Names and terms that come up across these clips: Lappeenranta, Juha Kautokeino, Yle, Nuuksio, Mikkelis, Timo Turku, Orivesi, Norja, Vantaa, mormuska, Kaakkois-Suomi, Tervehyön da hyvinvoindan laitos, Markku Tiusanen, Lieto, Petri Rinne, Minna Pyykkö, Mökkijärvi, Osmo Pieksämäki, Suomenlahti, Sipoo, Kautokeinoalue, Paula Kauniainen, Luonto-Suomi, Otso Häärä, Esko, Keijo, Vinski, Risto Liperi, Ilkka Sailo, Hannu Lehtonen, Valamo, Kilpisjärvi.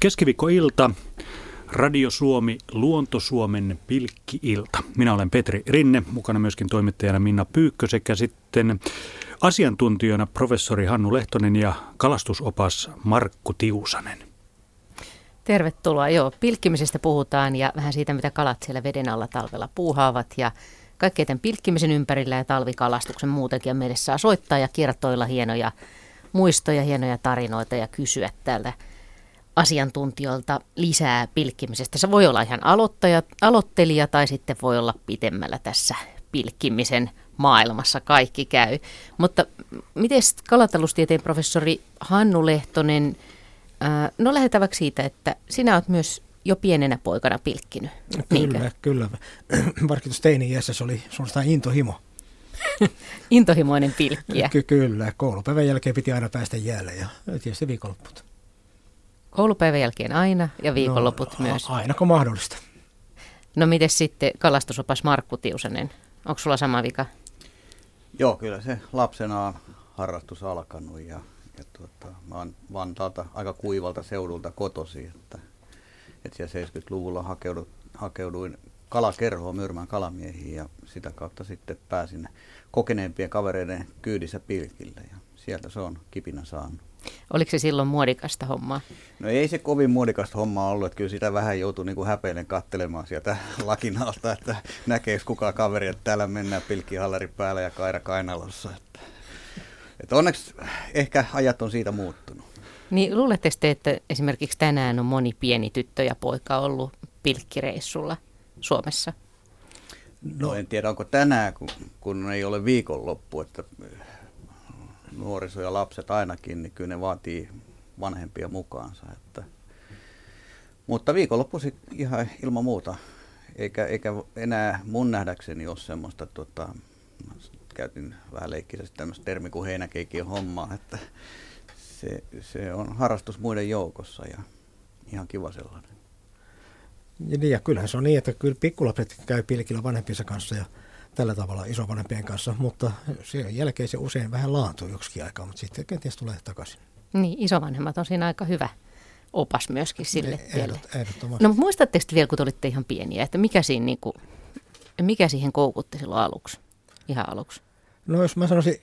Keskiviikkoilta, Radio Suomi, Luonto-Suomen pilkki-ilta. Minä olen Petri Rinne, mukana myöskin toimittajana Minna Pyykkö sekä sitten asiantuntijoina professori Hannu Lehtonen ja kalastusopas Markku Tiusanen. Tervetuloa. Joo, pilkkimisestä puhutaan ja vähän siitä, mitä kalat siellä veden alla talvella puuhaavat ja kaikkea tämän pilkkimisen ympärillä ja talvikalastuksen muutenkin. Ja meille saa soittaa ja kertoilla hienoja muistoja, hienoja tarinoita ja kysyä täältä asiantuntijoilta lisää pilkkimisestä. Se voi olla ihan aloittelija tai sitten voi olla pitemmällä tässä pilkkimisen maailmassa, kaikki käy. Mutta miten kalataloustieteen professori Hannu Lehtonen, no lähdetään vaikka siitä, että sinä olet myös jo pienenä poikana pilkkinyt. Kyllä. Varsinkin teini-iässä se oli suorastaan intohimo. Intohimoinen pilkkiä. Kyllä, koulupäivän jälkeen piti aina päästä jäälle ja tietysti viikonlopput. Koulupäivän jälkeen aina ja viikonloput myös. Aina kun mahdollista. No miten sitten kalastusopas Markku Tiusanen? Onko sulla sama vika? Joo, kyllä se lapsena on harrastus alkanut ja mä oon Vantaalta aika kuivalta seudulta kotoisin, että siellä 70-luvulla hakeuduin kalakerhoon Myyrmään kalamiehiin ja sitä kautta sitten pääsin kokeneempien kavereiden kyydissä pilkille ja sieltä se on kipinä saanut. Oliko se silloin muodikasta hommaa? No ei se kovin muodikasta hommaa ollut, että kyllä sitä vähän joutui niin kuin häpeilen katselemaan sieltä lakinalta, että näkeekö kukaan kaveri, että täällä mennään pilkkihallari päällä ja kaira kainalossa. Että onneksi ehkä ajat on siitä muuttunut. Niin luuletteko te, että esimerkiksi tänään on moni pieni tyttö ja poika ollut pilkkireissulla Suomessa? No en tiedä, onko tänään, kun ei ole viikonloppu, että nuoriso ja lapset ainakin, niin kyllä ne vaatii vanhempia mukaansa. Että. Mutta viikonloppuisin ihan ilman muuta, eikä enää mun nähdäkseni ole semmoista, käytin vähän leikkisesti tämmöistä termi kuin heinäkeikin hommaa, että se on harrastus muiden joukossa ja ihan kiva sellainen. Ja kyllähän se on niin, että kyllä pikkulapset käy pilkillä vanhempiensa kanssa ja tällä tavalla isovanhempien kanssa, mutta sen jälkeen se usein vähän laantuu joksikin aikaa, mutta sitten kenties tulee takaisin. Niin, isovanhemmat on siinä aika hyvä opas myöskin sille tielle. Ehdottomasti. No mutta muistatteko vielä, kun te olitte ihan pieniä, että mikä siihen koukutti silloin aluksi, ihan aluksi? No jos mä sanoisin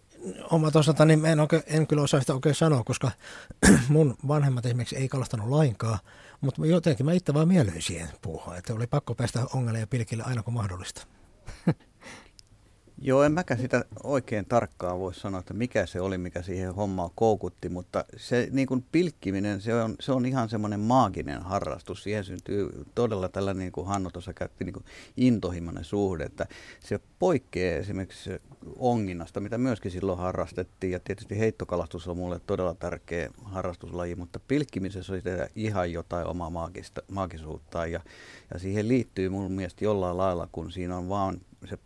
omalta osalta, niin mä en kyllä osaa sitä oikein sanoa, koska mun vanhemmat esimerkiksi ei kalastanut lainkaan, mutta jotenkin mä itse vaan mielöin siihen puuhaan, että oli pakko päästä ongelle ja pilkille aina kun mahdollista. Joo, en mäkään sitä oikein tarkkaan voi sanoa, että mikä se oli, mikä siihen hommaan koukutti, mutta se niin kuin pilkkiminen, se on ihan semmoinen maaginen harrastus. Siihen syntyy todella tällainen, niin kuin Hannu tuossa käytti, niin kuin intohimoinen suhde, että se poikkeaa esimerkiksi onginnasta, mitä myöskin silloin harrastettiin, ja tietysti heittokalastus on mulle todella tärkeä harrastuslaji, mutta pilkkimisessä oli ihan jotain omaa maagisuuttaan, ja siihen liittyy mun mielestä jollain lailla, kun siinä on vaan se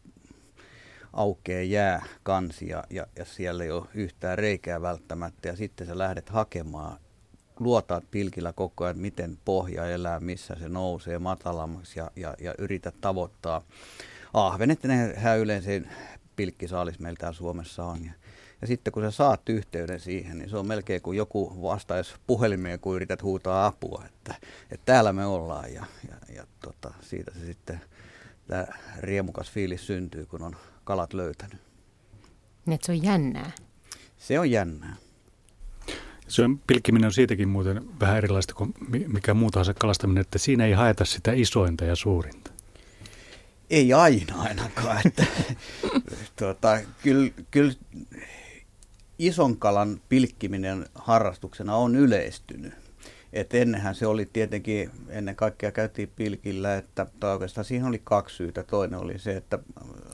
aukeaa jää kansia ja siellä ei ole yhtään reikää välttämättä ja sitten sä lähdet hakemaan. Luotaat pilkillä koko ajan, miten pohja elää, missä se nousee matalammaksi ja yrität tavoittaa ahvenet. Nehän yleensä pilkkisaalis meiltään Suomessa on. Ja sitten kun sä saat yhteyden siihen, niin se on melkein kuin joku vastaisi puhelimeen, kun yrität huutaa apua, että täällä me ollaan ja siitä se sitten tämä riemukas fiilis syntyy, kun on kalat löytänyt. Että se on jännää. Se on jännää. Se on, pilkkiminen on siitäkin muuten vähän erilaista kuin mikä muu tahansa kalastaminen, että siinä ei haeta sitä isointa ja suurinta. Ei aina ainakaan. Että, kyllä ison kalan pilkkiminen harrastuksena on yleistynyt. Et ennenhän se oli tietenkin, ennen kaikkea käytiin pilkillä, että oikeastaan siihen oli kaksi syytä. Toinen oli se, että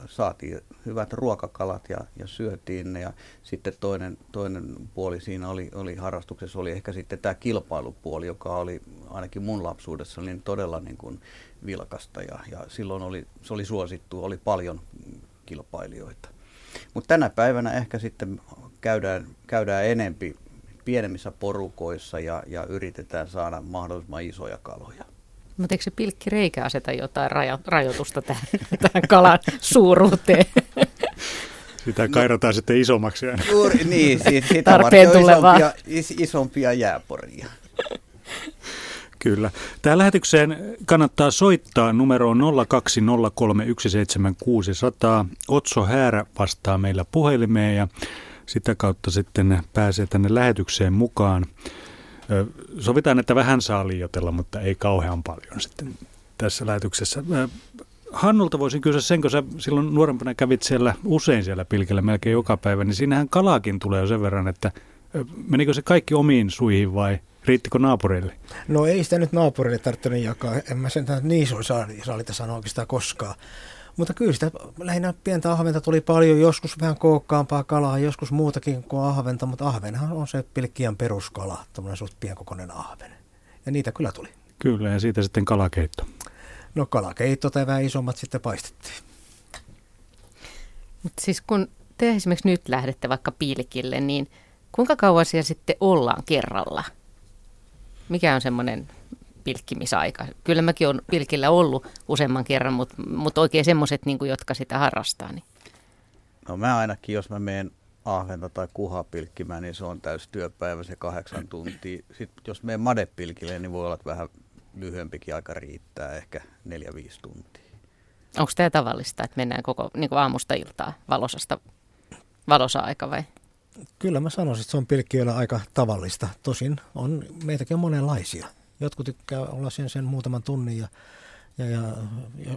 saatiin hyvät ruokakalat ja syötiin ne. Ja sitten toinen puoli siinä oli harrastuksessa, oli ehkä sitten tämä kilpailupuoli, joka oli ainakin mun lapsuudessa niin todella niin kuin vilkasta. Ja silloin se oli suosittu, oli paljon kilpailijoita. Mutta tänä päivänä ehkä sitten käydään enempi pienemmissä porukoissa ja yritetään saada mahdollisimman isoja kaloja. Mutta eikö se pilkkireikä aseta jotain rajoitusta tähän kalan suuruuteen? Sitä kairataan sitten isommaksi. Juuri niin, siitä tarpeen isompia jääporia. Kyllä. Tähän lähetykseen kannattaa soittaa numeroon 020317600. Otso Häärä vastaa meillä puhelimeen ja sitä kautta sitten pääsee tänne lähetykseen mukaan. Sovitaan, että vähän saa liioitella, mutta ei kauhean paljon sitten tässä lähetyksessä. Hannulta voisin kysyä sen, kun sä silloin nuorempana kävit siellä usein siellä pilkellä melkein joka päivä, niin siinähän kalaakin tulee jo sen verran, että menikö se kaikki omiin suihin vai riittikö naapurille? No ei sitä nyt naapurille tarttunut jakaa. En mä sen niin iso saalita sanoa oikeastaan koskaan. Mutta kyllä sitä lähinnä pientä ahventa tuli paljon, joskus vähän kookkaampaa kalaa, joskus muutakin kuin ahventa, mutta ahvenhan on se Pilkkiän peruskala, tämmöinen suht pienkokoinen ahven. Ja niitä kyllä tuli. Kyllä, ja siitä sitten kalakeitto. No kalakeitto tai vähän isommat sitten paistettiin. Mutta siis kun te esimerkiksi nyt lähdette vaikka Pilkille, niin kuinka kauan siellä sitten ollaan kerralla? Mikä on semmoinen pilkkimisaika? Kyllä mäkin olen Pilkillä ollut useamman kerran, mutta oikein semmoiset, niin kuin, jotka sitä harrastaa. Niin. No mä ainakin, jos mä menen ahventa tai kuhaa pilkkimään, niin se on täys työpäivä, se 8 tuntia. Sitten jos menen madepilkille, niin voi olla, että vähän lyhyempikin aika riittää, ehkä 4-5 tuntia. Onko tämä tavallista, että mennään koko niin kuin aamusta iltaa valosa aika vai? Kyllä mä sanoisin, että se on Pilkkiöllä aika tavallista. Tosin on meitäkin monenlaisia. Jotkut tykkää olla sen muutaman tunnin ja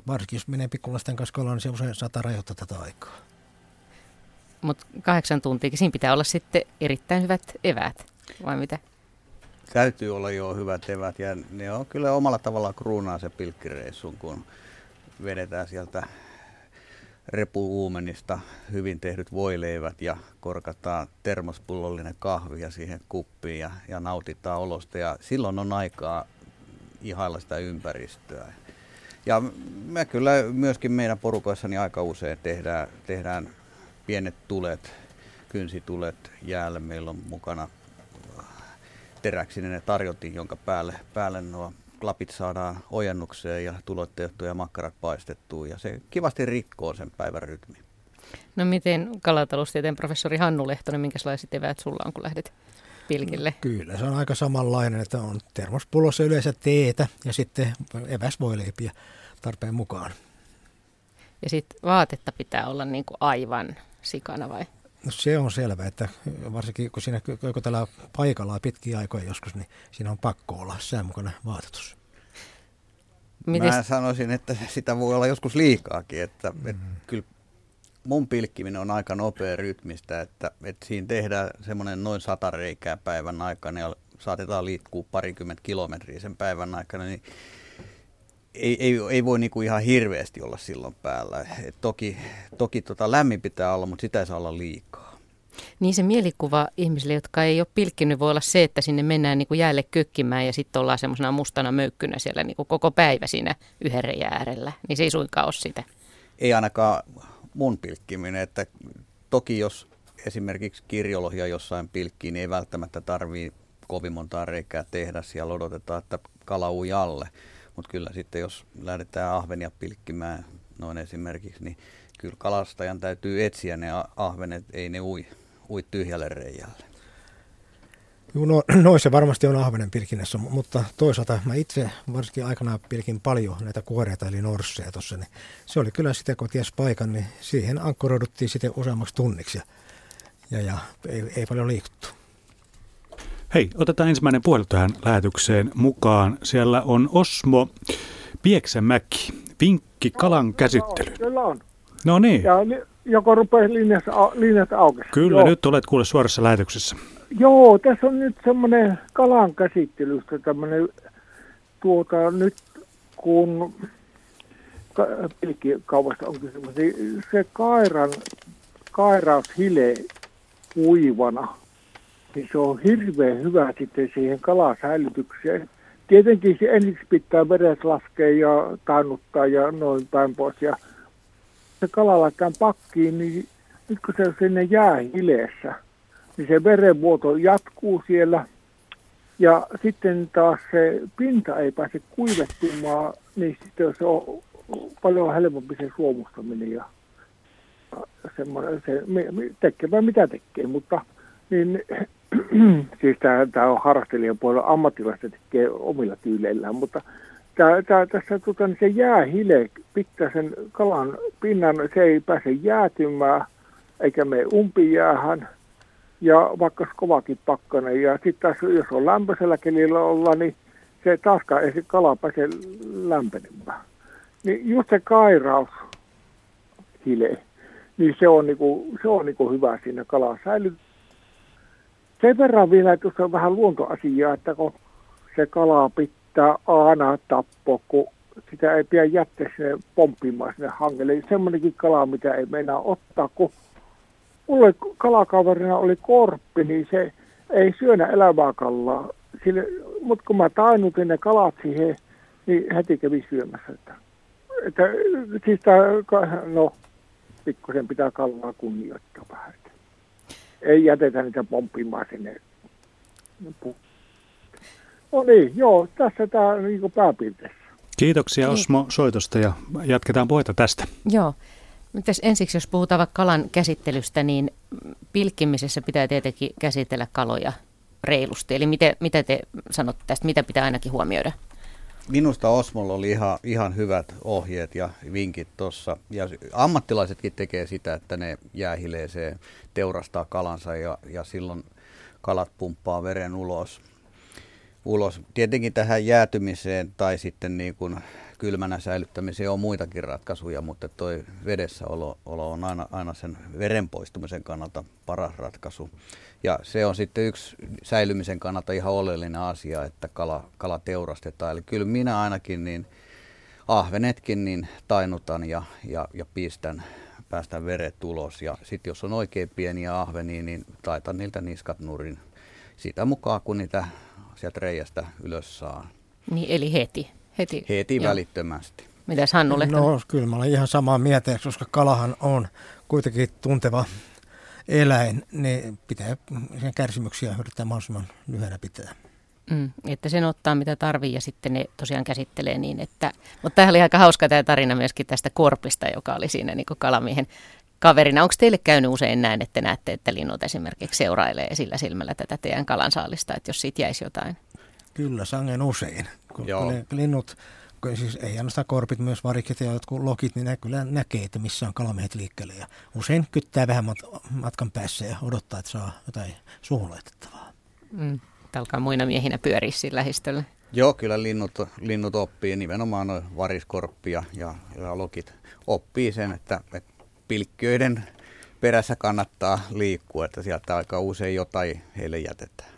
varsinkin jos menee pikkulasten kanssa kalaan, niin se usein saattaa rajoittaa tätä aikaa. Mutta 8 tuntia, siinä pitää olla sitten erittäin hyvät eväät, vai mitä? Täytyy olla jo hyvät eväät ja ne on kyllä omalla tavallaan kruunaa se pilkkireissun, kun vedetään sieltä repu-uumenista hyvin tehdyt voileivät ja korkataan termospullallinen kahvia siihen kuppiin ja nautitaan olosta. Ja silloin on aikaa ihailla sitä ympäristöä. Ja me kyllä myöskin meidän porukoissani aika usein tehdään pienet tulet, kynsitulet jäälle. Meillä on mukana teräksinen tarjotin, jonka päälle nuo lapit saadaan ojennukseen ja tulot tehtyä ja makkarat paistettua ja se kivasti rikkoo sen päivän rytmi. No miten kalataloustieteen professori Hannu Lehtonen, minkälaiset eväät sulla on, kun lähdet Pilkille? Kyllä, se on aika samanlainen, että on termospullossa yleensä teetä ja sitten eväs voi leipiä tarpeen mukaan. Ja sitten vaatetta pitää olla niin kuin aivan sikana vai? No se on selvä, että varsinkin kun siinä tällä paikallaan pitkiä aikoja joskus, niin siinä on pakko olla sään mukana vaatetus. Mä sanoisin, että sitä voi olla joskus liikaakin, että kyllä mun pilkkiminen on aika nopea rytmistä, että siinä tehdään semmoinen noin 100 reikää päivän aikana ja saatetaan liikkua parikymmentä kilometriä sen päivän aikana, niin ei voi niinku ihan hirveästi olla silloin päällä. Et toki lämmin pitää olla, mutta sitä ei saa olla liikaa. Niin se mielikuva ihmisille, jotka ei ole pilkkinyt, voi olla se, että sinne mennään niinku jäälle kökkimään ja sitten ollaan semmoisena mustana möykkynä siellä niinku koko päivä siinä yhden reiän äärellä. Niin se ei suinkaan ole sitä. Ei ainakaan mun pilkkiminen. Että toki jos esimerkiksi kirjolohia jossain pilkkiin, niin ei välttämättä tarvitse kovin montaa reikää tehdä. Siellä odotetaan, että kala ui alle. Mutta kyllä sitten, jos lähdetään ahvenia pilkkimään noin esimerkiksi, niin kyllä kalastajan täytyy etsiä ne ahvenet, ei ne ui tyhjälle reijälle. Joo, noin se varmasti on ahvenen pilkinnässä, mutta toisaalta mä itse varsinkin aikanaan pilkin paljon näitä kuoreita eli norsseja tuossa. Niin se oli kyllä sitä, kun ties paikan, niin siihen ankkuroiduttiin sitten useammaksi tunniksi ja ei paljon liikuttu. Hei, otetaan ensimmäinen puhelu tähän lähetykseen mukaan. Siellä on Osmo Pieksämäki. Vinkki kalan käsittelyyn. Kyllä on. No niin. Ja joko rupeaa linjat aukeaa. Kyllä, joo. Nyt olet kuule suorassa lähetyksessä. Joo, tässä on nyt semmoinen kalan käsittelystä tämmöinen, nyt kun pilkkikaupasta on kysymys, niin se kairaushile kuivana. Niin se on hirveän hyvä sitten siihen kalasäilytykseen. Tietenkin se ensiksi pitää vedet laskea ja tainnuttaa ja noin päin pois. Ja se kala laitetaan pakkiin, niin nyt kun se on sinne jäähileessä, niin se verenvuoto jatkuu siellä. Ja sitten taas se pinta ei pääse kuivettumaan, niin sitten se on paljon helpompi se suomustaminen ja semmoinen, se tekevä mitä tekee, mutta Niin, siis tämä on harrastelijan puolella, ammattilasta tekee omilla tyyleillään, mutta tässä se jäähile pitää sen kalan pinnan, se ei pääse jäätymään eikä mene umpijäähän. Ja vaikka kovakin pakkanen, ja sitten jos on lämpöisellä kelillä olla, niin se taaskaan ei se kala pääse lämpenemään. Niin just se kairaushile, niin se on hyvä siinä kalan säilytys. Sen verran vielä, että on vähän luontoasiaa, että kun se kala pitää aina tappoa, kun sitä ei pidä jättää sinne pomppimaan sinne hangelle. Semmoinenkin kala, mitä ei meinaa ottaa, kun mulle kalakaverina oli korppi, niin se ei syönä elävää kalaa. Mutta kun mä tainnutin ne kalat siihen, niin heti kävi syömässä. Pikkusen pitää kalaa kunnioittaa vähän. Ei jätetä niitä pomppimaan sinne. No niin, joo, tässä tämä niinku pääpiirteessä. Kiitoksia Osmo soitosta ja jatketaan puhetta tästä. Joo. Mites ensiksi, jos puhutaan vaikka kalan käsittelystä, niin pilkkimisessä pitää tietenkin käsitellä kaloja reilusti. Eli mitä te sanotte tästä, mitä pitää ainakin huomioida? Minusta Osmolla oli ihan hyvät ohjeet ja vinkit tuossa. Ja ammattilaisetkin tekee sitä, että ne jäähileeseen teurastaa kalansa ja silloin kalat pumppaa veren ulos. Tietenkin tähän jäätymiseen tai sitten niin kuin kylmänä säilyttämiseen on muitakin ratkaisuja, mutta toi vedessä olo on aina sen veren poistumisen kannalta paras ratkaisu. Ja se on sitten yksi säilymisen kannalta ihan oleellinen asia, että kala teurastetaan. Eli kyllä minä ainakin niin ahvenetkin niin tainnutan ja päästän veret ulos. Ja sitten jos on oikein pieniä ahvenia, niin taitan niiltä niskat nurin sitä mukaan, kun niitä sieltä reiästä ylös saa. Niin eli heti välittömästi. Mitäs Hannu Lehtonen? No kyllä mä olen ihan samaa mieltä, koska kalahan on kuitenkin tunteva eläin, niin pitää sen kärsimyksiä yrittää mahdollisimman lyhyenä pitää. Että sen ottaa mitä tarvii ja sitten ne tosiaan käsittelee niin, että... Mutta tämä oli aika hauska tämä tarina myöskin tästä korpista, joka oli siinä niin kuin kalamiehen kaverina. Onko teille käynyt usein näin, että näette, että linnut esimerkiksi seurailee sillä silmällä tätä teidän kalansaalista, että jos siitä jäisi jotain? Kyllä, sangen usein. Linnut, siis ei ainoastaan korpit, myös varikset ja jotkut lokit, niin ne kyllä näkee, että missä on kalamiehet liikkeelle. Ja usein kyttää vähän matkan päässä ja odottaa, että saa jotain suuhun laitettavaa. Alkaa muina miehinä pyöriä siinä lähistöllä. Joo, kyllä linnut oppii, nimenomaan nuo variskorppi ja lokit oppii sen, että pilkkiöiden perässä kannattaa liikkua, että sieltä aika usein jotain heille jätetään.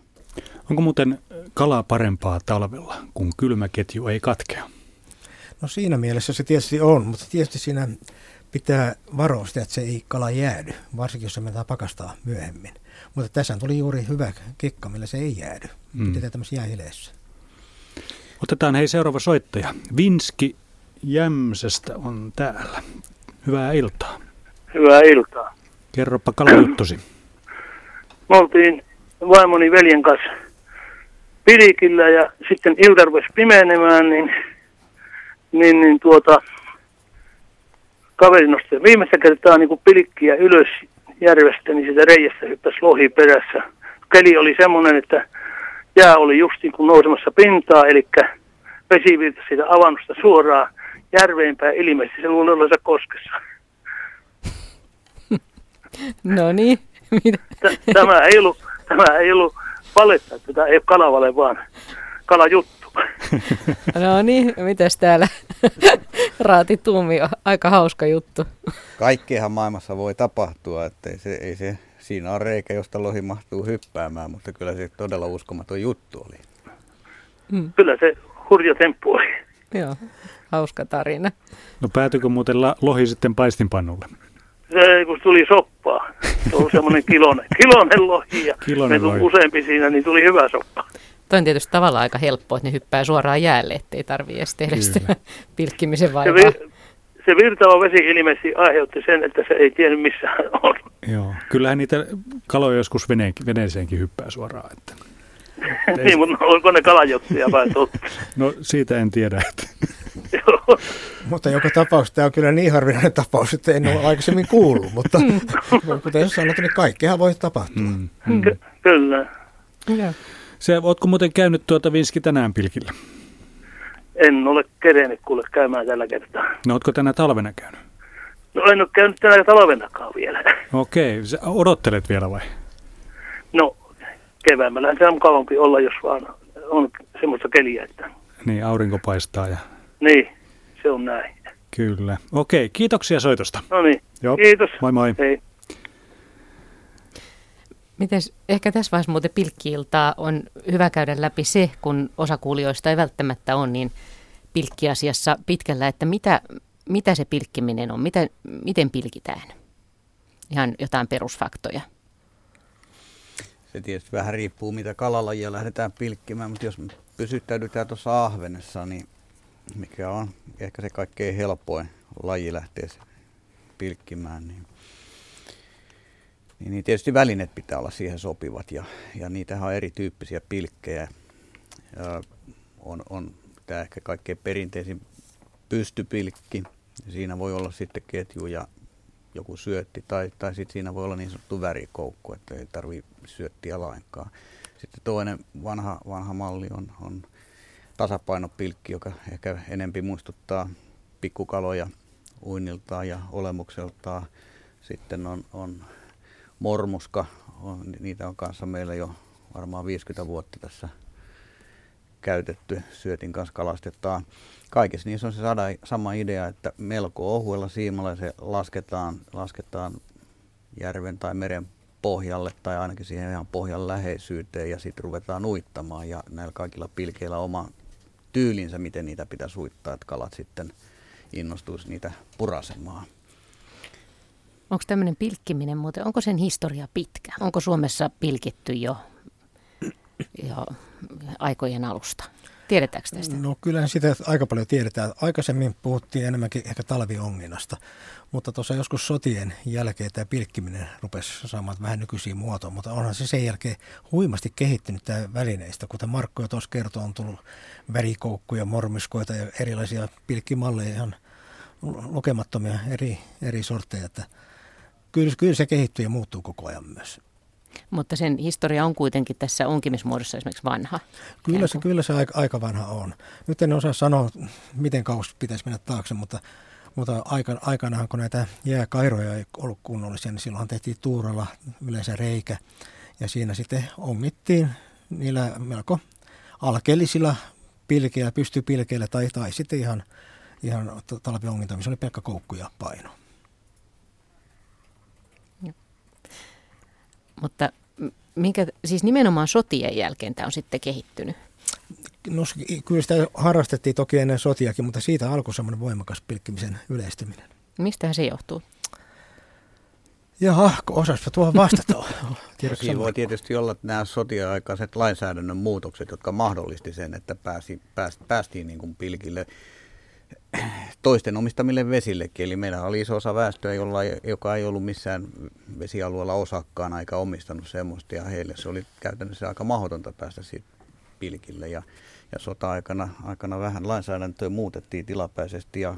Onko muuten kalaa parempaa talvella, kun kylmäketju ei katkea? No siinä mielessä se tietysti on, mutta tietysti siinä pitää varoa sitä, että se ei kala jäädy, varsinkin jos se mennään pakastaa myöhemmin. Mutta tässä tuli juuri hyvä kikka, millä se ei jäädy. Pidetään tämmöisessä jäähileessä. Otetaan hei seuraava soittaja. Vinski Jämsästä on täällä. Hyvää iltaa. Hyvää iltaa. Kerropa kalajuttusi. Me oltiin vaimoni veljen kanssa pilikillä ja sitten ilta rupesi pimenemään, kaveri nosti viimeistä kertaa niin pilikkiä ylös järvestä, niin sitä reiästä hyppäsi lohi perässä. Keli oli semmoinen, että jää oli just niin kuin nousemassa pintaa, eli vesi virtasi siitä avannusta suoraan järveenpäin, ilmeisesti se luulee olevansa koskessa. No niin. Tämä ei ollut paletta, tämä ei ole kalavale, vaan kalajuttu. No niin, mitäs täällä Raati Tuumi, aika hauska juttu. Kaikkeenhan maailmassa voi tapahtua, että siinä on reikä, josta lohi mahtuu hyppäämään, mutta kyllä se todella uskomaton juttu oli. Kyllä se hurja temppu oli. Joo, hauska tarina. No päätyikö muuten lohi sitten paistinpannulle? Se, kun tuli soppaa. Se on semmoinen kilonen lohi ja useampi siinä, niin tuli hyvä soppa. Toi on tietysti tavallaan aika helppoa, että ne hyppää suoraan jäälle, ettei tarvitse edes tehdä sitä pilkkimisen vaivaa. Se virtaava vesi ilmeisesti aiheutti sen, että se ei tiennyt missä hän on. Joo, kyllähän niitä kaloja joskus veneeseenkin hyppää suoraan. Että... niin, mutta onko ne kalajuttuja vai totta? No siitä en tiedä. Joo. Mutta joka tapauksessa tämä on kyllä niin harvinainen tapaus, että en ole aikaisemmin kuullut, mutta kuten sanot, niin kaikkihan voi tapahtua. Kyllä. Ja. Oletko muuten käynyt Vinski tänään pilkillä? En ole kerennyt kuule käymään tällä kertaa. No oletko tänä talvena käynyt? No en ole käynyt tänä talvenakaan vielä. Okei, odottelet vielä vai? No keväämällähän se on mukavampi olla, jos vaan on semmoista keliä. Että... Niin, aurinko paistaa ja... Niin, se on näin. Kyllä. Okei, kiitoksia soitosta. No niin, kiitos. Moi moi. Hei. Mites, ehkä tässä vaiheessa muuten pilkki-iltaa on hyvä käydä läpi se, kun osa kuulijoista ei välttämättä ole niin pilkkiasiassa pitkällä, että mitä se pilkkiminen on, miten pilkitään? Ihan jotain perusfaktoja. Se tietysti vähän riippuu, mitä kalalajia lähdetään pilkkimään, mutta jos pysyttäydytään tuossa ahvenessa, niin mikä on ehkä se kaikkein helpoin laji lähtee pilkkimään, niin tietysti välineet pitää olla siihen sopivat ja niitähän on erityyppisiä pilkkejä. On tämä ehkä kaikkein perinteisin pystypilkki. Siinä voi olla sitten ketju ja joku syötti tai sitten siinä voi olla niin sanottu värikoukku, että ei tarvitse syöttiä lainkaan. Sitten toinen vanha malli on tasapainopilkki, joka ehkä enempi muistuttaa pikkukaloja uinniltaan ja olemukseltaan. Sitten on mormuska, niitä on kanssa meillä jo varmaan 50 vuotta tässä käytetty, syötin kanssa kalastetaan. Kaikissa niissä on se sama idea, että melko ohuella siimalla se lasketaan järven tai meren pohjalle tai ainakin siihen ihan pohjan läheisyyteen ja sitten ruvetaan uittamaan ja näillä kaikilla pilkeillä oma tyylinsä, miten niitä pitäisi uittaa, että kalat sitten innostuisi niitä purasemaan. Onko tämmöinen pilkkiminen muuten, onko sen historia pitkä? Onko Suomessa pilkitty jo aikojen alusta? Tiedetäänkö tästä? No kyllähän sitä aika paljon tiedetään. Aikaisemmin puhuttiin enemmänkin ehkä talvionginnasta, mutta tuossa joskus sotien jälkeen tämä pilkkiminen rupesi saamaan vähän nykyisiä muotoa, mutta onhan se sen jälkeen huimasti kehittynyt tämä välineistä. Kuten Markku jo tuossa kertoi, on tullut värikoukkuja, mormiskoita ja erilaisia pilkkimalleja, ihan lukemattomia eri sorteja, että kyllä se kehittyy ja muuttuu koko ajan myös. Mutta sen historia on kuitenkin tässä onkimismuodossa esimerkiksi vanha. Kyllä se aika vanha on. Nyt en osaa sanoa, miten kauas pitäisi mennä taakse, mutta aikanahan kun näitä jääkairoja ei ollut kunnollisia, niin silloinhan tehtiin tuuralla yleensä reikä. Ja siinä sitten ongittiin niillä melko alkeellisilla pilkeillä, pystypilkeillä tai sitten ihan talvionginta, missä oli pelkkä koukku ja paino. Mutta siis nimenomaan sotien jälkeen tämä on sitten kehittynyt? No kyllä sitä harrastettiin toki ennen sotiakin, mutta siitä alkoi semmoinen voimakas pilkkimisen yleistyminen. Mistähän se johtuu? Jaha, osaispa tuohon vastata. Siinä voi tietysti olla nämä sotien aikaiset lainsäädännön muutokset, jotka mahdollisti sen, että päästiin niin kuin pilkille toisten omistamille vesillekin. Eli meillä oli iso osa väestöä, joka ei ollut missään vesialueella osakkaan aika omistanut semmoista, ja heille se oli käytännössä aika mahdotonta päästä siitä pilkille. Ja sota-aikana vähän lainsäädäntöä muutettiin tilapäisesti, ja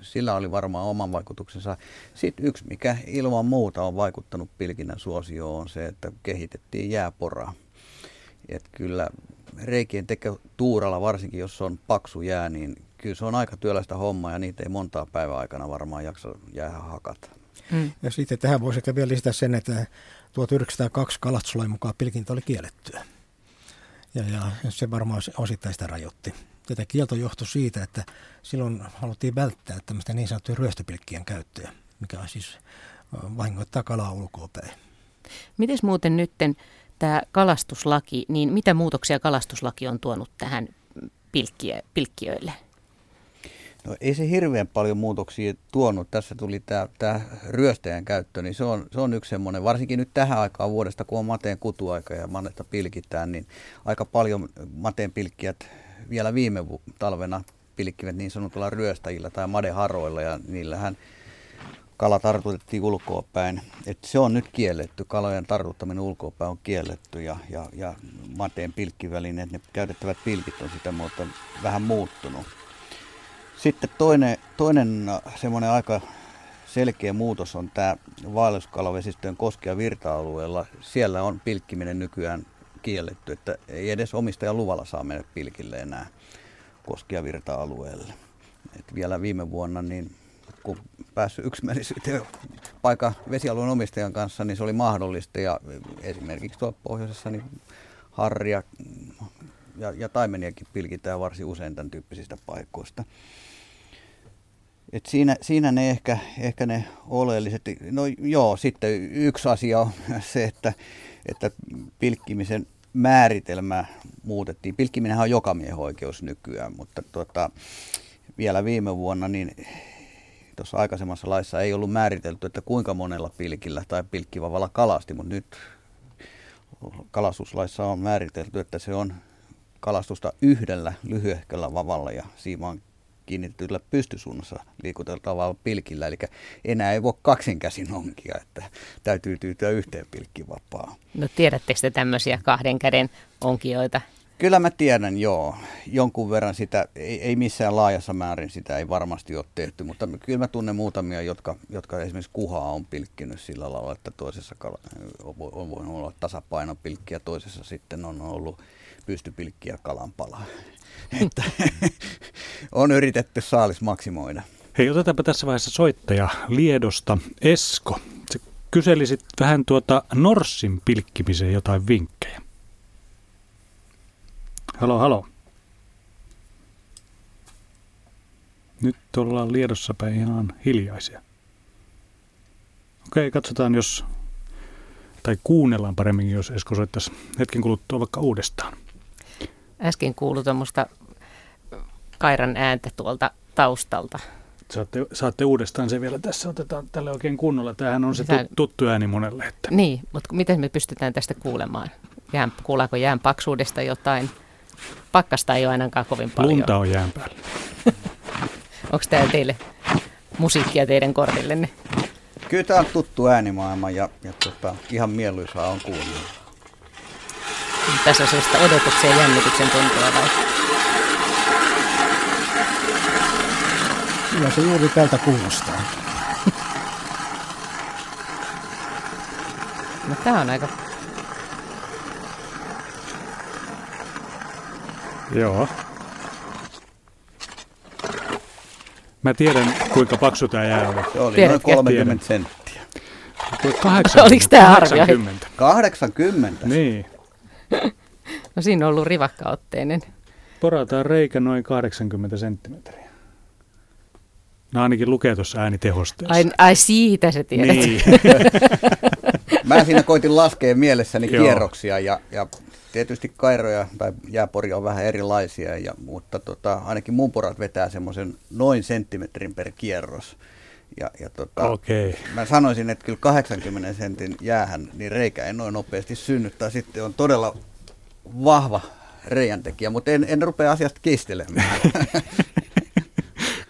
sillä oli varmaan oman vaikutuksensa. Sitten yksi, mikä ilman muuta on vaikuttanut pilkinnän suosioon, on se, että kehitettiin jääporaa. Et kyllä reikien teko tuuralla, varsinkin jos on paksu jää, niin kyllä se on aika työläistä hommaa ja niitä ei montaa päivän aikana varmaan jaksa jäädä hakata. Mm. Ja sitten tähän voisi ehkä vielä lisätä sen, että 1902 kalastuslain mukaan pilkintä oli kiellettyä. Ja se varmaan osittain sitä rajoitti. Tätä kielto johtui siitä, että silloin haluttiin välttää tämmöistä niin sanottuja ryöstöpilkkien käyttöä, mikä siis vahingoittaa kalaa ulkoapäin. Mites muuten nytten tämä kalastuslaki, niin mitä muutoksia kalastuslaki on tuonut tähän pilkkijöille? No, ei se hirveän paljon muutoksia tuonut. Tässä tuli tämä ryöstäjän käyttö, niin se on yksi semmoinen, varsinkin nyt tähän aikaan vuodesta, kun on mateen kutuaika ja manetta pilkitään, niin aika paljon mateen pilkkijät vielä viime talvena pilkkivät niin sanotulla ryöstäjillä tai madeharoilla, ja niillähän kala tartutettiin ulkoapäin. Et se on nyt kielletty, kalojen tartuttaminen ulkoapäin on kielletty ja mateen pilkkivälineet, ne käytettävät pilkit on sitä muuta vähän muuttunut. Sitten toinen semmoinen aika selkeä muutos on tämä vaelluskalavesistöjen koski- ja virta-alueella. Siellä on pilkkiminen nykyään kielletty, että ei edes omistajan luvalla saa mennä pilkille enää koski- ja virta-alueelle. Et vielä viime vuonna, niin kun päässyt yksimielisyyteen paikan vesialueen omistajan kanssa, niin se oli mahdollista. Ja esimerkiksi tuolla pohjoisessa niin harria ja taimeniakin pilkitään varsin usein tämän tyyppisistä paikoista. Et siinä ne ehkä ne oleelliset. No joo, sitten yksi asia on se, että pilkkimisen määritelmää muutettiin. Pilkkiminenhän on jokamiehenoikeus nykyään, mutta vielä viime vuonna niin tuossa aikaisemmassa laissa ei ollut määritelty, että kuinka monella pilkillä tai pilkkivavalla kalasti, mutta nyt kalastuslaissa on määritelty, että se on kalastusta yhdellä lyhyehköllä vavalla ja siimaan kiinnitetyllä pystysuunnassa liikuteltavalla pilkillä. Eli enää ei voi kaksin käsin onkia, että täytyy tyytyä yhteen pilkkivapaan. No tiedättekö te tämmöisiä kahden käden onkijoita? Kyllä mä tiedän, joo. Jonkun verran sitä, ei missään laajassa määrin sitä ei varmasti ole tehty, mutta kyllä mä tunnen muutamia, jotka esimerkiksi kuhaa on pilkkinyt sillä lailla, että toisessa on voinut olla tasapainopilkki ja toisessa sitten on ollut pystypilkki ja kalanpala. Että on yritetty saalis maksimoida. Hei, otetaanpa tässä vaiheessa soittaja Liedosta. Esko, sä kyselisit vähän norssin pilkkimiseen jotain vinkkejä. Halo. Nyt ollaan Liedossa päin ihan hiljaisia. Okei, katsotaan kuunnellaan paremmin, jos Esko soittaisi hetken kuluttua vaikka uudestaan. Äsken kuului tuommoista kairan ääntä tuolta taustalta. Saatte uudestaan se vielä. Tässä otetaan tälle oikein kunnolla. Tämähän on se tuttu ääni monelle. Että. Niin, mutta miten me pystytään tästä kuulemaan? Kuullaanko jään paksuudesta jotain? Pakkasta ei ole ainakaan kovin paljon. Lunta on jään päällä. Onko täällä teille musiikkia teidän korvillenne? Kyllä tämä on tuttu äänimaailma ja ihan mieluisaa on kuunnella. Tässä on sellaista odotuksen ja jännityksen tuntua vai? Kyllä se juuri tältä kuulostaa. No tää on aika... Joo. Mä tiedän, kuinka paksu tää jää on. Se oli noin 30 senttiä. 80. Oliko tää arvio? 80? Niin. No siinä on ollut rivakkaotteinen. Porataan reikä noin 80 senttimetriä. No ainakin lukee tuossa äänitehosteessa. Ai siitä se tiedät. Niin. Mä siinä koitin laskea mielessäni kierroksia ja tietysti kairoja tai jääporia on vähän erilaisia, mutta ainakin mun porat vetää semmoisen noin senttimetrin per kierros. Okay. Mä sanoisin, että kyllä 80 sentin jäähän, niin reikä ei noin nopeasti synny, tai sitten on todella vahva reijäntekijä, mutta en rupea asiasta kiistelemään.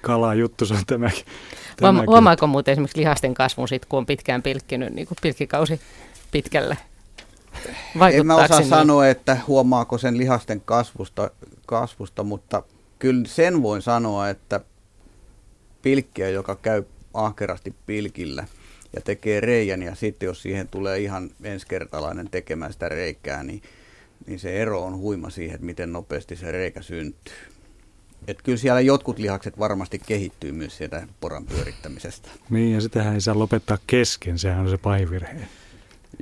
Kalaa juttu se on tämäkin. Huomaako muuten esimerkiksi lihasten kasvun sit, kun on pitkään pilkkinyt, niin kuin pilkkikausi pitkällä? En mä osaa sanoa, että huomaako sen lihasten kasvusta, mutta kyllä sen voin sanoa, että pilkkiä, joka käy ahkerasti pilkillä ja tekee reijän, ja sitten jos siihen tulee ihan ensikertalainen tekemään sitä reikää, niin se ero on huima siihen, että miten nopeasti se reikä syntyy. Et kyllä siellä jotkut lihakset varmasti kehittyy myös sieltä poran pyörittämisestä. Niin, ja sitähän ei saa lopettaa kesken, sehän on se pahivirhe.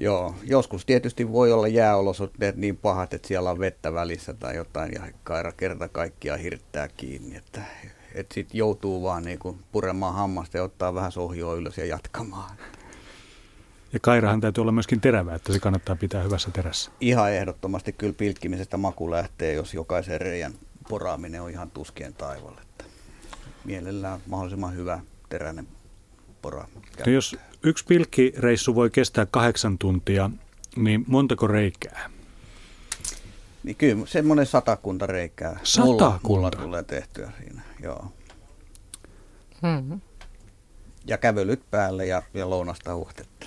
Joo, joskus tietysti voi olla jääolosuhteet niin pahat, että siellä on vettä välissä tai jotain, ja kaira kerta kaikkiaan hirttää kiinni, että sitten joutuu vaan niinku puremaan hammasta ja ottaa vähän sohjoa ylös ja jatkamaan. Ja kairahan täytyy olla myöskin terävä, että se kannattaa pitää hyvässä terässä. Ihan ehdottomasti kyllä pilkkimisestä maku lähtee, jos jokaisen reijän poraaminen on ihan tuskien taivaalla. Mielellään mahdollisimman hyvä teräinen pora. No jos yksi pilkkireissu voi kestää 8 tuntia, niin montako reikää? Niin kyllä semmoinen 100 reikää. 100 tulee tehtyä siinä, joo. Mm-hmm. Ja kävelyt päälle ja lounasta huhtetta.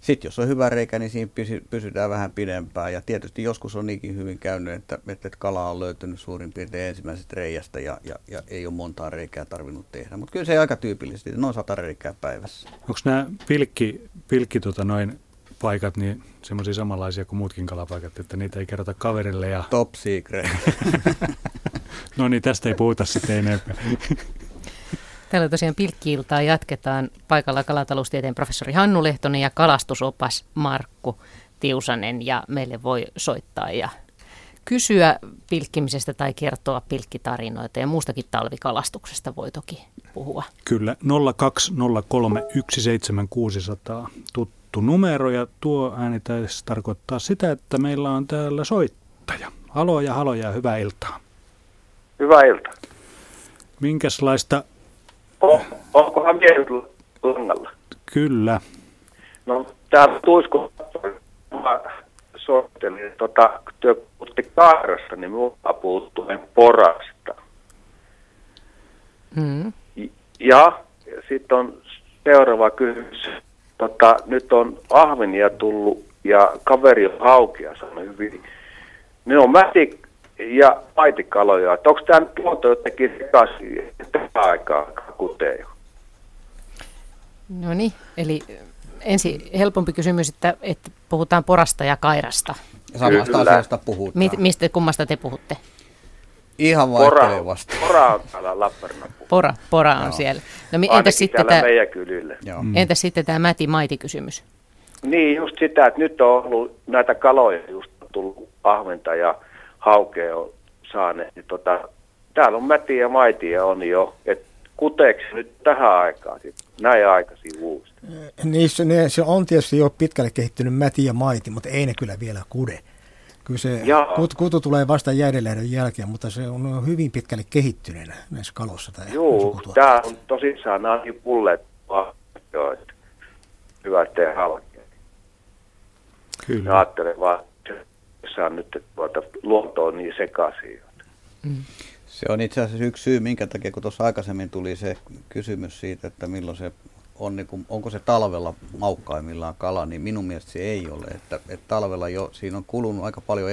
Sitten jos on hyvä reikä, niin siinä pysytään vähän pidempään. Ja tietysti joskus on niinkin hyvin käynyt, että kalaa on löytynyt suurin piirtein ensimmäisestä reiästä ja ei ole montaa reikää tarvinnut tehdä. Mutta kyllä se aika tyypillisesti, noin 100 reikää päivässä. Onko nämä pilkki paikat niin semmoisia samanlaisia kuin muutkin kalapaikat, että niitä ei kerrota kaverille? Ja... Top secret. No niin, tästä ei puhuta sitten enempää. Täällä tosiaan pilkki-iltaa jatketaan. Paikalla kalataloustieteen professori Hannu Lehtonen ja kalastusopas Markku Tiusanen. Ja meille voi soittaa ja kysyä pilkkimisestä tai kertoa pilkkitarinoita ja muustakin talvikalastuksesta voi toki puhua. Kyllä, 020317600 tuttu numero ja tuo ääni taisi tarkoittaa sitä, että meillä on täällä soittaja. Haloja, hyvää iltaa. Hyvää iltaa. Minkäslaista... Onkohan miehet langalla? Kyllä. No, täällä tuisko sortin, niin kun työ puhutti kaarasta, niin minulla puuttui porasta. Mm. Ja sitten on seuraava kysymys. Nyt on ahvenia tullut ja kaveri on haukia saanut hyvin. Ne on mätik ja paitikaloja. Onko tämä nyt luonto jotenkin sekaisin aikaa kuteja? No niin, eli ensi helpompi kysymys, että puhutaan porasta ja kairasta. Samasta asiasta puhutaan. Mistä kummasta te puhutte? Ihan vaihtelevasti. Pora on täällä Lappeenrannassa. Pora on siellä. No, entäs sitten täällä meidän kylillä. Entäs sitten tämä mäti-maiti-kysymys? Niin, just sitä, että nyt on ollut näitä kaloja, just tullut ahventa ja haukea on saaneet. Täällä on mätiä ja maitia on jo, että kuteeksi nyt tähän aikaan, näin aikaisin vuosista. Se on tietysti jo pitkälle kehittynyt mäti ja maiti, mutta ei ne kyllä vielä kude. Kyllä se kutu tulee vasta jäidenlähdön jälkeen, mutta se on hyvin pitkälle kehittyneenä näissä kaloissa. Joo, tää on tosissaan aina pulleet. Hyvä, ettei halkea. Kyllä. Ajattelen vaan, että se on nyt luontoon niin sekaisin. Mm. Se on itse asiassa yksi syy, minkä takia, kun tuossa aikaisemmin tuli se kysymys siitä, että milloin se on, niin kuin, onko se talvella maukkaimmillaan kala, niin minun mielestä se ei ole. Että talvella jo siinä on kulunut aika paljon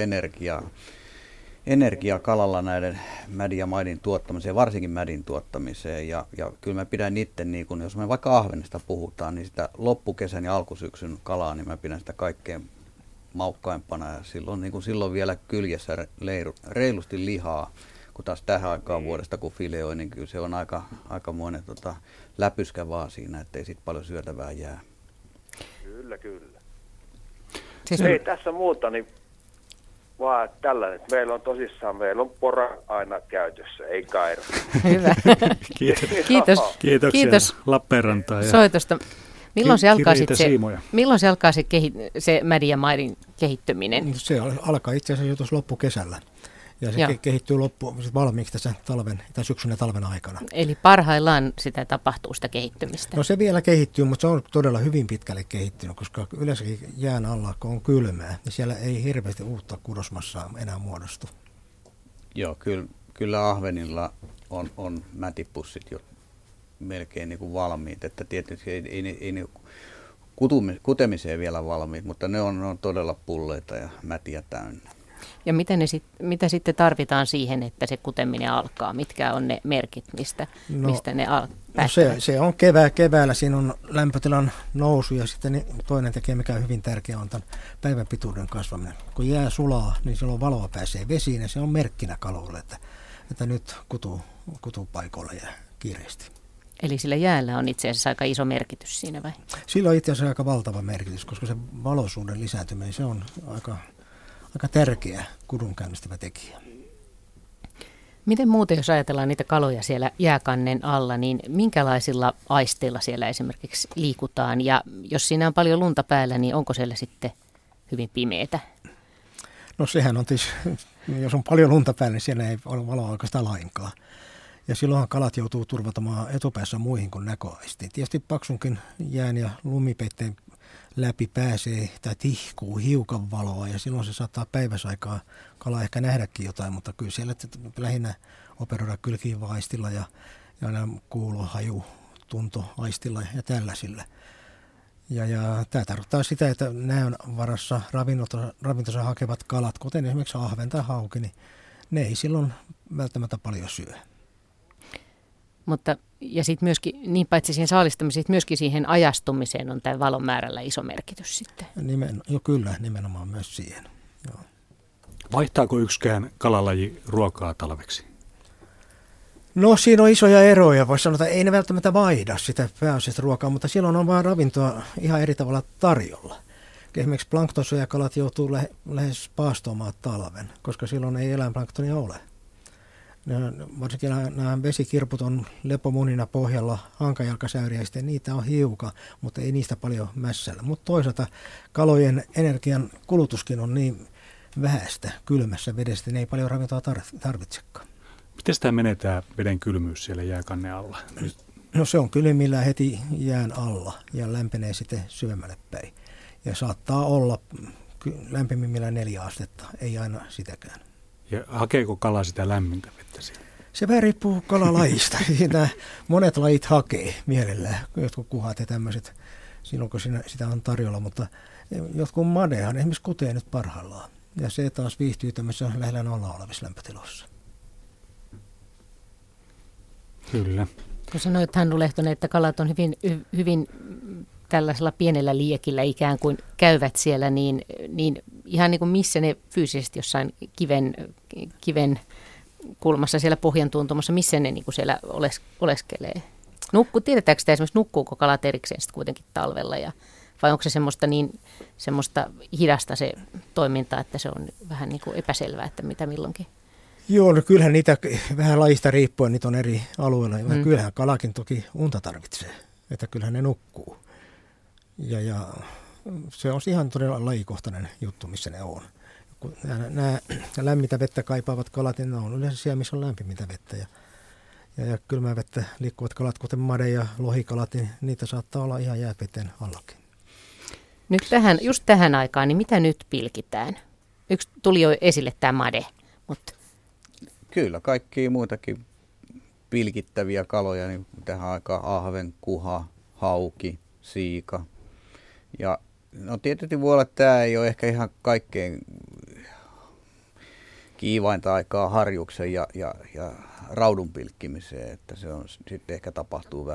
energiaa kalalla näiden mädin ja maidin tuottamiseen, varsinkin mädin tuottamiseen. Ja kyllä mä pidän niitten, niin kun, jos me vaikka ahvenesta puhutaan, niin sitä loppukesän ja alkusyksyn kalaa, niin mä pidän sitä kaikkein maukkaimpana. Ja silloin, niin kun silloin vielä kyljessä reilusti lihaa. Kun taas tähän aikaan vuodesta, kun fileoi, niin kyllä se on aikamoinen läpyskä vaan siinä, ettei sit paljon syötävää jää. Kyllä. Siis ei tässä muuta, niin vaan tällainen. Meillä on pora aina käytössä, ei kaira. Hyvä. Kiitos. Kiitos Lappeenrantaan. Soitosta. Milloin se alkaa se mädin ja maidin kehittyminen? Se alkaa itse asiassa jo tuossa loppukesällä. Ja se kehittyy loppuun valmiiksi tässä syksyn ja talven aikana. Eli parhaillaan sitä tapahtuu, sitä kehittymistä. No se vielä kehittyy, mutta se on todella hyvin pitkälle kehittynyt, koska yleensäkin jään alla, kun on kylmää, niin siellä ei hirveästi uutta kudosmassaa enää muodostu. Joo, kyllä ahvenilla on mätipussit jo melkein niin kuin valmiit, että tietysti ei niin kutemiseen vielä valmiit, mutta ne on todella pulleita ja mätiä täynnä. Ja mitä sitten tarvitaan siihen, että se kuteminen alkaa? Mitkä on ne merkit, mistä ne päättävät? No se on keväällä. Siinä on lämpötilan nousu ja sitten toinen tekijä, mikä on hyvin tärkeä, on tämän päivän pituuden kasvaminen. Kun jää sulaa, niin silloin valoa pääsee vesiin ja se on merkkinä kaloille, että nyt kutu paikoilla jää kiireesti. Eli sillä jäällä on itse asiassa aika iso merkitys siinä vai? Sillä on itse asiassa aika valtava merkitys, koska se valoisuuden lisääntyminen, se on aika tärkeä kudun käynnistävä tekijä. Miten muuten, jos ajatellaan niitä kaloja siellä jääkannen alla, niin minkälaisilla aisteilla siellä esimerkiksi liikutaan? Ja jos siinä on paljon lunta päällä, niin onko siellä sitten hyvin pimeätä? No sehän on tietysti, jos on paljon lunta päällä, niin siellä ei ole valoa oikeastaan lainkaan. Ja silloinhan kalat joutuu turvatamaan etupäässä muihin kuin näköaistiin. Tietysti paksunkin jään ja lumipeitteen läpi pääsee tai tihkuu hiukan valoa ja silloin se saattaa päiväsaikaa kalaa ehkä nähdäkin jotain, mutta kyllä siellä lähinnä operoida kylkiin aistilla ja kuulo, haju, tunto aistilla ja tällaisilla. Ja tämä tarkoittaa sitä, että näön varassa ravintonsa hakevat kalat, kuten esimerkiksi ahven tai hauki, niin ne ei silloin välttämättä paljon syö. Mutta ja sitten myöskin, niin paitsi siihen saalistamiseen, myöskin siihen ajastumiseen on tämän valon määrällä iso merkitys sitten. Nimenomaan myös siihen. Joo. Vaihtaako yksikään kalalaji ruokaa talveksi? No siinä on isoja eroja, voisi sanoa, että ei ne välttämättä vaihda sitä pääasiassa ruokaa, mutta silloin on vaan ravintoa ihan eri tavalla tarjolla. Esimerkiksi planktonsyöjäkalat joutuu lähes paastoamaan talven, koska silloin ei eläinplanktonia ole. Varsinkin nämä vesikirput on lepomunina pohjalla, hankajalkasäyriä, ja niitä on hiukan, mutta ei niistä paljon mässällä. Mutta toisaalta kalojen energian kulutuskin on niin vähäistä kylmässä vedessä, ne ei paljon ravintoa tarvitsekaan. Miten tämä menee tämä veden kylmyys siellä jääkannen alla? No se on kylmillään heti jään alla ja lämpenee sitten syvemmälle päin. Ja saattaa olla lämpimimmillään 4 astetta, ei aina sitäkään. Ja hakeeko kala sitä lämmintä vettä siellä? Se vähän riippuu kalalajista. Monet lajit hakee mielellään, jotkut kuhat ja tämmöiset, silloin kun sitä on tarjolla. Mutta jotkut madehan esimerkiksi kutee nyt parhaillaan. Ja se taas viihtyy tämmöisessä lähellä nolla olevissa lämpötilossa. Kyllä. Kun sanoit, Hannu Lehtonen, että kalat on hyvin tällaisella pienellä liekillä ikään kuin käyvät siellä, niin ihan niin kuin missä ne fyysisesti jossain kiven kulmassa siellä pohjan tuntumassa, missä ne niin kuin siellä oleskelee? Tiedetäänkö sitä esimerkiksi, nukkuuko kalat erikseen sitten kuitenkin talvella vai onko se semmoista hidasta se toiminta, että se on vähän niin kuin epäselvää, että mitä milloinkin? Joo, no kyllähän niitä vähän lajista riippuen, niitä on eri alueilla. Kyllähän kalakin toki unta tarvitsee, että kyllähän ne nukkuu. Ja se on ihan todella lajikohtainen juttu, missä ne on. Nämä lämmintä vettä kaipaavat kalat, niin ne on yleensä siellä, missä on lämpimintä vettä. Ja kylmää vettä liikkuvat kalat, kuten made ja lohikalat, niin niitä saattaa olla ihan jääveteen allakin. Nyt just tähän aikaan, niin mitä nyt pilkitään? Yksi tuli jo esille tämä made, mutta... Kyllä, kaikkia muitakin pilkittäviä kaloja, niin tähän aikaan ahven, kuha, hauki, siika. Ja no tietysti voi olla, että tämä ei ole ehkä ihan kaikkein kiivainta aikaa harjuksen ja raudun pilkkimiseen, että se on sitten ehkä tapahtuu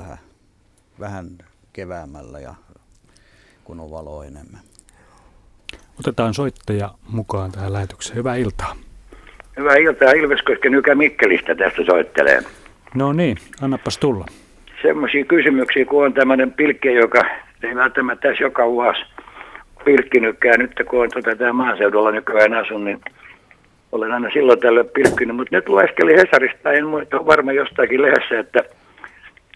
vähän keväämällä ja kun on valoa enemmän. Otetaan soittaja mukaan tähän lähetykseen. Hyvää iltaa. Hyvää iltaa, Ilveskosken Ykä Mikkelistä tästä soittelee. No niin, annapas tulla. Semmoisia kysymyksiä, kun on tämmöinen pilkki, joka ei välttämättä tässä joka vuosi pilkkinytkään. Nyt kun on täällä maaseudulla nykyään asun, niin olen aina silloin tällöin pilkkinyt. Mutta nyt lueskelin Hesarista, en muista varmaan jostakin lehdessä, että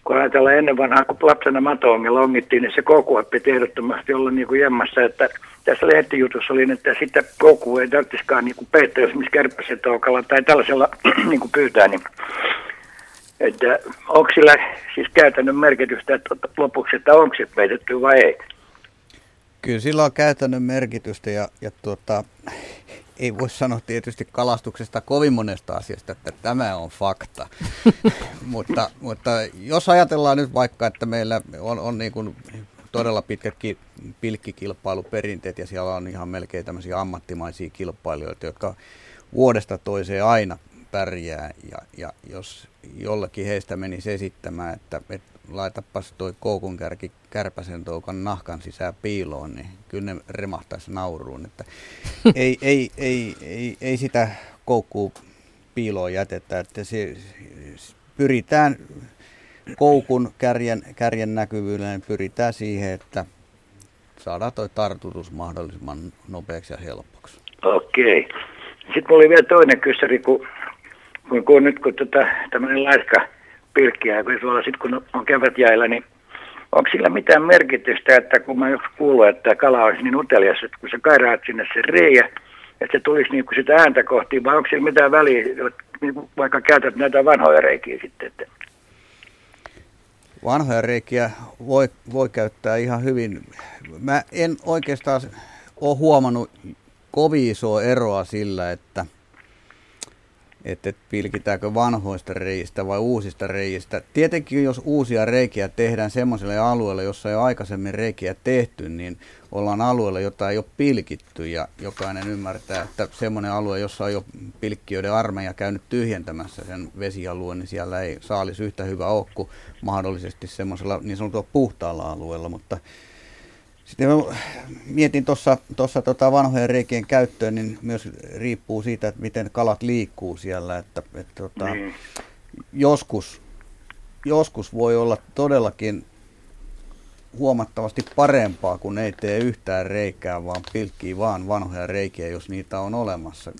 kun ajatellaan ennen vanhaa, kun lapsena mato-ongilla ongittiin, niin se koku piti ehdottomasti olla niin kuin jemmassa, että tässä lehtijutussa oli, että sitä koukua ei tarvitsisikaan niin peittää, jos missä kärpäsetoukalla tai tällaisella niin kuin pyytää. Niin. Että onko sillä siis käytännön merkitystä että lopuksi, että onko se peitetty vai ei? Kyllä sillä on käytännön merkitystä ja ei voi sanoa tietysti kalastuksesta kovin monesta asiasta, että tämä on fakta. mutta jos ajatellaan nyt vaikka, että meillä on niin kuin todella pitkätkin pilkkikilpailuperinteet ja siellä on ihan melkein tämmöisiä ammattimaisia kilpailijoita, jotka vuodesta toiseen aina pärjää ja jos jollakin heistä menisi esittämään, että laitapas toi koukunkärki kärpäsen toukan nahkan sisään piiloon, niin kyllä ne remahtaisi nauruun, että ei sitä koukkuu piiloon jätetä, että se pyritään koukun kärjen näkyvyyden pyritään siihen, että saadaan tuo tartutus mahdollisimman nopeaksi ja helpoksi. Okei. Sitten oli vielä toinen kysymys, kun nyt kun tämmöinen laiska pilkkiä, kun on kevätjäillä, niin onko sillä mitään merkitystä, että kun mä joskus kuulun, että kala olisi niin utelias, että kun sä kairaat sinne se reiä, että se tulisi niin kuin sitä ääntä kohti, vai onko sillä mitään väliä, vaikka käytät näitä vanhoja reikiä sitten, että... Vanhoja reikiä voi käyttää ihan hyvin. Mä en oikeastaan ole huomannut kovin isoa eroa sillä, että että pilkitäänkö vanhoista reiistä vai uusista reiistä. Tietenkin jos uusia reikiä tehdään semmoiselle alueelle, jossa ei ole aikaisemmin reikiä tehty, niin ollaan alueella, jota ei ole pilkitty, ja jokainen ymmärtää, että semmoinen alue, jossa ei ole pilkkijöiden armeija käynyt tyhjentämässä sen vesialueen, niin siellä ei saalis yhtä hyvä ole kuin mahdollisesti semmoisella niin sanotulla puhtaalla alueella, mutta sitten mietin tuossa vanhojen reikien käyttöön, niin myös riippuu siitä, että miten kalat liikkuu siellä. Että joskus voi olla todellakin huomattavasti parempaa, kun ei tee yhtään reikää, vaan pilkkii vaan vanhoja reikiä, jos niitä on olemassa.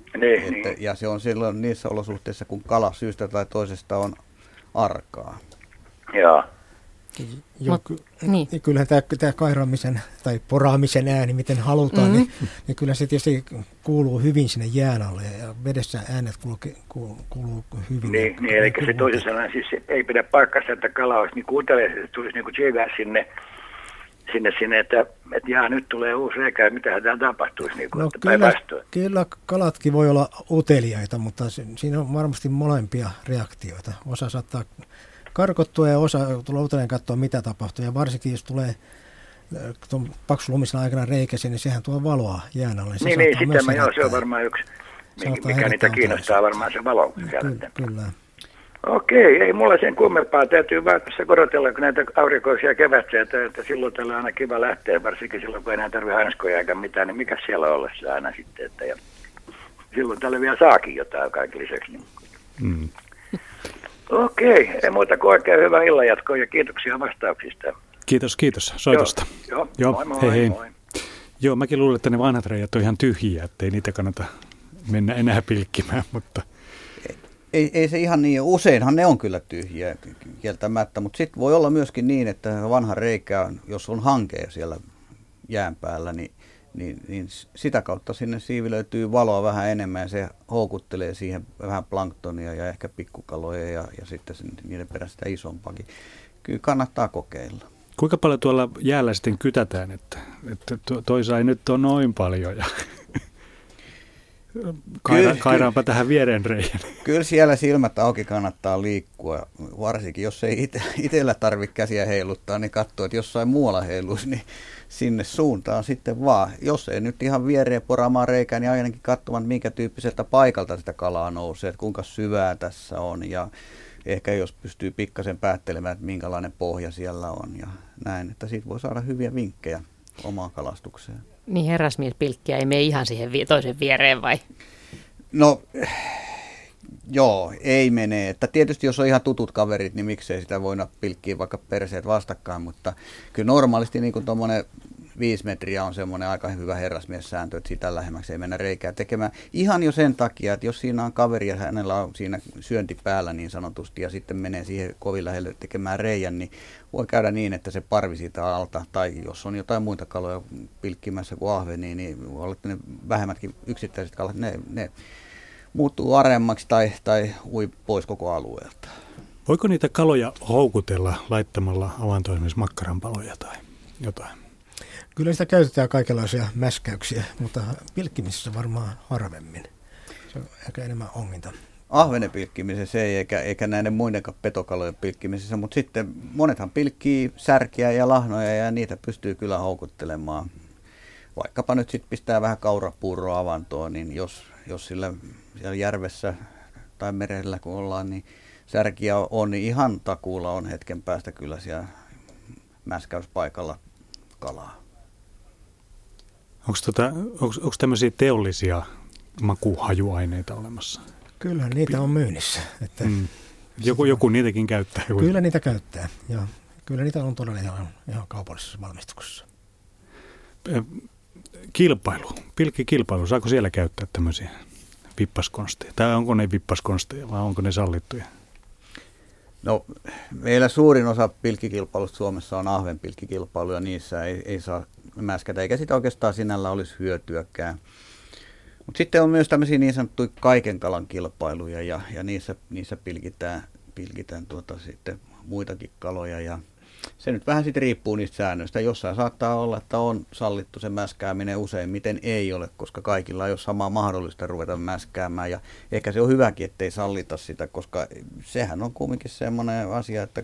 Ja se on silloin niissä olosuhteissa, kun kala syystä tai toisesta on arkaa. Joo. Niin. Kyllähän tämä kairaamisen tai poraamisen ääni, miten halutaan, niin kyllä se tietysti kuuluu hyvin sinne jään alle ja vedessä äänet kuuluu hyvin. Niin eli se toisin sanoen siis ei pidä paikkansa, että kala olisi niin uteliaisesti, että tulisi niin kuin jäävää sinne, että jaa, nyt tulee uusi reikä, ja mitähän tämä tapahtuisi niin kuin, no, että kyllä kalatkin voi olla uteliaita, mutta siinä on varmasti molempia reaktioita. Osa saattaa karkottua ja osa tulee uudelleen katsoa, mitä tapahtuu. Ja varsinkin, jos tulee tuon paksulumisena aikana reikäsi, niin sehän tuo valoa jään alle. Niin, sitten se on varmaan yksi, mikä niitä kiinnostaa, varmaan se valo. Kyllä. Okei, ei mulla sen kummempaa. Täytyy vaan tässä korotella, kun näitä aurinkoisia kevättä, että silloin tällä aina kiva lähteä, varsinkin silloin, kun enää tarvitse hanskoja eikä mitään, niin mikä siellä ollessa aina sitten. Että, ja silloin tällä vielä saakin jotain kaiken lisäksi. Niin. Okei, ei muuta kuin oikein hyvää illanjatkoa ja kiitoksia vastauksista. Kiitos soitosta. Joo, moi. Joo, mäkin luulen, että ne vanhat reijät on ihan tyhjiä, ettei niitä kannata mennä enää pilkkimään, mutta ei se ihan niin, useinhan ne on kyllä tyhjiä kieltämättä, mutta sitten voi olla myöskin niin, että vanha reikä, jos on hankea siellä jään päällä, niin sitä kautta sinne siivilöityy valoa vähän enemmän ja se houkuttelee siihen vähän planktonia ja ehkä pikkukaloja ja sitten niiden perästä isompakin. Kyllä kannattaa kokeilla. Kuinka paljon tuolla jäällä sitten kytätään, että toisaan nyt on noin paljon ja kairaanpa tähän viereen reijän. Kyllä siellä silmät auki kannattaa liikkua, varsinkin jos ei itsellä tarvitse käsiä heiluttaa, niin katsoo, että jossain muualla heiluisi, niin sinne suuntaan sitten vaan. Jos ei nyt ihan viereen poraamaan reikään, niin ainakin katsomaan, minkä tyyppiseltä paikalta sitä kalaa nousee, että kuinka syvää tässä on ja ehkä jos pystyy pikkasen päättelemään, että minkälainen pohja siellä on ja näin, että siitä voi saada hyviä vinkkejä omaan kalastukseen. Niin herrasmiespilkkiä ei mene ihan siihen toisen viereen vai? No joo, ei mene. Että tietysti jos on ihan tutut kaverit, niin miksei sitä voi pilkkiä vaikka perseet vastakkain, mutta kyllä normaalisti niin kuin tuommoinen 5 metriä on semmoinen aika hyvä herrasmiessääntö, että sitä lähemmäksi ei mennä reikää tekemään. Ihan jo sen takia, että jos siinä on kaveri ja hänellä on siinä syönti päällä niin sanotusti ja sitten menee siihen kovin lähelle tekemään reijän, niin voi käydä niin, että se parvi siitä alta tai jos on jotain muita kaloja pilkkimässä kuin ahvenia, niin voi olla, että ne vähemmätkin yksittäiset kalat, ne muuttuu aremmaksi tai ui pois koko alueelta. Voiko niitä kaloja houkutella laittamalla avantoon esimerkiksi makkaranpaloja tai jotain? Kyllä sitä käytetään kaikenlaisia mäskäyksiä, mutta pilkkimisessä varmaan harvemmin. Se on ehkä enemmän onginta. Ahvenen pilkkimisessä ei, eikä näiden muidenkaan petokalojen pilkkimisessä, mutta sitten monethan pilkkii särkiä ja lahnoja ja niitä pystyy kyllä houkuttelemaan. Vaikkapa nyt sitten pistää vähän kaurapuuroa avantoon, niin jos siellä järvessä tai merellä kun ollaan, niin särkiä on, niin ihan takuulla on hetken päästä kyllä siellä mäskäyspaikalla kalaa. Onko tämmöisiä teollisia makuhajuaineita olemassa? Kyllähän niitä on myynnissä. Että joku niitäkin käyttää. Kyllä niitä käyttää. Ja kyllä niitä on todella ihan kaupallisessa valmistuksessa. Kilpailu, pilkkikilpailu. Saako siellä käyttää tämmöisiä vippaskonsteja? Tai onko ne vippaskonsteja vai onko ne sallittuja? No, meillä suurin osa pilkkikilpailusta Suomessa on ahvenpilkkikilpailu ja niissä ei saa mäskätä, eikä sitä oikeastaan sinällä olisi hyötyäkään. Mutta sitten on myös tämmöisiä niin sanottuja kaiken kalan kilpailuja ja niissä pilkitään sitten muitakin kaloja. Ja Se nyt vähän sitten riippuu niistä säännöistä. Jossain saattaa olla, että on sallittu se mäskääminen, useimmiten ei ole, koska kaikilla ei ole samaa mahdollista ruveta mäskäämään. Ja ehkä se on hyväkin, ettei sallita sitä, koska sehän on kuitenkin semmoinen asia, että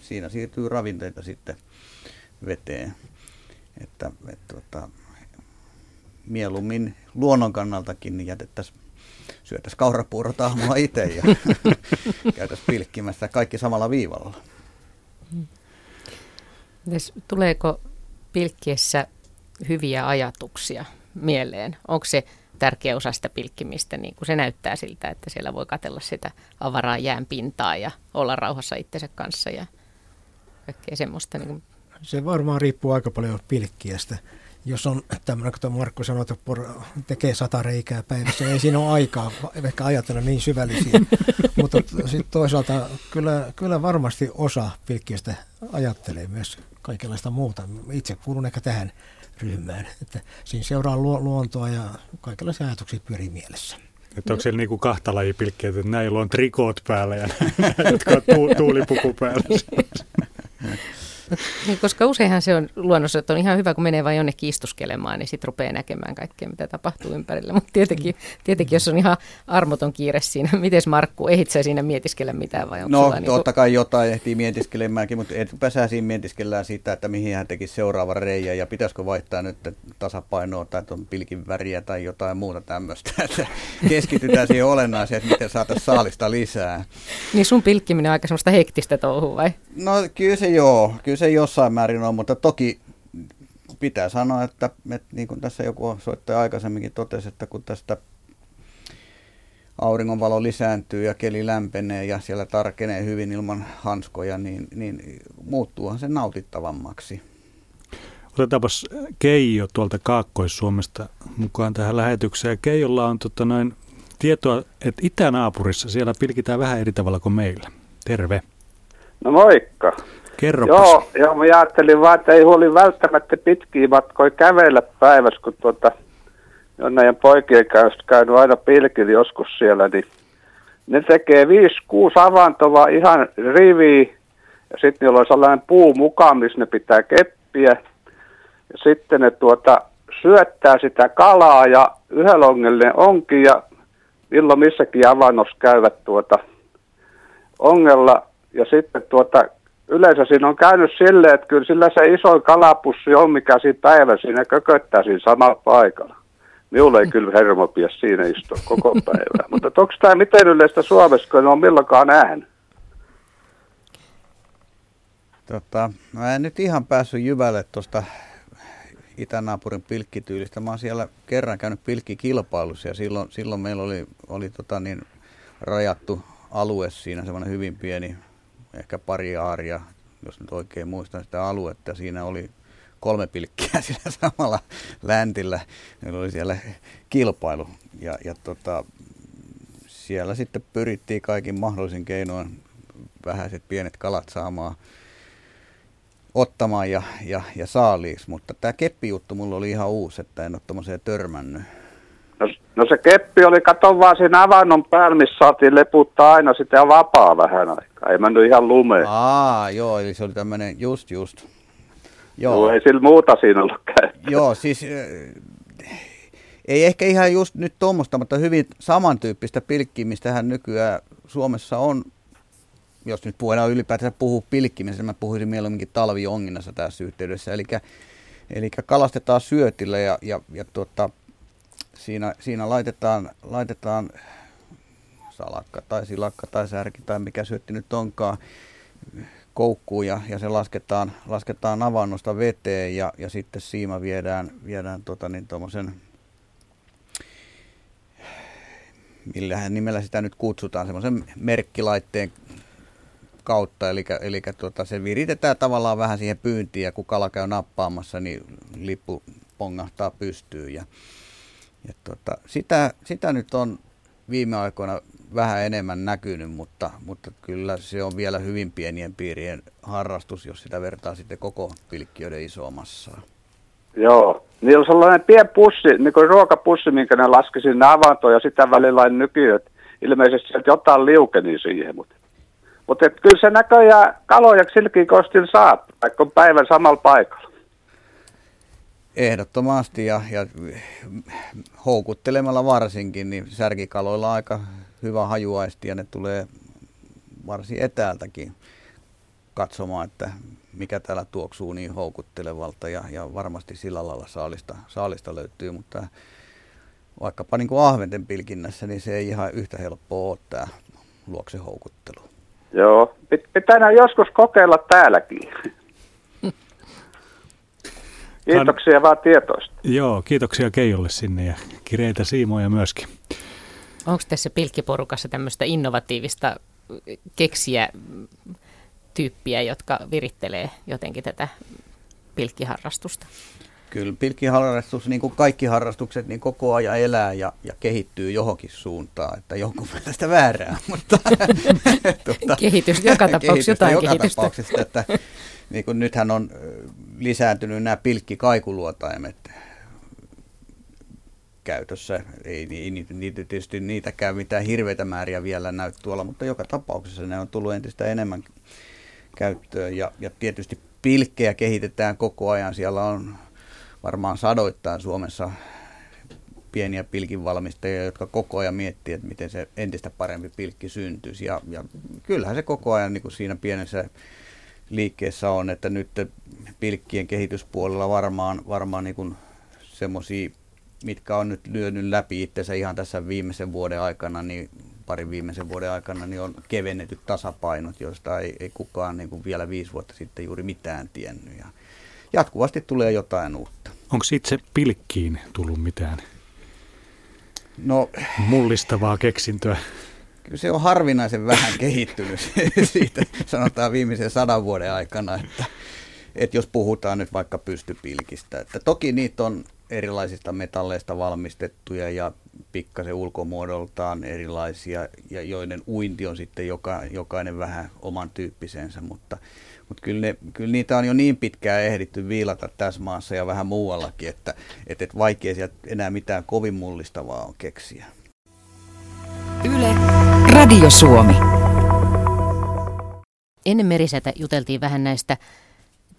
siinä siirtyy ravinteita sitten veteen. Että mieluummin luonnon kannaltakin niin syötäisiin kaurapuurotahmoa itse ja käytäisiin pilkkimässä kaikki samalla viivalla. Tuleeko pilkkiessä hyviä ajatuksia mieleen? Onko se tärkeä osa sitä pilkkimistä, niin kuin se näyttää siltä, että siellä voi katsella sitä avaraa jään pintaa ja olla rauhassa itsensä kanssa ja kaikkea semmoista? Niin kuin. Se varmaan riippuu aika paljon pilkkiästä. Jos on tämmöinen, kuten Markku sanoi, että tekee 100 reikää päivässä, ei siinä ole aikaa ehkä ajatella niin syvällisiä. Mutta sitten toisaalta kyllä varmasti osa pilkkiöstä ajattelee myös kaikenlaista muuta. Itse kuulun ehkä tähän ryhmään, että siinä seuraa luontoa ja kaikenlaisia ajatuksia pyörii mielessä. Että onko siellä niinku kahta lajia pilkkiä, että näillä on trikoot päällä ja jotka on tuulipuku päällä. Koska useinhan se on luonnossa, että on ihan hyvä, kun menee vain jonnekin istuskelemaan, niin sitten rupeaa näkemään kaikkea, mitä tapahtuu ympärillä. Mutta tietenkin, jos on ihan armoton kiire siinä, miten Markku, ehdit sä siinä mietiskellä mitään vai onko? No totta kai jotain ehtii mietiskelemmäänkin, mutta etpä sä siinä mietiskellään sitä, että mihin hän tekisi seuraavan reijän ja pitäisikö vaihtaa nyt tasapainoa tai tuon pilkin väriä tai jotain muuta tämmöistä. Keskitytään siihen olennaiseen, että miten saataisiin saalista lisää. Niin sun pilkkiminen on aika semmoista hektistä touhua vai? No kyllä se joo. Kyllä se jossain määrin on, mutta toki pitää sanoa, että niin kuin tässä joku soittaja aikaisemminkin totesi, että kun tästä auringonvalo lisääntyy ja keli lämpenee ja siellä tarkenee hyvin ilman hanskoja, niin muuttuuhan se nautittavammaksi. Otetaanpas Keijo tuolta Kaakkois-Suomesta mukaan tähän lähetykseen. Keijolla on tietoa, että itänaapurissa siellä pilkitään vähän eri tavalla kuin meillä. Terve. No moikka. Kerropas. Joo, mä ajattelin vaan, että ei huoli välttämättä pitkiä matkoja kävellä päivässä, kun näiden poikien kanssa käynyt aina pilkillä joskus siellä, niin ne tekee 5-6 avantoa ihan riviin, ja sitten niillä on sellainen puu mukaan, missä ne pitää keppiä, ja sitten ne syöttää sitä kalaa, ja yhdellä ongellinen onkin, ja milloin missäkin avannossa käyvät ongella, ja sitten yleensä siinä on käynyt silleen, että kyllä sillä se iso kalapussi on, mikä siinä päivä siinä kököttää siinä samalla paikalla. Minulla ei kyllä hermopia siinä istua koko päivää. Mutta onko tämä miten yleistä Suomessa, kun en ole milloinkaan nähnyt? Mä en nyt ihan päässyt jyvälle tuosta itänaapurin pilkkityylistä. Mä oon siellä kerran käynyt pilkkikilpailussa ja silloin meillä oli rajattu alue siinä, semmoinen hyvin pieni, ehkä pari aaria, jos nyt oikein muistan sitä aluetta. Siinä oli 3 pilkkiä sillä samalla läntillä. Meillä oli siellä kilpailu. Ja siellä sitten pyrittiin kaikin mahdollisin keinoin vähäiset pienet kalat ottamaan ja saaliiksi. Mutta tämä keppijuttu mulla oli ihan uusi, että en ole tommoseen törmännyt. No se keppi oli, katon vaan siinä avannon päällä, missä saatiin leputtaa aina sitä vapaa vähän aikaa. Ei mennyt ihan lumeen. Joo, eli se oli tämmöinen just. Joo, ei sillä muuta siinä ollut käyttöä. Joo, siis ei ehkä ihan just nyt tuommoista, mutta hyvin samantyyppistä pilkkimistähän nykyään Suomessa on. Jos nyt voidaan ylipäätään puhua pilkkimisestä, mä puhuisin mieluumminkin talvionginnassa tässä yhteydessä. Eli kalastetaan syötillä ja Siinä laitetaan salakka tai silakka tai särki tai mikä syötti nyt onkaan koukkuun ja se lasketaan avannosta veteen ja sitten siima viedään tuommoisen, millähän nimellä sitä nyt kutsutaan, semmoisen merkkilaitteen kautta, eli se viritetään tavallaan vähän siihen pyyntiin ja kun kala käy nappaamassa, niin lippu pongahtaa pystyyn sitä nyt on viime aikoina vähän enemmän näkynyt, mutta kyllä se on vielä hyvin pienien piirien harrastus, jos sitä vertaa sitten koko pilkkiöiden isoa massaa. Joo, niillä on sellainen pieni pussi, niin kuin ruokapussi, minkä ne laski sinne avantoon ja sitä välillä nykyään. Ilmeisesti sieltä jotain liukeni siihen, mutta Mutta kyllä se näköjään kaloja silkin kostin saat, vaikka on päivän samalla paikalla. Ehdottomasti ja houkuttelemalla varsinkin, niin särkikaloilla on aika hyvä hajuaisti ja ne tulee varsin etäältäkin katsomaan, että mikä täällä tuoksuu niin houkuttelevalta ja varmasti sillä lailla saalista löytyy, mutta vaikkapa niin kuin ahventen pilkinnässä, niin se ei ihan yhtä helppoa ole tämä luokse houkuttelu. Joo, pitää joskus kokeilla täälläkin. Kiitoksia vaan tietoista. Joo, kiitoksia Keijolle sinne ja kireitä siimoja myöskin. Onko tässä pilkkiporukassa tämmöistä innovatiivista keksiä tyyppiä, jotka virittelee jotenkin tätä pilkkiharrastusta? Kyllä, pilkkiharrastus, niin kuin kaikki harrastukset, niin koko ajan elää ja kehittyy johonkin suuntaan, että jonkun mielestä väärää, mutta kehitystä joka tapauksessa kehitystä. Että, niin kuin nythän on lisääntynyt nämä pilkkikaikuluotaimet käytössä, ei tietysti niitäkään mitään hirveitä määriä vielä näy tuolla, mutta joka tapauksessa ne on tullut entistä enemmän käyttöön ja tietysti pilkkejä kehitetään koko ajan, siellä on varmaan sadoittain Suomessa pieniä pilkinvalmistajia, jotka koko ajan miettii, että miten se entistä parempi pilkki syntyisi. Ja kyllähän se koko ajan niin kuin siinä pienessä liikkeessä on, että nyt pilkkien kehityspuolella varmaan niin kuin semmoisia, mitkä on nyt lyönyt läpi itsensä ihan tässä parin viimeisen vuoden aikana, niin on kevennetyt tasapainot, joista ei kukaan niin kuin vielä 5 vuotta sitten juuri mitään tiennyt. Ja jatkuvasti tulee jotain uutta. Onko itse pilkkiin tullut mitään mullistavaa keksintöä? Kyllä se on harvinaisen vähän kehittynyt siitä, sanotaan viimeisen 100 vuoden aikana, että jos puhutaan nyt vaikka pystypilkistä. Että toki niitä on erilaisista metalleista valmistettuja ja pikkasen ulkomuodoltaan erilaisia, ja joiden uinti on sitten jokainen vähän oman tyyppisensä, mutta kyllä niitä on jo niin pitkään ehditty viilata tässä maassa ja vähän muuallakin, että vaikea sieltä enää mitään kovin mullistavaa on keksiä. Yle Radio Suomi. Ennen merisätä juteltiin vähän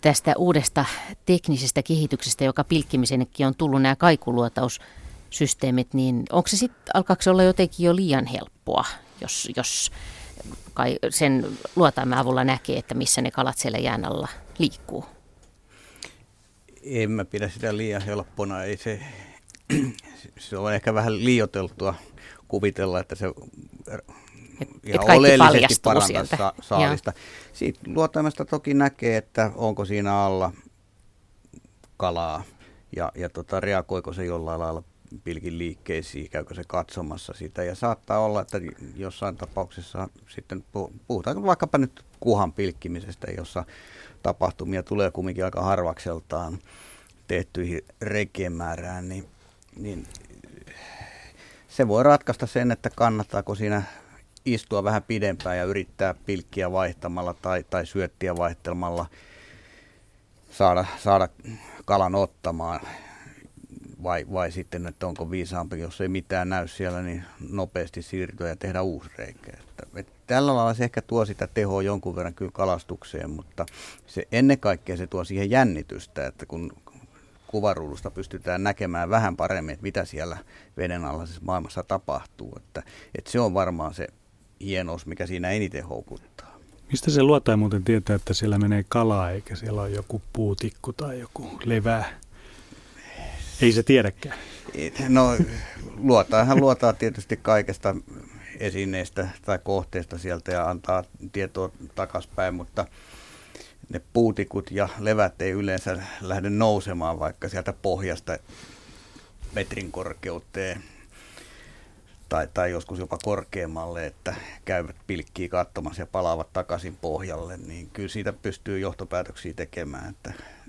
tästä uudesta teknisestä kehityksestä, joka pilkkimisenkin on tullut, nämä kaikuluotaussysteemit, niin onko se sitten, alkaako se olla jotenkin jo liian helppoa, jos sen luotaimen avulla näkee, että missä ne kalat siellä jään alla liikkuu? En mä pidä sitä liian helppona. Ei se on ehkä vähän liioiteltua kuvitella, että se ja oleellisesti parantaa saalista. Siitä luotaimesta toki näkee, että onko siinä alla kalaa ja reagoiko se jollain lailla pilkin liikkeisiin, käykö se katsomassa sitä. Ja saattaa olla, että jossain tapauksessa sitten puhutaan vaikkapa nyt kuhan pilkkimisestä, jossa tapahtumia tulee kumminkin aika harvakseltaan tehtyihin reikien määrään, niin se voi ratkaista sen, että kannattaako siinä istua vähän pidempään ja yrittää pilkkiä vaihtamalla tai syöttiä vaihtelmalla saada kalan ottamaan. Vai sitten, että onko viisaampi, jos ei mitään näy siellä, niin nopeasti siirtyä ja tehdä uusi reikä. Että tällä lailla se ehkä tuo sitä tehoa jonkun verran kyllä kalastukseen, mutta se ennen kaikkea se tuo siihen jännitystä, että kun kuvaruudusta pystytään näkemään vähän paremmin, että mitä siellä vedenalaisessa maailmassa tapahtuu. Että se on varmaan se hienous, mikä siinä eniten houkuttaa. Mistä se luotain muuten tietää, että siellä menee kalaa eikä siellä ole joku puutikku tai joku levää? Ei se tiedäkään. No luotaa tietysti kaikesta esineestä tai kohteesta sieltä ja antaa tietoa takaspäin, mutta ne puutikut ja levät ei yleensä lähde nousemaan vaikka sieltä pohjasta metrin korkeuteen tai joskus jopa korkeammalle, että käyvät pilkkiä katsomassa ja palaavat takaisin pohjalle, niin kyllä siitä pystyy johtopäätöksiä tekemään,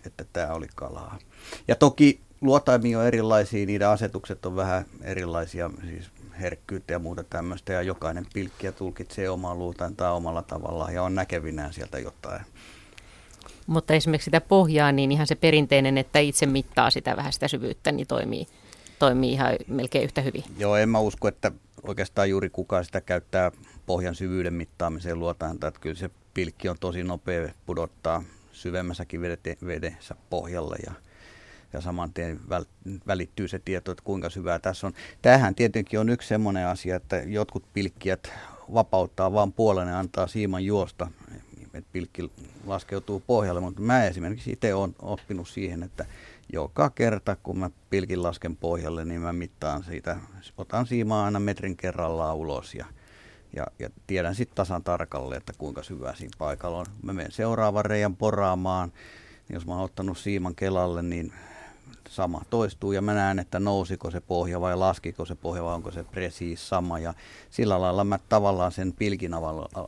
että tämä oli kalaa. Ja toki luotaimia on erilaisia, niiden asetukset on vähän erilaisia, siis herkkyyttä ja muuta tämmöistä, ja jokainen pilkkiä tulkitsee omaa luotaintaan omalla tavallaan ja on näkevinään sieltä jotain. Mutta esimerkiksi sitä pohjaa, niin ihan se perinteinen, että itse mittaa sitä vähän sitä syvyyttä, niin toimii toimii ihan melkein yhtä hyvin. Joo, en mä usko, että oikeastaan juuri kukaan sitä käyttää pohjan syvyyden mittaamiseen luotaantaa, että kyllä se pilkki on tosi nopea pudottaa syvemmässäkin vedensä pohjalle ja saman tien välittyy se tieto, että kuinka syvää tässä on. Tämähän tietenkin on yksi semmoinen asia, että jotkut pilkkijät vapauttaa vaan puolen ja antaa siiman juosta, että pilkki laskeutuu pohjalle, mutta mä esimerkiksi itse olen oppinut siihen, että joka kerta kun mä pilkin lasken pohjalle, niin mä mittaan siitä, otan siimaa aina metrin kerrallaan ulos ja tiedän sitten tasan tarkalleen, että kuinka syvää siinä paikalla on. Mä menen seuraavan reiän poraamaan, niin jos mä oon ottanut siiman kelalle, niin sama toistuu ja mä näen, että nousiko se pohja vai laskiko se pohja vai onko se presiis sama ja sillä lailla mä tavallaan sen pilkin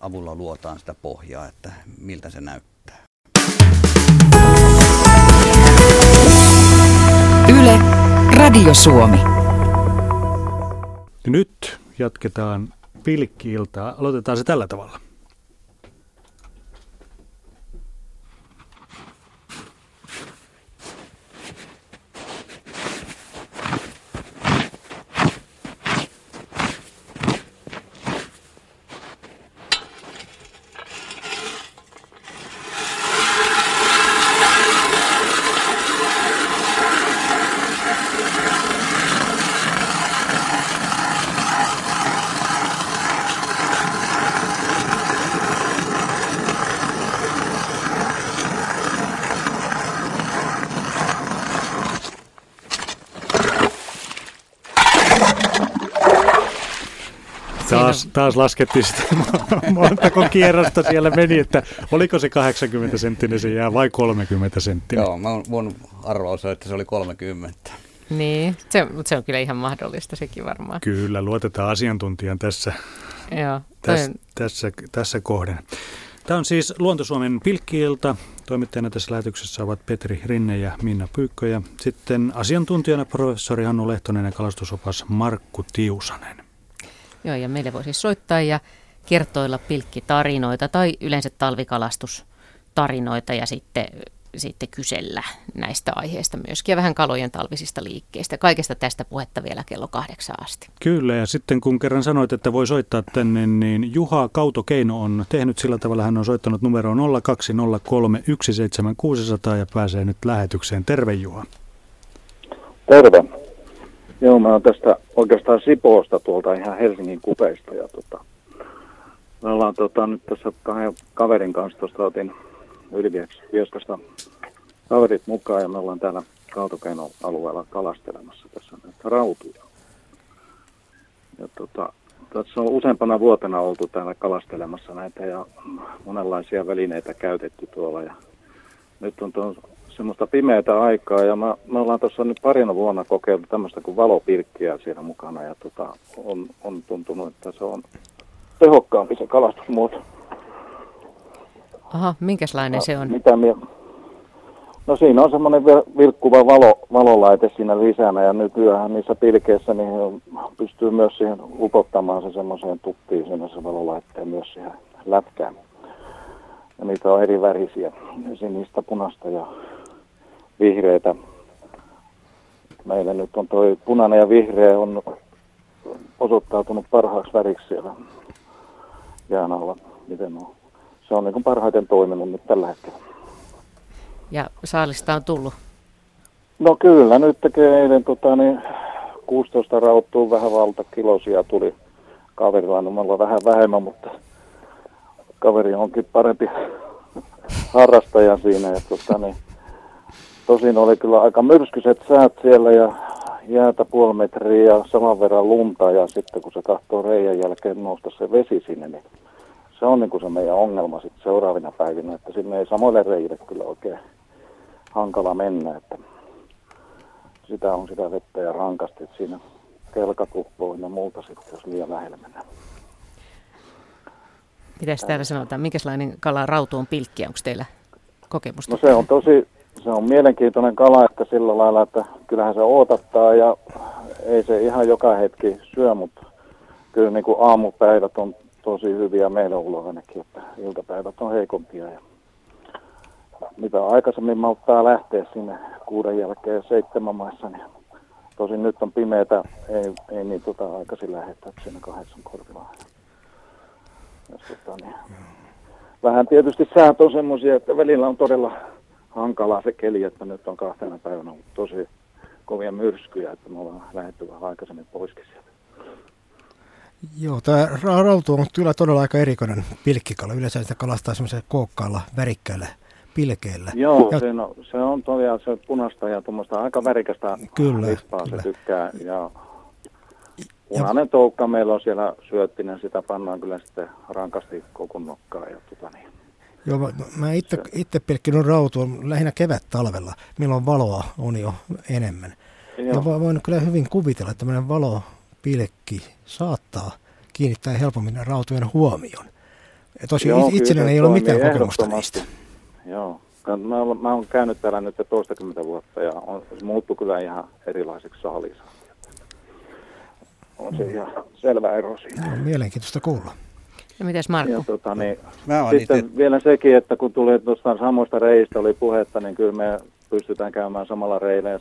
avulla luotaan sitä pohjaa, että miltä se näyttää. Yle Radio Suomi. Nyt jatketaan pilkki-iltaa. Aloitetaan se tällä tavalla. Taas laskettiin sitä montako kierrosta siellä meni, että oliko se 80 senttinen se jää vai 30 senttinen? Joo, mun arvaus on, että se oli 30. Niin, mutta se on kyllä ihan mahdollista sekin varmaan. Kyllä, luotetaan asiantuntijan tässä, joo, tässä kohden. Tämä on siis Luonto-Suomen pilkki-ilta. Toimittajana tässä lähetyksessä ovat Petri Rinne ja Minna Pyykkö. Ja sitten asiantuntijana professori Hannu Lehtonen ja kalastusopas Markku Tiusanen. Joo, ja meille voi siis soittaa ja kertoilla pilkkitarinoita tai yleensä talvikalastustarinoita ja sitten kysellä näistä aiheista myöskin ja vähän kalojen talvisista liikkeistä. Kaikesta tästä puhetta vielä kello 8 asti. Kyllä, ja sitten kun kerran sanoit, että voi soittaa tänne, niin Juha Kautokeino on tehnyt sillä tavalla, hän on soittanut numeroon 020317600 ja pääsee nyt lähetykseen. Terve Juha. Terve. Joo, mä oon tästä oikeastaan Sipoosta tuolta ihan Helsingin kupeista ja me ollaan nyt tässä kahden kaverin kanssa tuosta otin Ylivieskasta kaverit mukaan ja me ollaan täällä Kautokeinoalueella kalastelemassa tässä näitä rautuja. Ja tässä on useampana vuotena oltu täällä kalastelemassa näitä ja monenlaisia välineitä käytetty tuolla ja nyt on semmoista pimeätä aikaa ja me ollaan tuossa nyt parina vuonna kokeiltu tämmöistä kuin valopilkkiä siellä mukana ja on tuntunut, että se on tehokkaampi se kalastusmuoto. Aha, minkäslainen se on? No siinä on semmoinen vilkkuva valolaite siinä lisänä ja nykyään niissä pilkeissä niin pystyy myös siihen upottamaan se semmoiseen tukkiin siinä se valolaitteen myös siihen lätkään. Ja niitä on eri värisiä, sinistä, punaista ja vihreitä. Meillä nyt on toi punainen ja vihreä on osoittautunut parhaaksi väriksi siellä jään alla. Se on niin parhaiten toiminut nyt tällä hetkellä. Ja saalista on tullut? No kyllä, nyt tekee eilen 16 rauttua vähän valtakilosia tuli kaverilla. No, mulla on vähän vähemmän, mutta kaveri onkin parempi harrastaja siinä. Ja tosin oli kyllä aika myrskyiset säät siellä ja jäätä puoli metriä ja saman verran lunta ja sitten kun se tahtoo reijän jälkeen nousta se vesi sinne, niin se on niin kuin se meidän ongelma sitten seuraavina päivinä, että sinne ei samoille reijille kyllä oikein hankala mennä, että sitä on sitä vettä ja rankasti, että siinä kelkatuppoo ja muuta sitten, jos liian lähelle mennään. Mitäs täällä sanotaan, minkälainen kala rautu on pilkkiä, onko teillä kokemusta? No se on mielenkiintoinen kala, että sillä lailla, että kyllähän se ootattaa ja ei se ihan joka hetki syö, mutta kyllä niin kuin aamupäivät on tosi hyviä meillä ulovenekin, että iltapäivät on heikompia. Ja mitä aikaisemmin malttaa lähteä sinne 6 jälkeen 7 maissa, niin Tosin nyt on pimeätä, ei niin aikaisin lähetä siinä 8 korvaa. Niin. Vähän tietysti säät on semmoisia, että välillä on todella hankalaa se keli, että nyt on kahtena päivänä ollut tosi kovia myrskyjä, että me ollaan lähdetty vähän aikaisemmin poiskin sieltä. Joo, tämä rautu on kyllä todella aika erikoinen pilkkikala. Yleensä sitä kalastaa semmoisella kookkaalla, värikkäillä pilkeillä. Joo, ja se on todella se punaista ja tuommoista aika värikästä lispaa se tykkää. Ja punainen toukka meillä on siellä syöttinen, sitä pannaan kyllä sitten rankasti kokunnokkaan. Joo, mä itse pilkkinut rautua lähinnä kevät-talvella, milloin valoa on jo enemmän. Joo. Ja voin kyllä hyvin kuvitella, että tämmöinen valopilkki saattaa kiinnittää helpommin rautujen huomion. Ja tosin itselleen ei ole mitään kokemusta niistä. Joo, mä oon käynyt täällä nyt toistakymmentä vuotta ja se muuttuu kyllä ihan erilaiseksi saaliin. On se ihan selvä ero siinä. No, mielenkiintoista kuulla. Ja mitäs Markku? Ja, sitten vielä sekin, että kun tuli tuosta samoista reistä oli puhetta, niin kyllä me pystytään käymään samalla reillä ja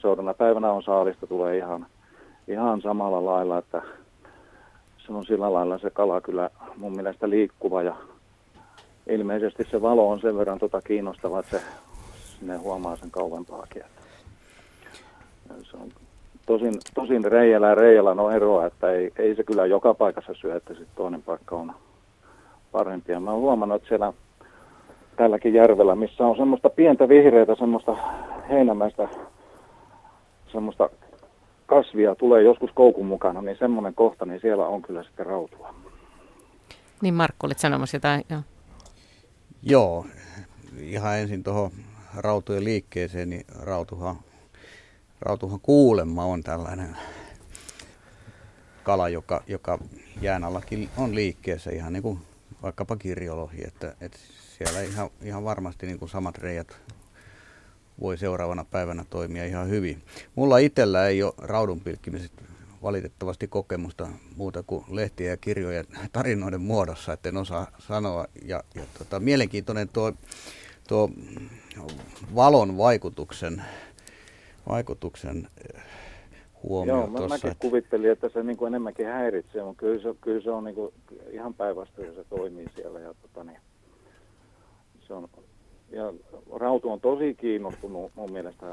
seuraavana päivänä on saalista tulee ihan samalla lailla, että se on sillä lailla se kala kyllä mun mielestä liikkuva ja ilmeisesti se valo on sen verran kiinnostava, että ne huomaa sen kauempaakin. Se on tosin reijällä on eroa, että ei se kyllä joka paikassa syö, että sitten toinen paikka on parempi. Ja mä oon huomannut, että siellä tälläkin järvellä, missä on semmoista pientä vihreätä, semmoista heinämäistä, semmoista kasvia tulee joskus koukun mukana, niin semmoinen kohta, niin siellä on kyllä sitten rautua. Niin Markku, olit sanomassa jotain? Joo, ihan ensin tuohon rautujen liikkeeseen, niin Rautuhan kuulemma on tällainen kala, joka jään allakin on liikkeessä, ihan niin kuin vaikkapa kirjolohi, että siellä ihan varmasti niin kuin samat reijät voi seuraavana päivänä toimia ihan hyvin. Mulla itsellä ei ole raudun pilkkimisestä valitettavasti kokemusta muuta kuin lehtiä ja kirjoja tarinoiden muodossa, etten osaa sanoa. Ja mielenkiintoinen tuo valon vaikutuksen huomio tuossa. Joo, mäkin kuvittelin, että se niin kuin enemmänkin häiritsee, mutta kyllä se on niin kuin ihan päinvastoin, se toimii siellä. Ja, se on, ja rautu on tosi kiinnostunut mun mielestä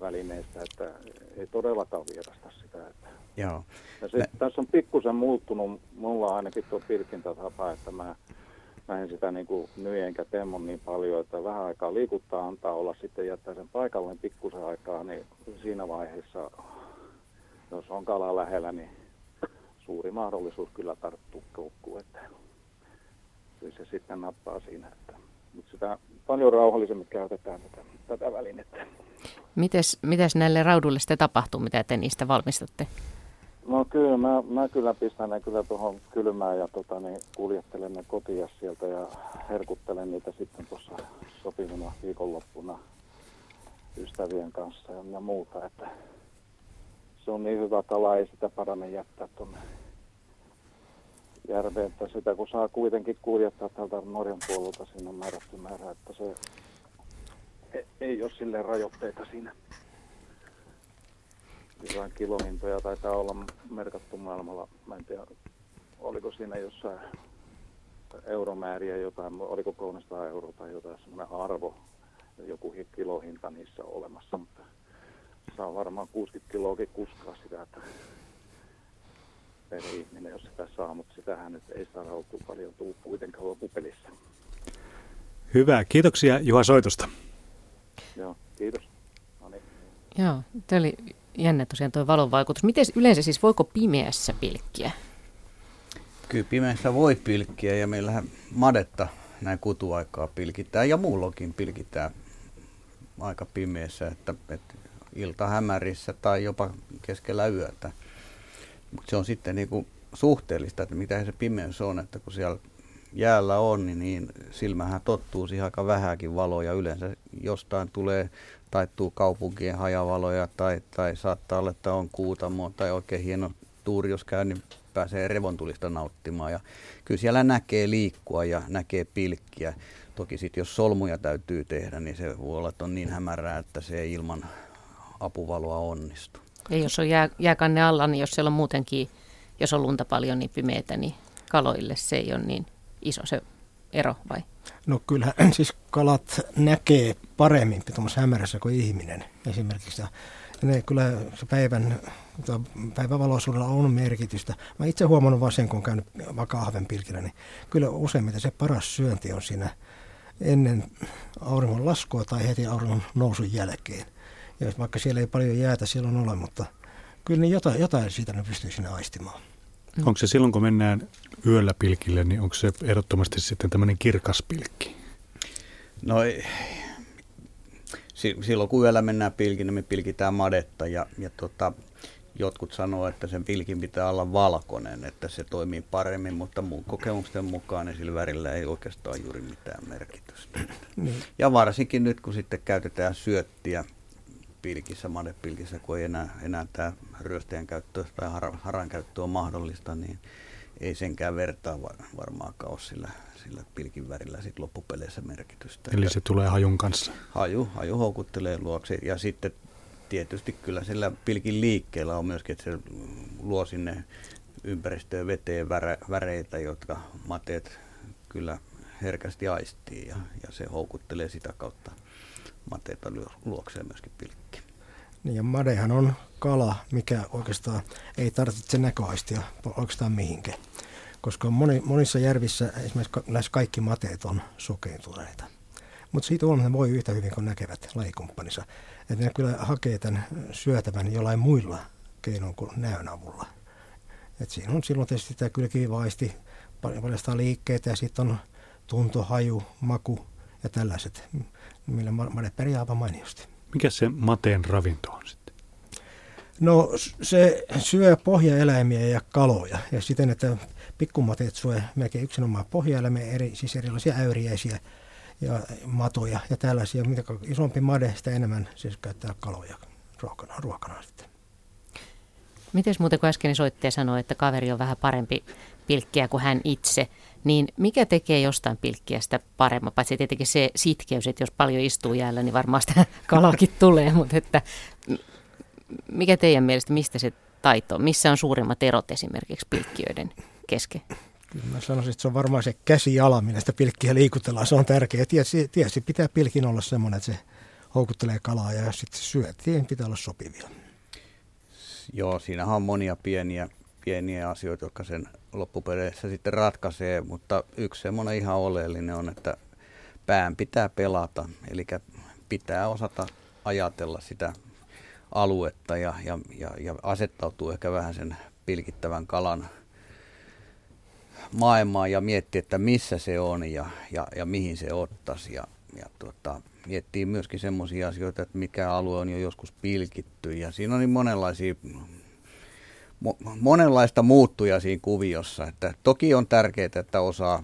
välineistä, että ei todellakaan vierasta sitä. Että. Joo. Ja se, tässä on pikkusen muuttunut, mulla on ainakin tuo pilkintatapa, että mä en sitä niin kuin nyi enkä temmon niin paljon, että vähän aikaa liikuttaa, antaa olla sitten jättää sen paikalleen pikkusen aikaa, niin siinä vaiheessa, jos on kalaa lähellä, niin suuri mahdollisuus kyllä tarttuu koukkuun, että kyllä se sitten nappaa siinä. Mutta sitä paljon rauhallisemmin käytetään tätä välinettä. Mitäs näille rauduille sitten tapahtuu, mitä te niistä valmistatte? No kyllä, mä kyllä pistän ne kyllä tuohon kylmään ja kuljettelen ne kotiin sieltä ja herkuttelen niitä sitten tuossa sopivana viikonloppuna ystävien kanssa ja muuta. Että se on niin hyvä kala, ei sitä parane jättää tuonne järveen, että sitä kun saa kuitenkin kuljettaa tältä Norjan puolelta, siinä on määrätty määrä, että se ei ole silleen rajoitteita siinä. Jotain kilohintoja taitaa olla merkattu maailmalla. Mä en tiedä, oliko siinä jossain euromääriä jotain, oliko 300 € tai jotain semmoinen arvo, joku kilohinta niissä on olemassa, mutta saa varmaan 60 kiloakin kuskaa sitä, että per ihminen, jos sitä saa, mutta sitähän nyt ei saa rautua paljon tuu kuitenkaan lopupelissä. Hyvä, kiitoksia Juha soitosta. Joo, kiitos. No niin. Joo, tämä oli jännä tosiaan tuo valon vaikutus. Miten yleensä siis, voiko pimeässä pilkkiä? Kyllä pimeässä voi pilkkiä ja meillähän madetta näin kutuaikaa pilkitään ja muulloinkin pilkitään aika pimeässä, että iltahämärissä tai jopa keskellä yötä. Mutta se on sitten niinku suhteellista, että mitä se pimeys on, että kun siellä jäällä on, niin silmähän tottuu siihen aika vähäkin valoja. Yleensä jostain tulee, taittuu kaupunkien hajavaloja tai saattaa olla, että on kuutamo tai oikein hieno tuuri, jos käy, niin pääsee revontulista nauttimaan. Ja kyllä siellä näkee liikkua ja näkee pilkkiä. Toki sitten jos solmuja täytyy tehdä, niin se voi olla, että on niin hämärää, että se ei ilman apuvaloa onnistu. Ja jos on jääkanne alla, niin jos siellä on muutenkin, jos on lunta paljon niin pimeätä, niin kaloille se ei ole niin iso se ero vai? No kyllähän siis kalat näkee paremmin tuommoisessa hämärässä kuin ihminen esimerkiksi. Ne kyllä se päivävaloisuudella on merkitystä. Mä itse huomannut vaan sen, kun on käynyt kahvenpilkillä, niin kyllä useimmiten se paras syönti on siinä ennen auringon laskua tai heti auringon nousun jälkeen. Ja vaikka siellä ei paljon jäätä silloin ole, mutta kyllä niin jotain siitä ne pystyy siinä aistimaan. Onko se silloin, kun mennään yöllä pilkille, niin onko se ehdottomasti sitten tämmöinen kirkas pilkki? No silloin, kun yöllä mennään pilkin, niin me pilkitään madetta ja jotkut sanoo, että sen pilkin pitää olla valkoinen, että se toimii paremmin, mutta mun kokemusten mukaan niin sillä värillä ei oikeastaan juuri mitään merkitystä. Ja varsinkin nyt, kun sitten käytetään syöttiä pilkissä, madepilkissä, kun ei enää tämä ryöstäjän käyttö tai haran käyttö on mahdollista, niin ei senkään vertaa varmaankaan ole sillä pilkin värillä sit loppupeleissä merkitystä. Eli se tulee hajun kanssa? Haju houkuttelee luokse ja sitten tietysti kyllä sillä pilkin liikkeellä on myöskin, että se luo sinne ympäristöön veteen väreitä, jotka mateet kyllä herkästi aistii ja se houkuttelee sitä kautta mateita luokseen myöskin pilkki. Ja madehan on kala, mikä oikeastaan ei tarvitse näköaistia oikeastaan mihinkään, koska monissa järvissä esimerkiksi lähes kaikki mateet on sokeintuneita. Mutta siitä on, ne voi yhtä hyvin kuin näkevät lajikumppaninsa. Että ne kyllä hakee tämän syötävän jollain muilla keinoin kuin näön avulla. Et siinä on silloin tietysti tämä kylkiaisti, paljastaa liikkeitä ja sitten on tunto, haju, maku ja tällaiset, millä made pärjää aivan mainiosti. Mikä se mateen ravinto on sitten? No se syö pohjaeläimiä ja kaloja ja siten, että pikkumateet syö melkein yksinomaan pohjaeläimiä, siis erilaisia äyriäisiä ja matoja ja tällaisia. Mitä isompi made, sitä enemmän siis käyttää kaloja ruokana sitten. Mites muuten, kun äsken soittaja sanoi, että kaveri on vähän parempi pilkkiä kuin hän itse, niin mikä tekee jostain pilkkiä sitä paremmin? Paitsi tietenkin se sitkeys, että jos paljon istuu jäällä, niin varmaan sitä kalaakin tulee, mutta että mikä teidän mielestä, mistä se taito on? Missä on suurimmat erot esimerkiksi pilkkiöiden kesken? Kyllä mä sanoisin, että se on varmaan se käsiala, millä sitä pilkkiä liikutellaan. Se on tärkeää. Tietysti pitää pilkin olla semmoinen, että se houkuttelee kalaa ja sitten syötiin pitää olla sopivia. Joo, siinähän on monia pieniä asioita, jotka sen loppupeleissä sitten ratkaisee, mutta yksi semmoinen ihan oleellinen on, että pään pitää pelata, eli pitää osata ajatella sitä aluetta ja asettautuu ehkä vähän sen pilkittävän kalan maailmaan ja miettiä, että missä se on ja mihin se ottaisi ja miettii myöskin semmoisia asioita, että mikä alue on jo joskus pilkitty ja siinä on niin monenlaista muuttuja siinä kuviossa, että toki on tärkeää, että osaa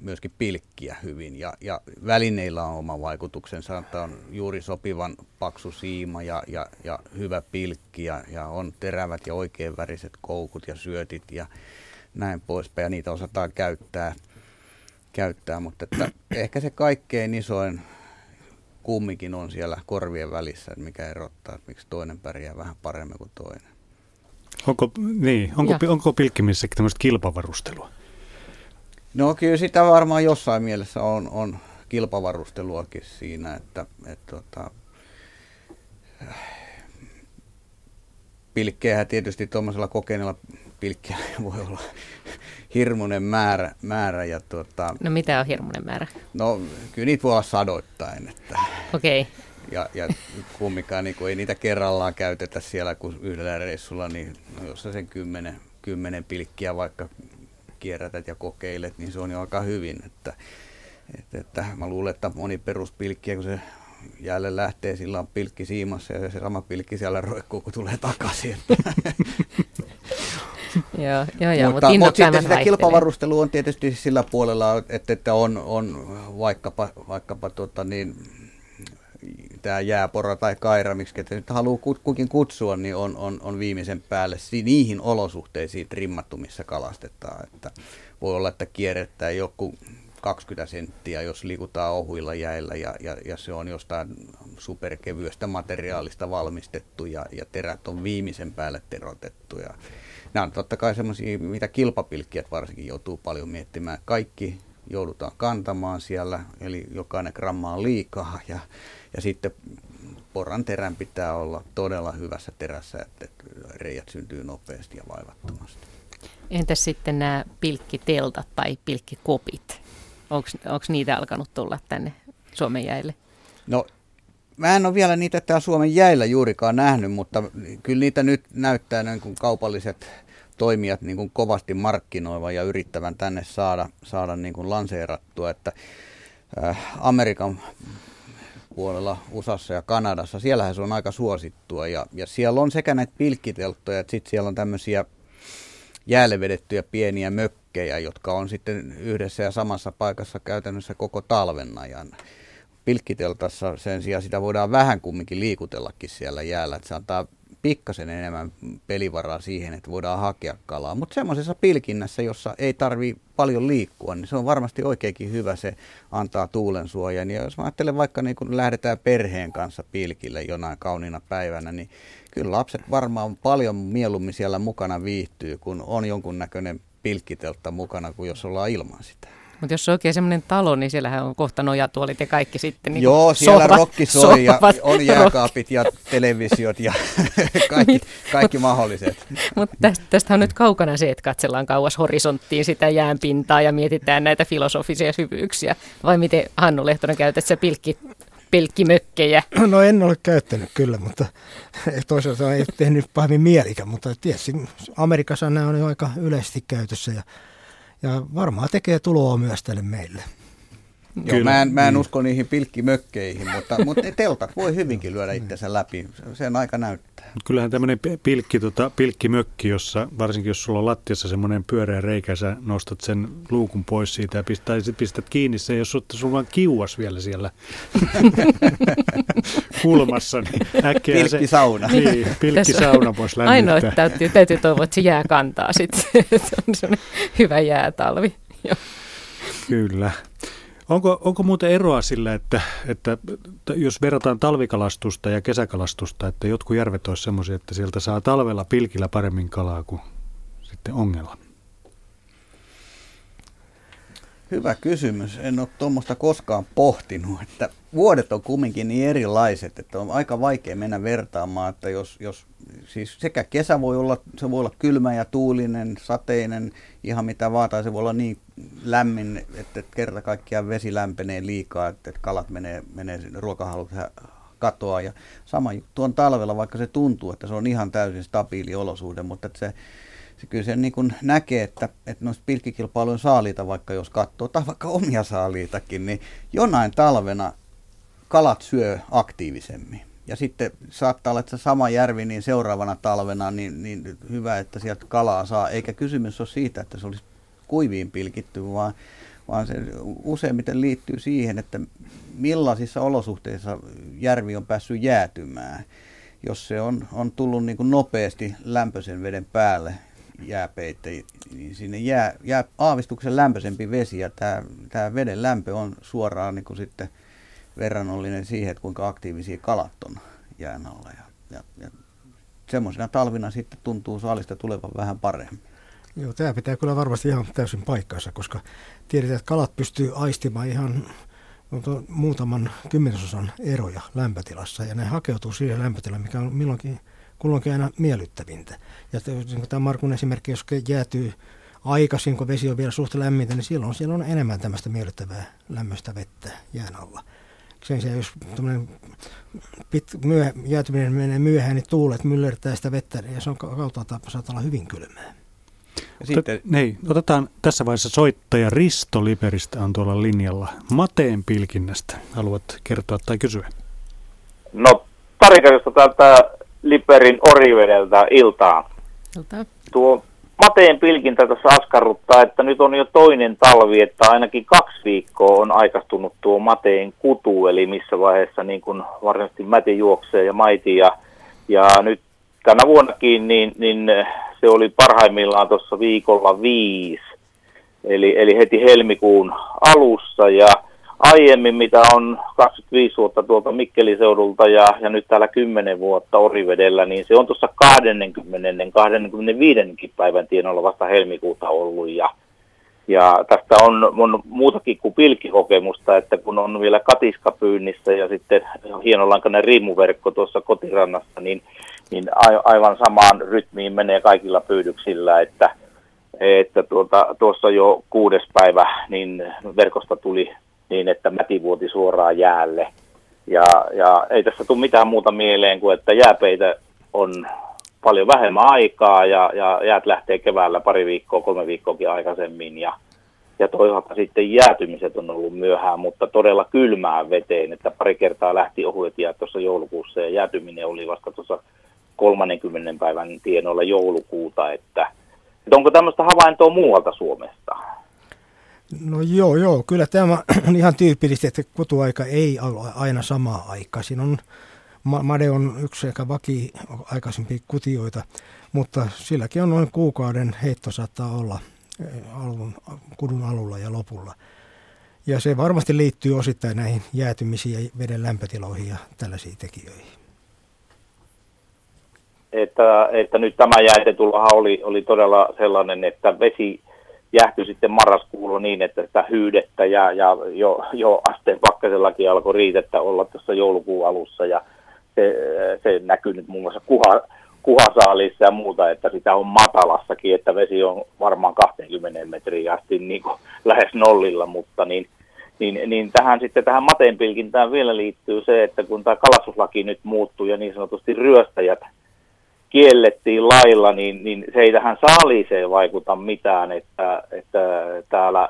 myöskin pilkkiä hyvin ja välineillä on oma vaikutuksensa, että on juuri sopivan paksu siima ja hyvä pilkki ja on terävät ja oikein väriset koukut ja syötit ja näin poispäin ja niitä osataan käyttää, mutta että ehkä se kaikkein isoin kumminkin on siellä korvien välissä, mikä erottaa, että miksi toinen pärjää vähän paremmin kuin toinen. Onko pilkkimissä tämmöistä kilpavarustelua? No kyllä sitä varmaan jossain mielessä on kilpavarusteluakin siinä, että pilkkejähän tietysti tuommoisella kokeneella pilkkejällä voi olla hirmuinen määrä ja No mitä on hirmuinen määrä? No kyllä niitä voi olla sadoittain, että... Okei. Okay. Ja kumminkaan niin ei niitä kerrallaan käytetä siellä, kun yhdellä reissulla, niin jos sä sen 10 pilkkiä vaikka kierrätät ja kokeilet, niin se on jo aika hyvin. Että mä luulen, että moni peruspilkkiä, kun se jäälle lähtee, sillä on pilkki siimassa ja se sama pilkki siellä roikkuu, kun tulee takaisin. Mutta sitten sitä kilpavarustelua on tietysti sillä puolella, että on vaikkapa niin... Tämä jääpora tai kaira, miksi nyt haluaa kukin kutsua, niin on viimeisen päälle niihin olosuhteisiin trimmattu, missä kalastetaan. Että voi olla, että kierrettää joku 20 senttiä, jos liikutaan ohuilla jäillä ja se on jostain superkevyestä materiaalista valmistettu ja terät on viimeisen päälle terotettu. Ja nämä on totta kai semmoisia, mitä kilpapilkkijät varsinkin joutuu paljon miettimään. Kaikki joudutaan kantamaan siellä, eli jokainen gramma on liikaa ja sitten poran terän pitää olla todella hyvässä terässä, että reijät syntyy nopeasti ja vaivattomasti. Entäs sitten nämä pilkkiteltat tai pilkkikopit? Onko niitä alkanut tulla tänne Suomen jäille? No, mä en ole vielä niitä täällä Suomen jäillä juurikaan nähnyt, mutta kyllä niitä nyt näyttää niin kuin kaupalliset toimijat niin kuin kovasti markkinoivan ja yrittävän tänne saada niin kuin lanseerattua, että Amerikan puolella, USAssa ja Kanadassa, siellähän se on aika suosittua ja siellä on sekä näitä pilkkitelttoja, että sitten siellä on tämmöisiä jäälle vedettyjä pieniä mökkejä, jotka on sitten yhdessä ja samassa paikassa käytännössä koko talven ajan. Pilkkiteltassa sen sijaan sitä voidaan vähän kumminkin liikutellakin siellä jäällä, että se antaa pikkasen enemmän pelivaraa siihen, että voidaan hakea kalaa. Mutta semmoisessa pilkinnässä, jossa ei tarvitse paljon liikkua, niin se on varmasti oikeinkin hyvä, se antaa tuulensuojan. Ja jos mä ajattelen vaikka niin kun lähdetään perheen kanssa pilkille jonain kauniina päivänä, niin kyllä lapset varmaan paljon mieluummin siellä mukana viihtyy, kun on jonkunnäköinen pilkkiteltta mukana, kuin jos ollaan ilman sitä. Mutta jos on oikein semmoinen talo, niin siellähän on kohta nojatuolit ja kaikki sitten. Niin joo, siellä rokki soi ja on jääkaapit ja televisiot ja kaikki mahdolliset. Mutta tästä on nyt kaukana se, että katsellaan kauas horisonttiin sitä jäänpintaa ja mietitään näitä filosofisia syvyyksiä. Vai miten, Hannu Lehtonen, käytät sä pilkkimökkejä? No, en ole käyttänyt kyllä, mutta toisaalta ei ole tehnyt pahemmin mielikä, mutta tietysti Amerikassa nämä on jo aika yleisesti käytössä ja varmaan tekee tuloa myös tälle meille. Joo, mä en usko niihin pilkkimökkeihin, mutta teltat voi hyvinkin lyödä itsensä läpi. Sen aika näyttää. Kyllähän tämmöinen pilkkimökki, jossa varsinkin jos sulla on lattiassa semmoinen pyöreä reikä, sä nostat sen luukun pois siitä ja pistät kiinni sen, jos sulla on kiuas vielä siellä kulmassa. Niin äkkiä pilkkisauna. Niin, pilkkisauna pois lämmittää. Ainoa, täytyy toivoa, että se jää kantaa sitten. Se on semmoinen hyvä jäätalvi. Kyllä. Onko muuten eroa sillä, että jos verrataan talvikalastusta ja kesäkalastusta, että jotkut järvet olisi semmoisia, että sieltä saa talvella pilkillä paremmin kalaa kuin sitten ongella? Hyvä kysymys. En ole tuommoista koskaan pohtinut, että vuodet on kumminkin niin erilaiset, että on aika vaikea mennä vertaamaan, että jos siis sekä kesä voi olla kylmä ja tuulinen, sateinen, ihan mitä vaan, tai se voi olla niin lämmin, että kerta kaikkiaan vesi lämpenee liikaa, että kalat menee ruokahalut katoaa. Ja sama juttu on talvella, vaikka se tuntuu, että se on ihan täysin stabiili olosuhde, mutta että se kyllä sen niin kuin näkee, että noista pilkkikilpailujen saaliita, vaikka jos katsoo, tai vaikka omia saaliitakin, niin jonain talvena kalat syö aktiivisemmin. Ja sitten saattaa olla, että se sama järvi niin seuraavana talvena niin hyvä, että sieltä kalaa saa. Eikä kysymys ole siitä, että se olisi kuiviin pilkitty, vaan se useimmiten liittyy siihen, että millaisissa olosuhteissa järvi on päässyt jäätymään, jos se on tullut niin kuin nopeasti lämpöisen veden päälle. Jääpeite, niin sinne jää aavistuksen lämpöisempi vesi, ja tämä veden lämpö on suoraan niin kuin sitten verrannollinen siihen, että kuinka aktiivisia kalat on jään alla. Ja semmoisena talvina sitten tuntuu saalista tulevan vähän paremmin. Joo, tämä pitää kyllä varmasti ihan täysin paikkansa, koska tiedetään, että kalat pystyy aistimaan ihan muutaman kymmenesosan eroja lämpötilassa, ja ne hakeutuu siihen lämpötilaan, mikä on kulloinkin aina miellyttävintä. Ja tämä Markun esimerkki, jos jäätyy aikaisin, kun vesi on vielä suht lämmintä, niin silloin siellä on enemmän tämmöistä miellyttävää lämmöistä vettä jään alla. Sen sijaan, jos jäätyminen menee myöhään, niin tuulet myllertää sitä vettä, ja se on kauttaaltaan saattaa olla hyvin kylmää. Otetaan tässä vaiheessa soittaja Risto Liperistä, on tuolla linjalla. Mateen pilkinnästä haluat kertoa tai kysyä? No, tarikaisesta täältä Liperin Orivedeltä iltaa. Tuo mateen pilkintä tässä askarruttaa, että nyt on jo toinen talvi, että ainakin 2 viikkoa on aikaistunut tuo mateen kutu, eli missä vaiheessa niin kun varsinaisesti mäti juoksee ja maiti. Ja nyt tänä vuonnakin niin se oli parhaimmillaan tuossa viikolla 5, eli heti helmikuun alussa ja aiemmin, mitä on 25 vuotta tuolta Mikkeliseudulta ja nyt täällä 10 vuotta Orivedellä, niin se on tuossa 20-25 päivän tienoilla vasta helmikuuta ollut. Ja tästä on muutakin kuin pilkkihokemusta, että kun on vielä katiska pyynnissä ja sitten hienolankainen riimuverkko tuossa kotirannassa, niin aivan samaan rytmiin menee kaikilla pyydyksillä, että tuossa jo 6. päivä niin verkosta tuli niin, että mäti vuoti suoraan jäälle. Ja ei tässä tule mitään muuta mieleen kuin, että jääpeitä on paljon vähemmän aikaa ja jäät lähtee keväällä 3 viikkoakin aikaisemmin. Ja toisaalta sitten jäätymiset on ollut myöhään, mutta todella kylmään veteen, että pari kertaa lähti ohuet jäät tuossa joulukuussa ja jäätyminen oli vasta tuossa 30 päivän tienoilla joulukuuta, että onko tämmöistä havaintoa muualta Suomesta? No joo, kyllä tämä on ihan tyypillistä, että kutuaika ei ole aina samaa aikaa. Siinä on, made on yksi aika aikaisempi kutioita, mutta silläkin on noin kuukauden heitto saattaa olla kudun alulla ja lopulla. Ja se varmasti liittyy osittain näihin jäätymisiin ja veden lämpötiloihin ja tällaisiin tekijöihin. Että nyt tämä jäätetullahan oli todella sellainen, että vesi jähtyi sitten marraskuulla niin, että sitä hyydettä ja jo asteen pakkasellakin alkoi riitettä olla tässä joulukuun alussa ja se näkyy nyt muun muassa kuhasaalissa ja muuta, että sitä on matalassakin, että vesi on varmaan 20 metriä asti niin kuin lähes nollilla, mutta niin tähän mateenpilkintään vielä liittyy se, että kun tämä kalastuslaki nyt muuttuu ja niin sanotusti ryöstäjät kiellettiin lailla, niin se ei tähän saaliiseen vaikuta mitään, että täällä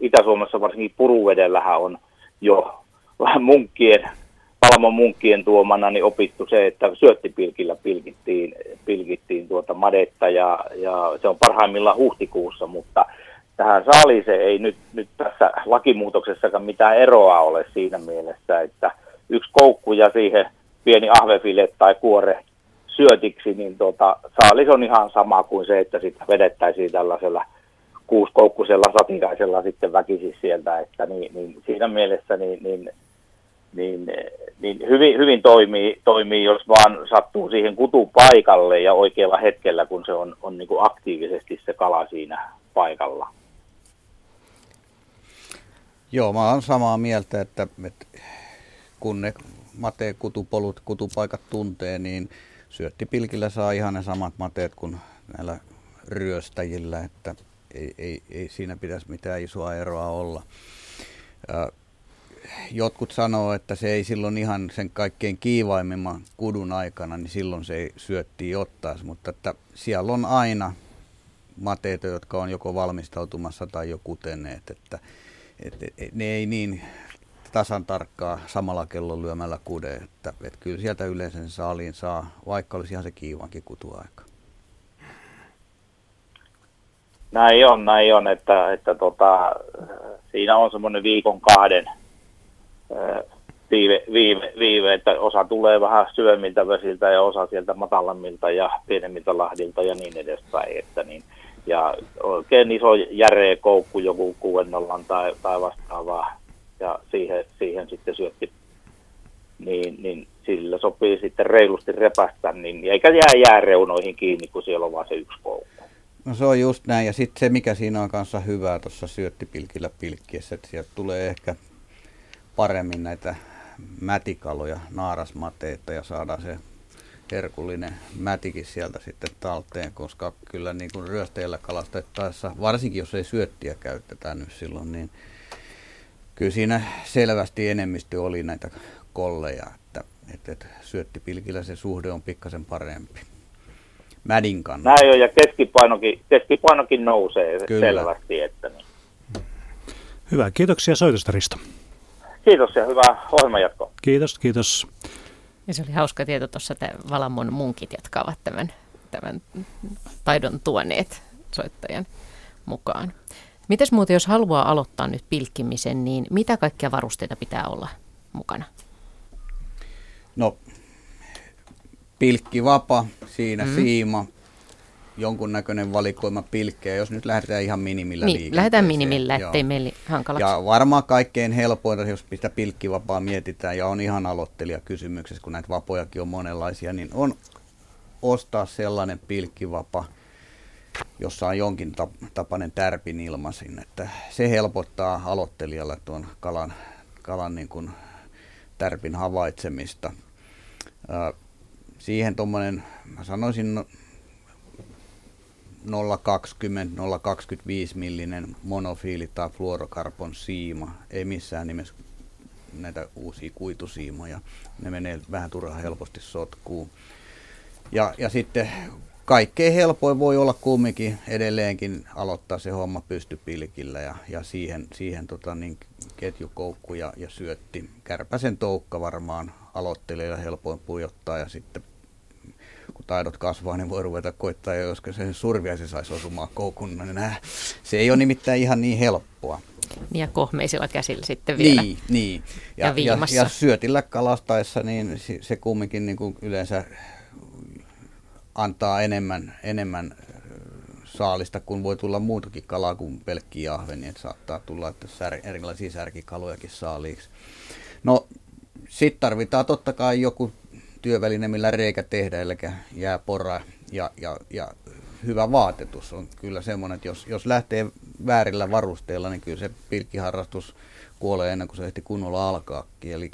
Itä-Suomessa varsinkin Puruvedellähän on jo Valamon munkkien tuomana niin opittu se, että syöttipilkillä pilkittiin madetta ja se on parhaimmillaan huhtikuussa, mutta tähän saaliiseen ei nyt tässä lakimuutoksessakaan mitään eroa ole siinä mielessä, että yksi koukku ja siihen pieni ahvefile tai kuore syötiksi, niin saalis on ihan sama kuin se, että sitä vedettäisiin tällaisella kuuskoukkusella satikaisella sitten väkisin sieltä, että niin siinä mielessä niin hyvin toimii, jos vaan sattuu siihen kutupaikalle ja oikealla hetkellä, kun se on niin kuin aktiivisesti se kala siinä paikalla. Joo, mä oon samaa mieltä, että kun ne matekutupolut, kutupaikat tuntee, niin syöttipilkillä saa ihan ne samat mateet kuin näillä ryöstäjillä, että ei siinä pitäisi mitään isoa eroa olla. Jotkut sanoo, että se ei silloin ihan sen kaikkein kiivaimman kudun aikana, niin silloin se ei syöttiä ottaisi, mutta että siellä on aina mateita, jotka on joko valmistautumassa tai jo kuteneet, että ne ei niin tasan tarkkaa samalla kellon lyömällä kude, että kyllä sieltä yleensä saaliin saa, vaikka olisi ihan se kiivankin kutuaika. Näin on, että siinä on semmoinen viikon kahden viive, että osa tulee vähän syvemmiltä vesiltä ja osa sieltä matalammilta ja pienemmiltä lahdilta ja niin edespäin, että niin. Ja oikein iso järeä koukku, joku 6-0 tai vastaavaa. Ja siihen sitten syötti, niin sillä sopii sitten reilusti repästä, niin eikä jää jääreunoihin kiinni, kun siellä on vaan se yksi koukku. No se on just näin, ja sitten se mikä siinä on kanssa hyvää tuossa syöttipilkillä pilkkiessä, että sieltä tulee ehkä paremmin näitä mätikaloja, naarasmateita, ja saadaan se herkullinen mätikin sieltä sitten talteen, koska kyllä niin kuin ryöstäjällä kalastettaessa, varsinkin jos ei syöttiä käytetä nyt silloin, niin kyllä siinä selvästi enemmistö oli näitä kolleja, että syöttipilkillä se suhde on pikkasen parempi. Mädin kannalta. Näin on, ja keskipainokin nousee kyllä selvästi. Että niin. Hyvä, kiitoksia soitosta, Risto. Kiitos ja hyvää ohjelmanjatkoa. Kiitos. Ja se oli hauska tieto tuossa, että Valamon munkit, jotka ovat tämän taidon tuoneet soittajan mukaan. Mites muuten, jos haluaa aloittaa nyt pilkkimisen, niin mitä kaikkia varusteita pitää olla mukana? No, pilkkivapa, siinä siima, jonkunnäköinen valikoima pilkkejä, jos nyt lähdetään ihan minimillä liikenteeseen. Lähdetään minimillä, ettei meillä hankalaksi. Ja varmaan kaikkein helpoin, jos sitä pilkkivapaa mietitään, ja on ihan aloittelijakysymyksessä, kun näitä vapojakin on monenlaisia, niin on ostaa sellainen pilkkivapa, jossa on jonkin tapainen tärpin ilmasin. Että se helpottaa aloittelijalla tuon kalan niin kuin tärpin havaitsemista. Siihen tuommoinen, mä sanoisin, 0,20-0,25 millinen monofiili tai fluorokarpon siima. Ei missään nimessä näitä uusia kuitusiimoja. Ne menee vähän turhaan helposti sotkuun. Ja sitten kaikkein helpoin voi olla kumminkin edelleenkin aloittaa se homma pystypilkillä ja siihen niin ketjukoukku ja syötti. Kärpäsen toukka varmaan aloittelijoilla helpoin pujottaa ja sitten kun taidot kasvaa, niin voi ruveta koittaa, ja joskus se surviaisi saisi osumaan koukun. Se ei ole nimittäin ihan niin helppoa. Ja kohmeisilla käsillä sitten vielä. Niin. Ja viimassa. Ja syötillä kalastaessa niin se kumminkin niin kuin yleensä antaa enemmän saalista, kun voi tulla muutakin kalaa kuin pelkkiä ahvenia. Että saattaa tulla erilaisia särkikalujakin saaliiksi. No, sitten tarvitaan totta kai joku työväline, millä reikä tehdä, eli jää pora ja hyvä vaatetus on kyllä semmoinen, että jos lähtee väärillä varusteilla, niin kyllä se pilkkiharrastus kuolee ennen kuin se ehti kunnolla alkaakin. Eli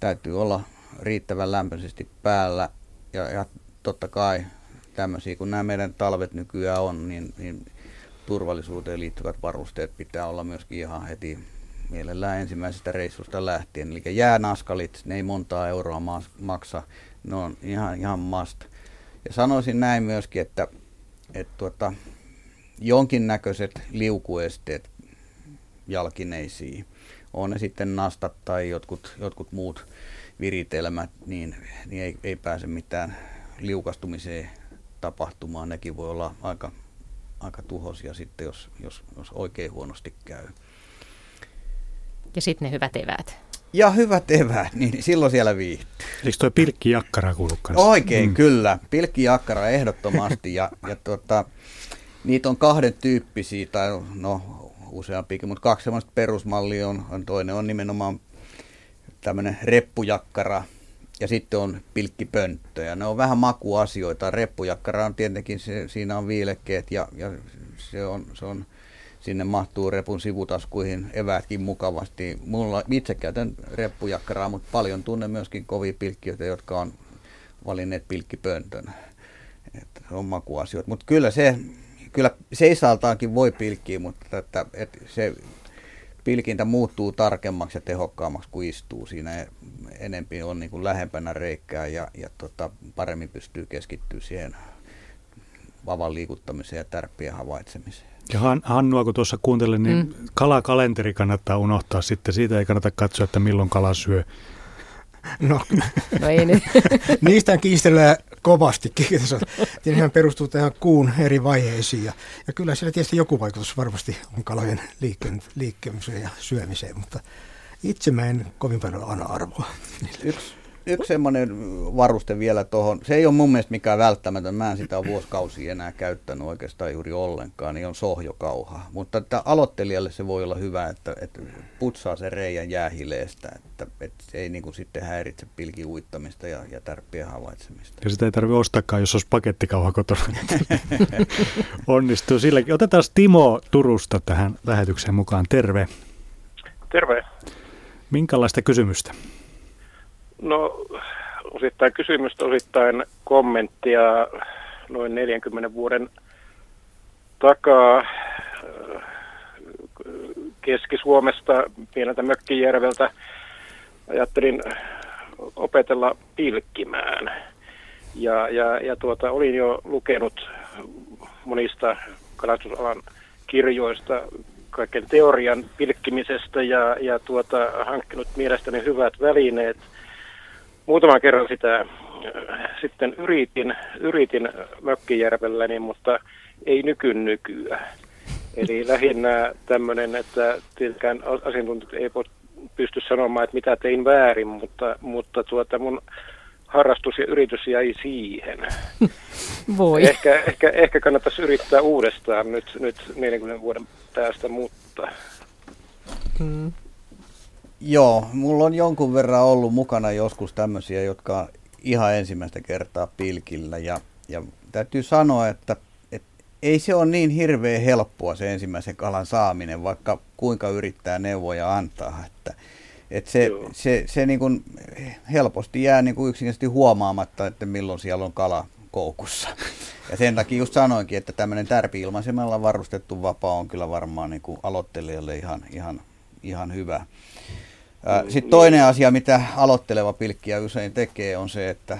täytyy olla riittävän lämpöisesti päällä ja totta kai tämmöisiä, kun nämä meidän talvet nykyään on, niin turvallisuuteen liittyvät varusteet pitää olla myöskin ihan heti mielellään ensimmäisestä reissusta lähtien. Eli jäänaskalit, ne ei montaa euroa maksa, ne on ihan must. Ja sanoisin näin myöskin, että jonkinnäköiset liukuesteet jalkineisiin, on ne sitten nastat tai jotkut muut viritelmät, niin ei pääse mitään liukastumiseen tapahtumaan. Nekin voi olla aika tuhoisia sitten, jos oikein huonosti käy. Ja sitten ne hyvät eväät. Ja hyvät eväät, niin silloin siellä viihtyy. Eikö toi pilkkijakkara kuulu kanssa? Oikein, kyllä. Pilkkijakkara ehdottomasti. ja niitä on kahden tyyppisiä, tai no useampiakin, mutta kaksi sellaista perusmallia on. Toinen on nimenomaan tämmöinen reppujakkara, ja sitten on pilkkipönttö. Ja ne on vähän makuasioita. Reppujakkara on tietenkin, siinä on viilekkeet, ja se on sinne mahtuu repun sivutaskuihin eväätkin mukavasti. Mulla itse käytän reppujakkaraa, mutta paljon tunnen myöskin kovia pilkkijöitä, jotka on valinneet pilkkipöntön. Että se on makuasioita. Mutta kyllä seisaltaankin voi pilkkiä, mutta että se pilkintä muuttuu tarkemmaksi ja tehokkaammaksi, kun istuu. Siinä enempi on niin kuin lähempänä reikää ja paremmin pystyy keskittyä siihen vavan liikuttamiseen ja tärppien havaitsemiseen. Ja Hannua, kun tuossa kuuntelin, niin kalakalenteri kannattaa unohtaa sitten. Siitä ei kannata katsoa, että milloin kala syö. No ei nyt. Niistä kiistellään kovastikin. Tietenhän perustuu tähän kuun eri vaiheisiin. Ja kyllä siellä tietysti joku vaikutus varmasti on kalojen liikkeemiseen ja syömiseen, mutta itse mä en kovin paljon anna arvoa. Yksi semmoinen varuste vielä tuohon, se ei ole mun mielestä mikään välttämätön, mä en sitä vuosikausia enää käyttänyt oikeastaan juuri ollenkaan, niin on sohjokauha. Mutta aloittelijalle se voi olla hyvä, että putsaa sen reiän jäähileestä, että se ei niin kuin sitten häiritse pilkin uittamista ja tärppien havaitsemista. Ja sitä ei tarvitse ostaakaan, jos olisi pakettikauha kotona. Onnistuu silläkin. Otetaan Timo Turusta tähän lähetykseen mukaan. Terve. Terve. Minkälaista kysymystä? No, osittain kysymystä, osittain kommenttia noin 40 vuoden takaa Keski-Suomesta, pieneltä Mökkijärveltä. Ajattelin opetella pilkkimään. Ja olin jo lukenut monista kalastusalan kirjoista kaiken teorian pilkkimisestä ja hankkinut mielestäni hyvät välineet. Muutaman kerran sitä sitten yritin Mökkijärvelläni, mutta ei nykyä. Eli lähinnä tämmöinen, että tietenkään asiantuntijat ei pysty sanomaan, että mitä tein väärin, mutta mun harrastus ja yritys jäi siihen. Voi. Ehkä kannattaisi yrittää uudestaan nyt 40 vuoden päästä, mutta... Mm. Joo, mulla on jonkun verran ollut mukana joskus tämmöisiä, jotka on ihan ensimmäistä kertaa pilkillä. Ja täytyy sanoa, että ei se ole niin hirveän helppoa se ensimmäisen kalan saaminen, vaikka kuinka yrittää neuvoja antaa. Että se niin kuin helposti jää niin kuin yksinkertaisesti huomaamatta, että milloin siellä on kala koukussa. Ja sen takia just sanoinkin, että tämmöinen tärpi-ilmaisemalla varustettu vapaa on kyllä varmaan niin kuin aloittelijalle ihan hyvä. Sitten toinen asia, mitä aloitteleva pilkkiä usein tekee, on se, että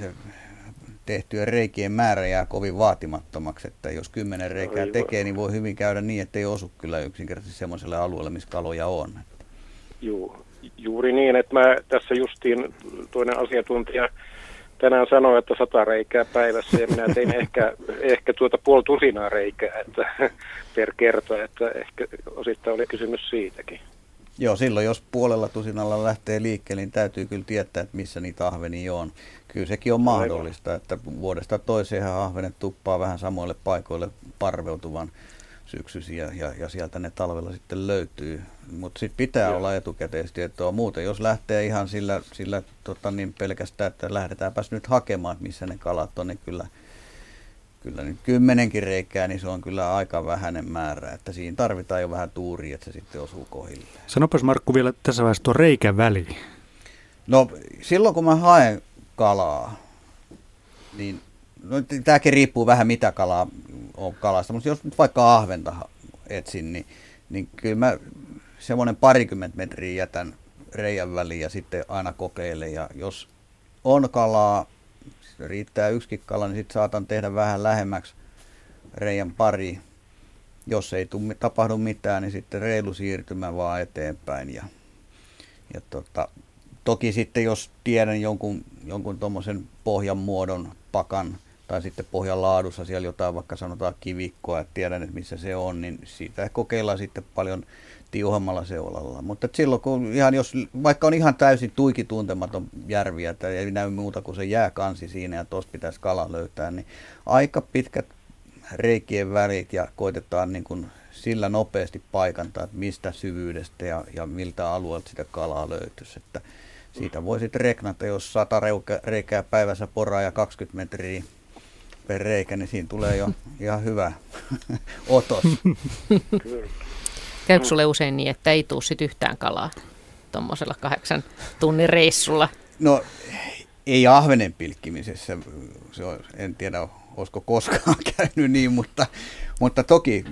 se tehtyjen reikien määrä jää kovin vaatimattomaksi. Että jos 10 reikää tekee, niin voi hyvin käydä niin, ettei osu kyllä yksinkertaisesti semmoiselle alueelle, missä kaloja on. Joo, juuri niin, että mä tässä justiin toinen asiantuntija tänään sanoi, että 100 reikää päivässä, ja minä tein ehkä tuota puoli tusinaa reikää per kerta, että ehkä osittain oli kysymys siitäkin. Joo, silloin jos puolella tusinalla lähtee liikkeelle, niin täytyy kyllä tietää, että missä niitä ahvenia on. Kyllä sekin on mahdollista, että vuodesta toiseen ahvenet tuppaa vähän samoille paikoille parveutuvan syksyisin ja sieltä ne talvella sitten löytyy. Mutta sitten pitää olla etukäteistietoa. Muuten jos lähtee ihan sillä niin pelkästään, että lähdetäänpäs nyt hakemaan, missä ne kalat on, niin kyllä nyt 10 reikää, niin se on kyllä aika vähäinen määrä, että siinä tarvitaan jo vähän tuuria, että se sitten osuu kohilleen. Sanopas Markku vielä tässä vaiheessa tuo reikä väliin. No silloin kun mä haen kalaa, niin no, tämäkin riippuu vähän mitä kalaa on kalasta, mutta jos nyt vaikka ahventa etsin, niin kyllä mä semmoinen 20 metriä jätän reijän väliin ja sitten aina kokeilen, ja jos on kalaa, riittää yksikin kala, niin sitten saatan tehdä vähän lähemmäksi reijän pari. Jos ei tapahdu mitään, niin sitten reilu siirtymä vaan eteenpäin. Ja toki sitten jos tiedän jonkun tuommoisen pohjan muodon pakan tai sitten pohjan laadussa siellä jotain vaikka sanotaan kivikkoa, että tiedän, että missä se on, niin siitä kokeillaan sitten paljon tiuhammalla seulalla. Mutta silloin, kun vaikka on ihan täysin tuikituntematon järvi, että ei näy muuta kuin se jääkansi siinä ja tuosta pitäisi kala löytää, niin aika pitkät reikien välit ja koitetaan niin kuin sillä nopeasti paikantaa, että mistä syvyydestä ja miltä alueelta sitä kalaa löytyisi. Että siitä voi sitten reknata, jos 100 reikää päivässä poraa ja 20 metriä per reikä, niin siinä tulee jo ihan hyvä otos. Käykö sulle usein niin, että ei tule sitten yhtään kalaa tuommoisella 8 tunnin reissulla? No ei ahvenen pilkkimisessä, en tiedä olisiko koskaan käynyt niin, mutta toki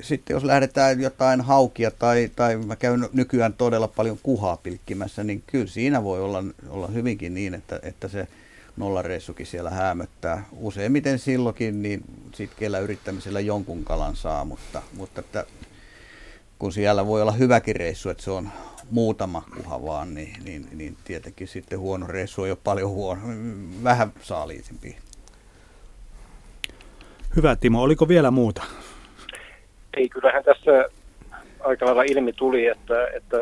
sitten jos lähdetään jotain haukia tai mä käyn nykyään todella paljon kuhaa pilkkimässä, niin kyllä siinä voi olla hyvinkin niin, että se nollareissukin siellä häämöttää. Useimmiten silloinkin, niin sitkeällä yrittämisellä jonkun kalan saa, mutta kun siellä voi olla hyväkin reissu, että se on muutama kuha vaan, niin tietenkin sitten huono reissu on jo paljon vähän saaliisempi. Hyvä Timo, oliko vielä muuta? Ei, kyllähän tässä aika lailla ilmi tuli, että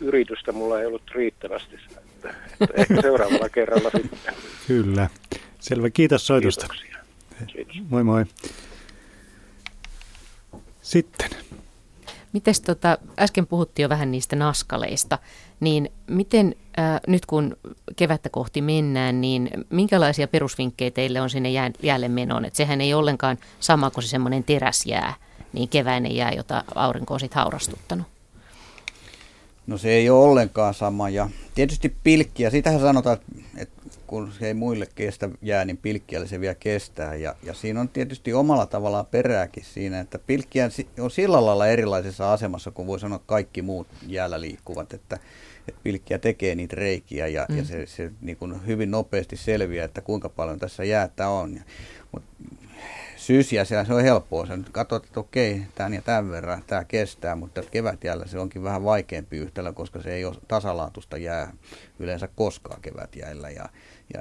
yritystä mulla ei ollut riittävästi. Että ehkä seuraavalla kerralla sitten. Kyllä. Selvä, kiitos soitusta. Kiitos. Moi moi. Sitten. Mites äsken puhuttiin jo vähän niistä naskaleista, niin miten nyt kun kevättä kohti mennään, niin minkälaisia perusvinkkejä teille on sinne jäälle menoon? Et sehän ei ollenkaan sama kuin se semmoinen teräsjää, niin keväinen jää, jota aurinko on sit haurastuttanut. No se ei ole ollenkaan sama, ja tietysti pilkkiä, sitähän sanotaan, että kun se ei muille kestä jää, niin pilkkiälle se vielä kestää, ja siinä on tietysti omalla tavallaan perääkin siinä, että pilkkiä on sillä lailla erilaisessa asemassa, kun voi sanoa kaikki muut jäällä liikkuvat, että pilkkiä tekee niitä reikiä, ja se niin kuin hyvin nopeasti selviää, että kuinka paljon tässä jäätä on, mutta syysiä siellä se on helppoa. Sä nyt katsot, että okei, tämän ja tämän verran tämä kestää, mutta kevätjäällä se onkin vähän vaikeampi yhtälö, koska se ei ole tasalaatusta jää yleensä koskaan kevätjäällä.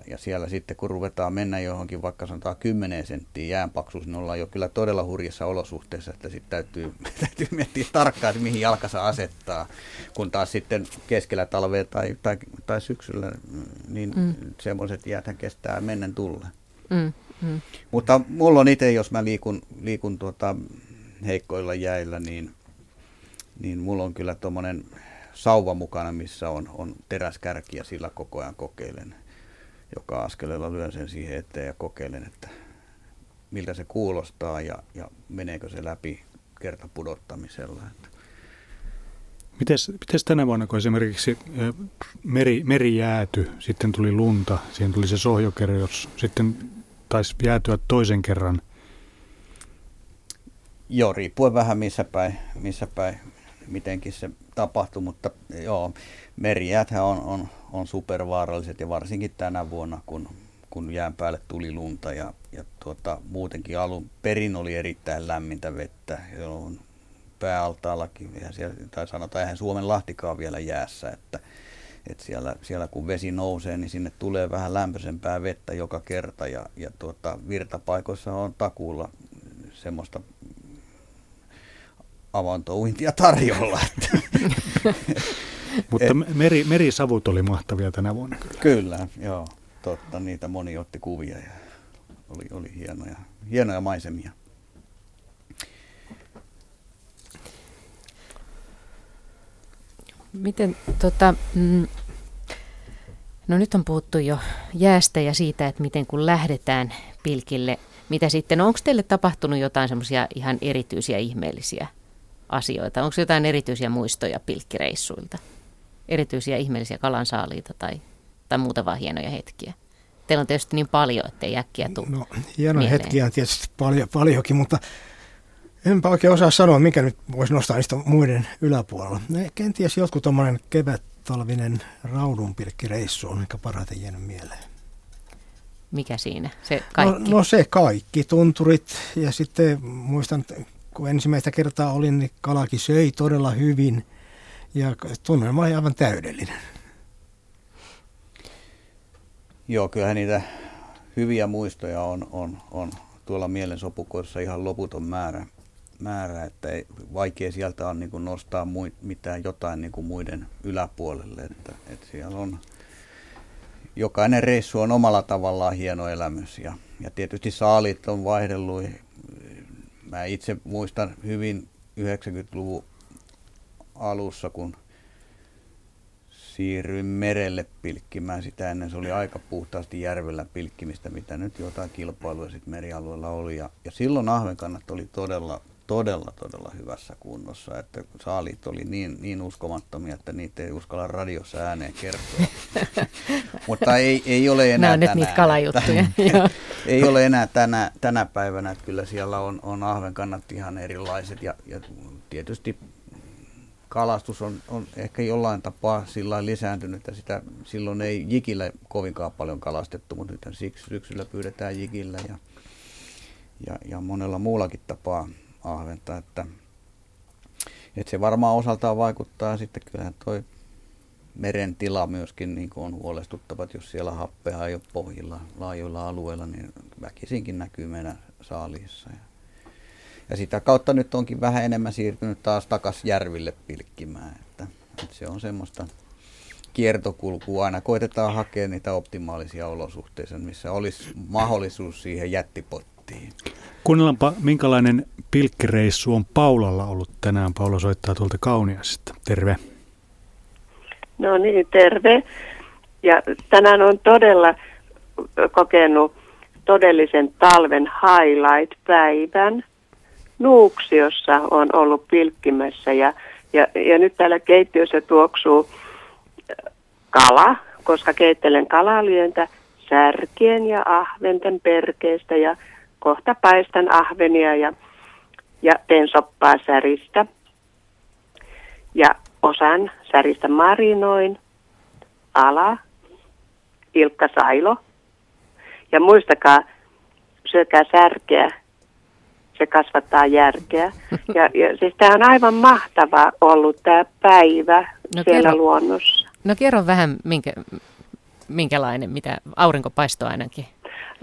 Ja siellä sitten, kun ruvetaan mennä johonkin vaikka sanotaan 10 senttiä jäänpaksuus, niin ollaan jo kyllä todella hurjissa olosuhteissa, että sitten täytyy miettiä tarkkaan, että mihin jalka saa asettaa. Kun taas sitten keskellä talvea tai syksyllä, niin semmoiset jääthän kestää mennen tulleen. Mutta mulla on itse, jos mä liikun heikkoilla jäillä, niin mulla on kyllä tuommoinen sauva mukana, missä on teräskärki ja sillä koko ajan kokeilen. Joka askeleella lyön sen siihen eteen ja kokeilen, että miltä se kuulostaa ja meneekö se läpi kertapudottamisella. Mites tänä vuonna, kun esimerkiksi meri jääty, sitten tuli lunta, siihen tuli se sohjokerros, sitten taisi jäätyä toisen kerran? Joo, riippuen vähän missä päin mitenkin se tapahtui, mutta joo, merijääthän on supervaaralliset ja varsinkin tänä vuonna, kun jään päälle tuli lunta ja muutenkin alun perin oli erittäin lämmintä vettä, jolloin pääaltaallakin, tai sanotaan eihän Suomenlahtikaan vielä jäässä, että siellä kun vesi nousee, niin sinne tulee vähän lämpöisempää vettä joka kerta ja virtapaikoissa on takuulla semmoista avantouintia tarjolla. Mutta merisavut oli mahtavia tänä vuonna. Kyllä, joo. Totta, niitä moni otti kuvia ja oli hienoja maisemia. Miten, no nyt on puhuttu jo jäästä ja siitä, että miten kun lähdetään pilkille, mitä sitten, onko teille tapahtunut jotain semmoisia ihan erityisiä ihmeellisiä asioita? Onko jotain erityisiä muistoja pilkkireissuilta? Erityisiä ihmeellisiä kalansaaliita tai muuta vaan hienoja hetkiä? Teillä on tietysti niin paljon, ettei äkkiä tule. No, hienoja hetkiä on tietysti paljonkin, mutta enpä oikein osaa sanoa, mikä nyt voisi nostaa niistä muiden yläpuolella. Kenties jotkut tuommoinen kevättalvinen raudunpilkkireissu on ehkä parhaiten jäänyt mieleen. Mikä siinä? Se kaikki? No se kaikki, tunturit ja sitten muistan, kun ensimmäistä kertaa olin, niin kalakin söi todella hyvin ja tunnelma oli aivan täydellinen. Joo, kyllähän niitä hyviä muistoja on tuolla mielensopukoissa ihan loputon määrä, että ei, vaikea sieltä on niin kuin nostaa mitään jotain niin kuin muiden yläpuolelle, että siellä on jokainen reissu on omalla tavallaan hieno elämys ja tietysti saalit on vaihdellut. Mä itse muistan hyvin 90-luvun alussa, kun siirryin merelle pilkkimään. Sitä ennen se oli aika puhtaasti järvellä pilkkimistä, mitä nyt jotain kilpailua sitten merialueella oli. Ja silloin ahvenkannat oli todella hyvässä kunnossa, että saalit oli niin uskomattomia, että niitä ei uskalla radiossa ääneen kertoa. Mutta ei ole enää tänä päivänä, että kyllä siellä on ahvenkannat ihan erilaiset ja tietysti kalastus on ehkä jollain tapaa sillä lisääntynyt, että sitä silloin ei jikillä kovinkaan paljon kalastettu, mutta nyt syksyllä pyydetään jikillä ja monella muullakin tapaa ahventa, että se varmaan osaltaan vaikuttaa sitten. Kyllähän toi meren tila myöskin niin on huolestuttava, että jos siellä happea ei ole pohjilla laajoilla alueilla, niin väkisinkin näkyy meidän saaliissa. Ja sitä kautta nyt onkin vähän enemmän siirtynyt taas takaisin järville pilkkimään, että se on semmoista kiertokulkua. Aina koitetaan hakea niitä optimaalisia olosuhteita, missä olisi mahdollisuus siihen jättipottiin. Kuunnellaanpa, minkälainen pilkkireissu on Paulalla ollut tänään. Paula soittaa tuolta Kauniaisesta. Terve. No niin, terve. Ja tänään on todella kokenut todellisen talven highlight-päivän. Nuuksiossa on ollut pilkkimässä ja nyt täällä keittiössä tuoksuu kala, koska keittelen kalalientä särkien ja ahventen perkeestä ja kohta paistan ahvenia ja teen soppaa säristä ja osan säristä marinoin. Ilkka Sailo. Ja muistakaa, syökää särkeä se kasvattaa järkeä. Ja siis tämä on aivan mahtava ollut tämä päivä siellä luonnossa. No kerro vähän, minkälainen, mitä aurinkopaisto ainakin?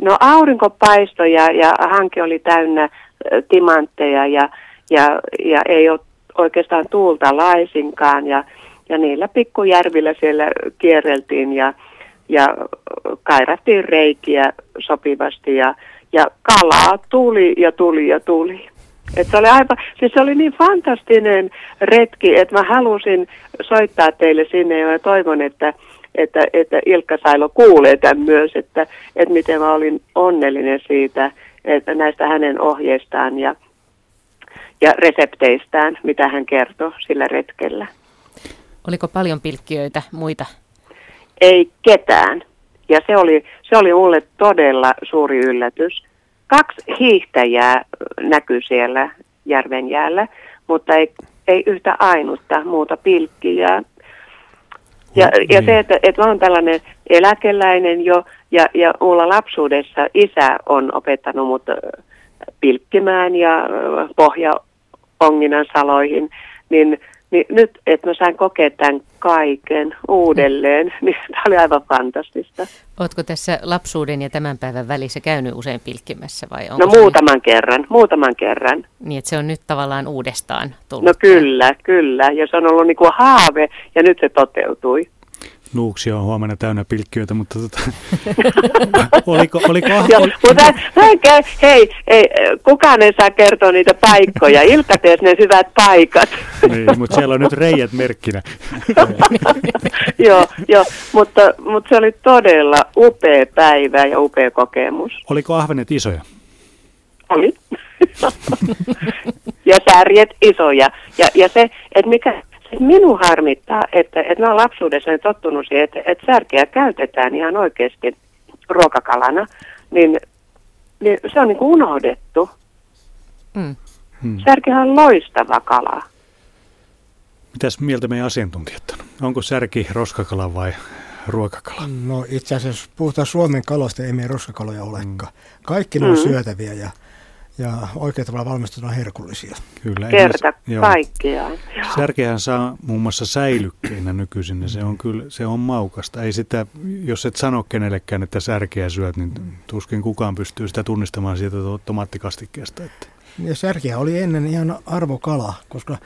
No aurinkopaisto ja hanki oli täynnä timantteja ja ei ole oikeastaan tuulta laisinkaan ja niillä pikkujärvillä siellä kierreltiin ja kairattiin reikiä sopivasti ja kalaa tuli ja tuli ja tuli. Et se oli aivan, siis se oli niin fantastinen retki, että mä halusin soittaa teille sinne ja toivon, että Ilkka Sailo kuulee tämän myös, että miten mä olin onnellinen siitä, että näistä hänen ohjeistaan ja resepteistään, mitä hän kertoi sillä retkellä. Oliko paljon pilkkiöitä muita? Ei ketään. Ja se oli mulle todella suuri yllätys. 2 hiihtäjää näkyi siellä järvenjäällä, mutta ei yhtä ainutta muuta pilkkijää. Ja se, että mä oon tällainen eläkeläinen jo, ja mulla lapsuudessa isä on opettanut mut pilkkimään ja pohjaonginnan saloihin, niin nyt, että mä sain kokea tämän kaiken uudelleen, niin tämä oli aivan fantastista. Ootko tässä lapsuuden ja tämän päivän välissä käynyt usein pilkkimässä vai onko? No muutaman kerran. Niin, että se on nyt tavallaan uudestaan tullut. No kyllä. Ja se on ollut niin kuin haave ja nyt se toteutui. Nuuksio on huomenna täynnä pilkkiöitä, mutta oliko? Hei, kukaan ei saa kertoa niitä paikkoja. Ilkka tees ne hyvät paikat. Niin, mutta siellä on nyt reijät merkkinä. Joo, mutta se oli todella upea päivä ja upea kokemus. Oliko ahvenet isoja? Oli. Ja särjet isoja. Ja se, että mikä... Minun harmittaa, että mä oon lapsuudessani tottunut siihen, että särkeä käytetään ihan oikeasti ruokakalana, niin se on niin kuin unohdettu. Särkeä on loistava kala. Mitäs mieltä meidän asiantuntijat on? Onko särki roskakala vai ruokakala? No itse asiassa puhutaan Suomen kaloista, ei meidän roskakaloja olekaan. Kaikki ne on syötäviä ja oikein tavalla valmistettuna herkullisia. Kyllä. Kerta kaikkiaan. Särkehän saa muun muassa säilykkeinä nykyisin, ja se on maukasta. Ei sitä, jos et sano kenellekään, että särkeä syöt, niin tuskin kukaan pystyy sitä tunnistamaan sieltä tomaattikastikkeesta. Ja särkeä oli ennen ihan arvokala, koska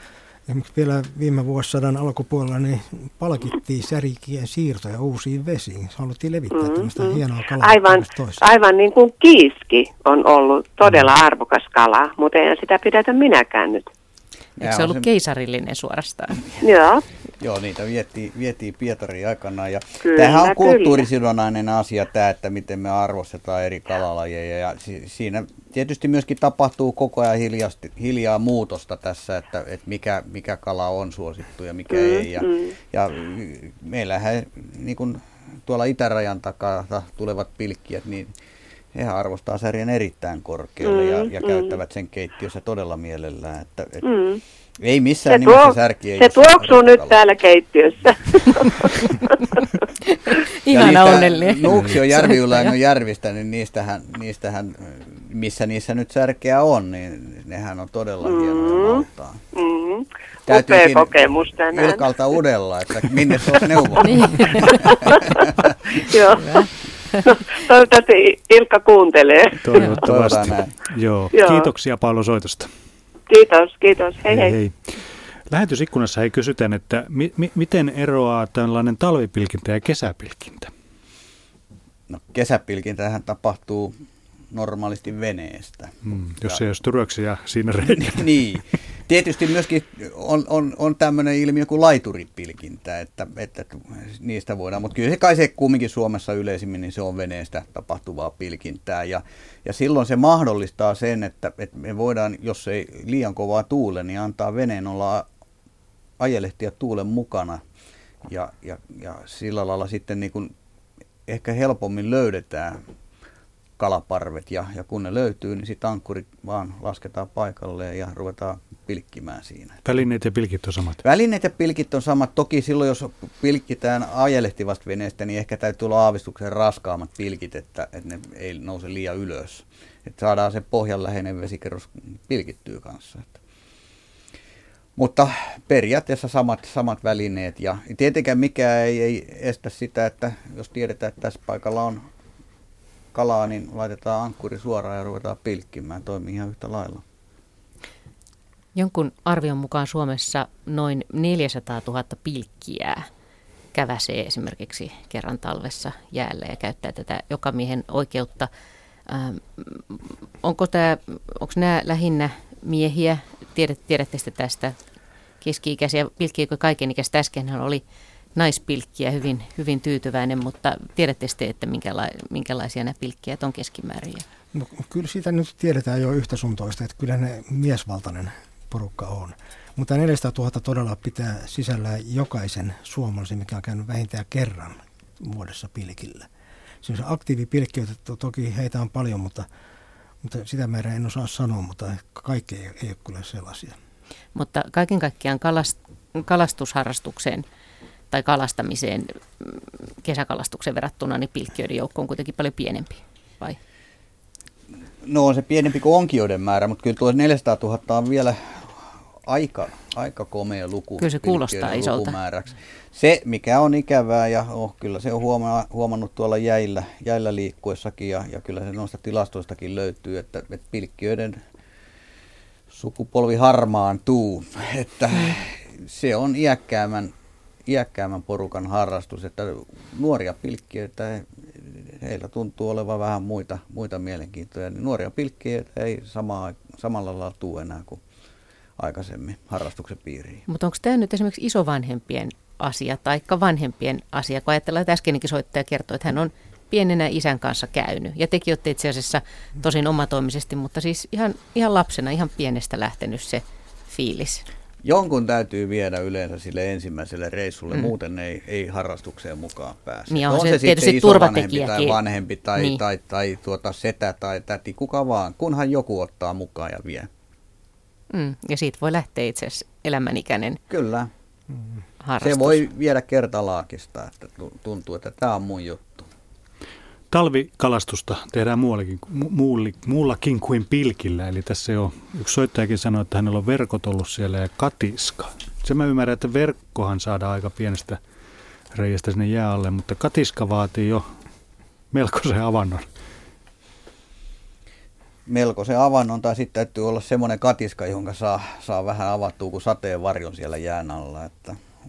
vielä viime vuosisadan alkupuolella niin palkittiin särkien siirtoja uusiin vesiin. Haluttiin levittää tämmöistä hienoa kalaa. Aivan niin kuin kiiski on ollut todella arvokas kala, mutta en sitä pidätä minäkään nyt. Eikö se ollut keisarillinen suorastaan? Joo. Joo, niitä vietiin Pietariin aikanaan. Ja kyllä, tämähän on kulttuurisidonnainen asia tämä, että miten me arvostetaan eri kalalajeja. Ja siinä tietysti myöskin tapahtuu koko ajan hiljaa muutosta tässä, että mikä kala on suosittu ja mikä ei. Ja meillähän niin kuin tuolla itärajan takaa tulevat pilkkijät, niin hehän arvostaa särjen erittäin korkealle ja käyttävät sen keittiössä todella mielellään, että ei missään nimessä särki ei. Se tuoksuu nyt täällä keittiössä. Ihana onnellinen. Nuuksion järviyläinen järvistä, niin niistähän, missä niissä nyt särkeä on, niin nehän on todella hienoja maltaa. Upea kokemus tänään. Ylkalta udella, että minne se olisi neuvoa. Joo. No, toivottavasti Ilkka kuuntelee. Toivottavasti. Joo. Kiitoksia Paula soitosta. Kiitos. Hei. Lähetysikkunassa hei kysytään, että miten eroaa tällainen talvipilkintä ja kesäpilkintä? No kesäpilkintähän tapahtuu normaalisti veneestä. Jos ei olisi turvaksi ja siinä reikä. Niin. Tietysti myöskin on tämmöinen ilmiö kuin laituripilkintä, että niistä voidaan, mutta kyllä se kumminkin Suomessa yleisimmin, niin se on veneestä tapahtuvaa pilkintää. Ja silloin se mahdollistaa sen, että me voidaan, jos ei liian kovaa tuule, niin antaa veneen olla ajelehtia tuulen mukana ja sillä lailla sitten niin kuin ehkä helpommin löydetään kalaparvet ja kun ne löytyy, niin sitten ankkurit vaan lasketaan paikalle ja ruvetaan pilkkimään siinä. Välineet ja pilkit on samat? Välineet ja pilkit on samat. Toki silloin, jos pilkkitään ajelehtivasta veneestä, niin ehkä täytyy olla aavistuksen raskaammat pilkit, että ne ei nouse liian ylös. Että saadaan se pohjan läheinen vesikerros pilkittyy kanssa. Mutta periaatteessa samat välineet. Ja tietenkään mikään ei estä sitä, että jos tiedetään, että tässä paikalla on kalaa, niin laitetaan ankkuri suoraan ja ruvetaan pilkkimään. Toimii ihan yhtä lailla. Jonkun arvion mukaan Suomessa noin 400 000 pilkkijää käväsee esimerkiksi kerran talvessa jäällä ja käyttää tätä jokamiehen oikeutta. Onko nämä lähinnä miehiä? Tiedättekö tästä keski-ikäisiä pilkkiäkö kaikenikäistä? Äskenhän oli naispilkkiä hyvin tyytyväinen, mutta tiedättekö te, että minkälaisia nämä pilkkiät on keskimäärin? No, kyllä sitä nyt tiedetään jo yhtä sun toista, että kyllä ne miesvaltainen porukka on. Mutta 400 000 todella pitää sisällään jokaisen suomalaisen, mikä on käynyt vähintään kerran vuodessa pilkillä. Siis aktiivipilkkiöitä toki heitä on paljon, mutta sitä määrää en osaa sanoa, mutta kaikki ei ole kyllä sellaisia. Mutta kaiken kaikkiaan kalastusharrastukseen tai kalastamiseen kesäkalastukseen verrattuna, niin pilkkiöiden joukko on kuitenkin paljon pienempi, vai? No on se pienempi kuin onkioiden määrä, mutta kyllä tuo 400 000 on vielä aika komea luku. Kyllä se kuulostaa isolta. Se, mikä on ikävää, ja kyllä se on huomannut tuolla jäillä liikkuessakin, ja kyllä se noista tilastoistakin löytyy, että pilkkiöiden sukupolvi harmaantuu. Että se on iäkkäämmän porukan harrastus, että nuoria pilkkiöitä, heillä tuntuu olevan vähän muita mielenkiintoja, niin nuoria pilkkiöitä ei samalla lailla tule enää kuin aikaisemmin harrastuksen piiriin. Mutta onko tämä nyt esimerkiksi isovanhempien asia tai vanhempien asia, kun ajatellaan, että äskenkin soittaja kertoi, että hän on pienenä isän kanssa käynyt. Ja tekin olette itse asiassa tosin omatoimisesti, mutta siis ihan lapsena, ihan pienestä lähtenyt se fiilis. Jonkun täytyy viedä yleensä sille ensimmäiselle reissulle, muuten ei harrastukseen mukaan pääse. Niin on se tietysti sitten turvatekijäkin. Tai vanhempi tai, niin. tai setä tai täti, kuka vaan, kunhan joku ottaa mukaan ja vie. Ja siitä voi lähteä itse asiassa elämänikäinen Kyllä. harrastus. Se voi viedä kertalaakista, että tuntuu, että tämä on mun juttu. Talvikalastusta tehdään muullakin kuin pilkillä, eli tässä jo yksi soittajakin sanoi, että hänellä on verkot ollut siellä ja katiska. Sen mä ymmärrän, että verkkohan saadaan aika pienestä reiästä sinne jää alle, mutta katiska vaatii jo melkoisen avannon. Melkoisen avannon, tai sitten täytyy olla semmoinen katiska, johon saa vähän avattua, kun sateen varjon siellä jään alla.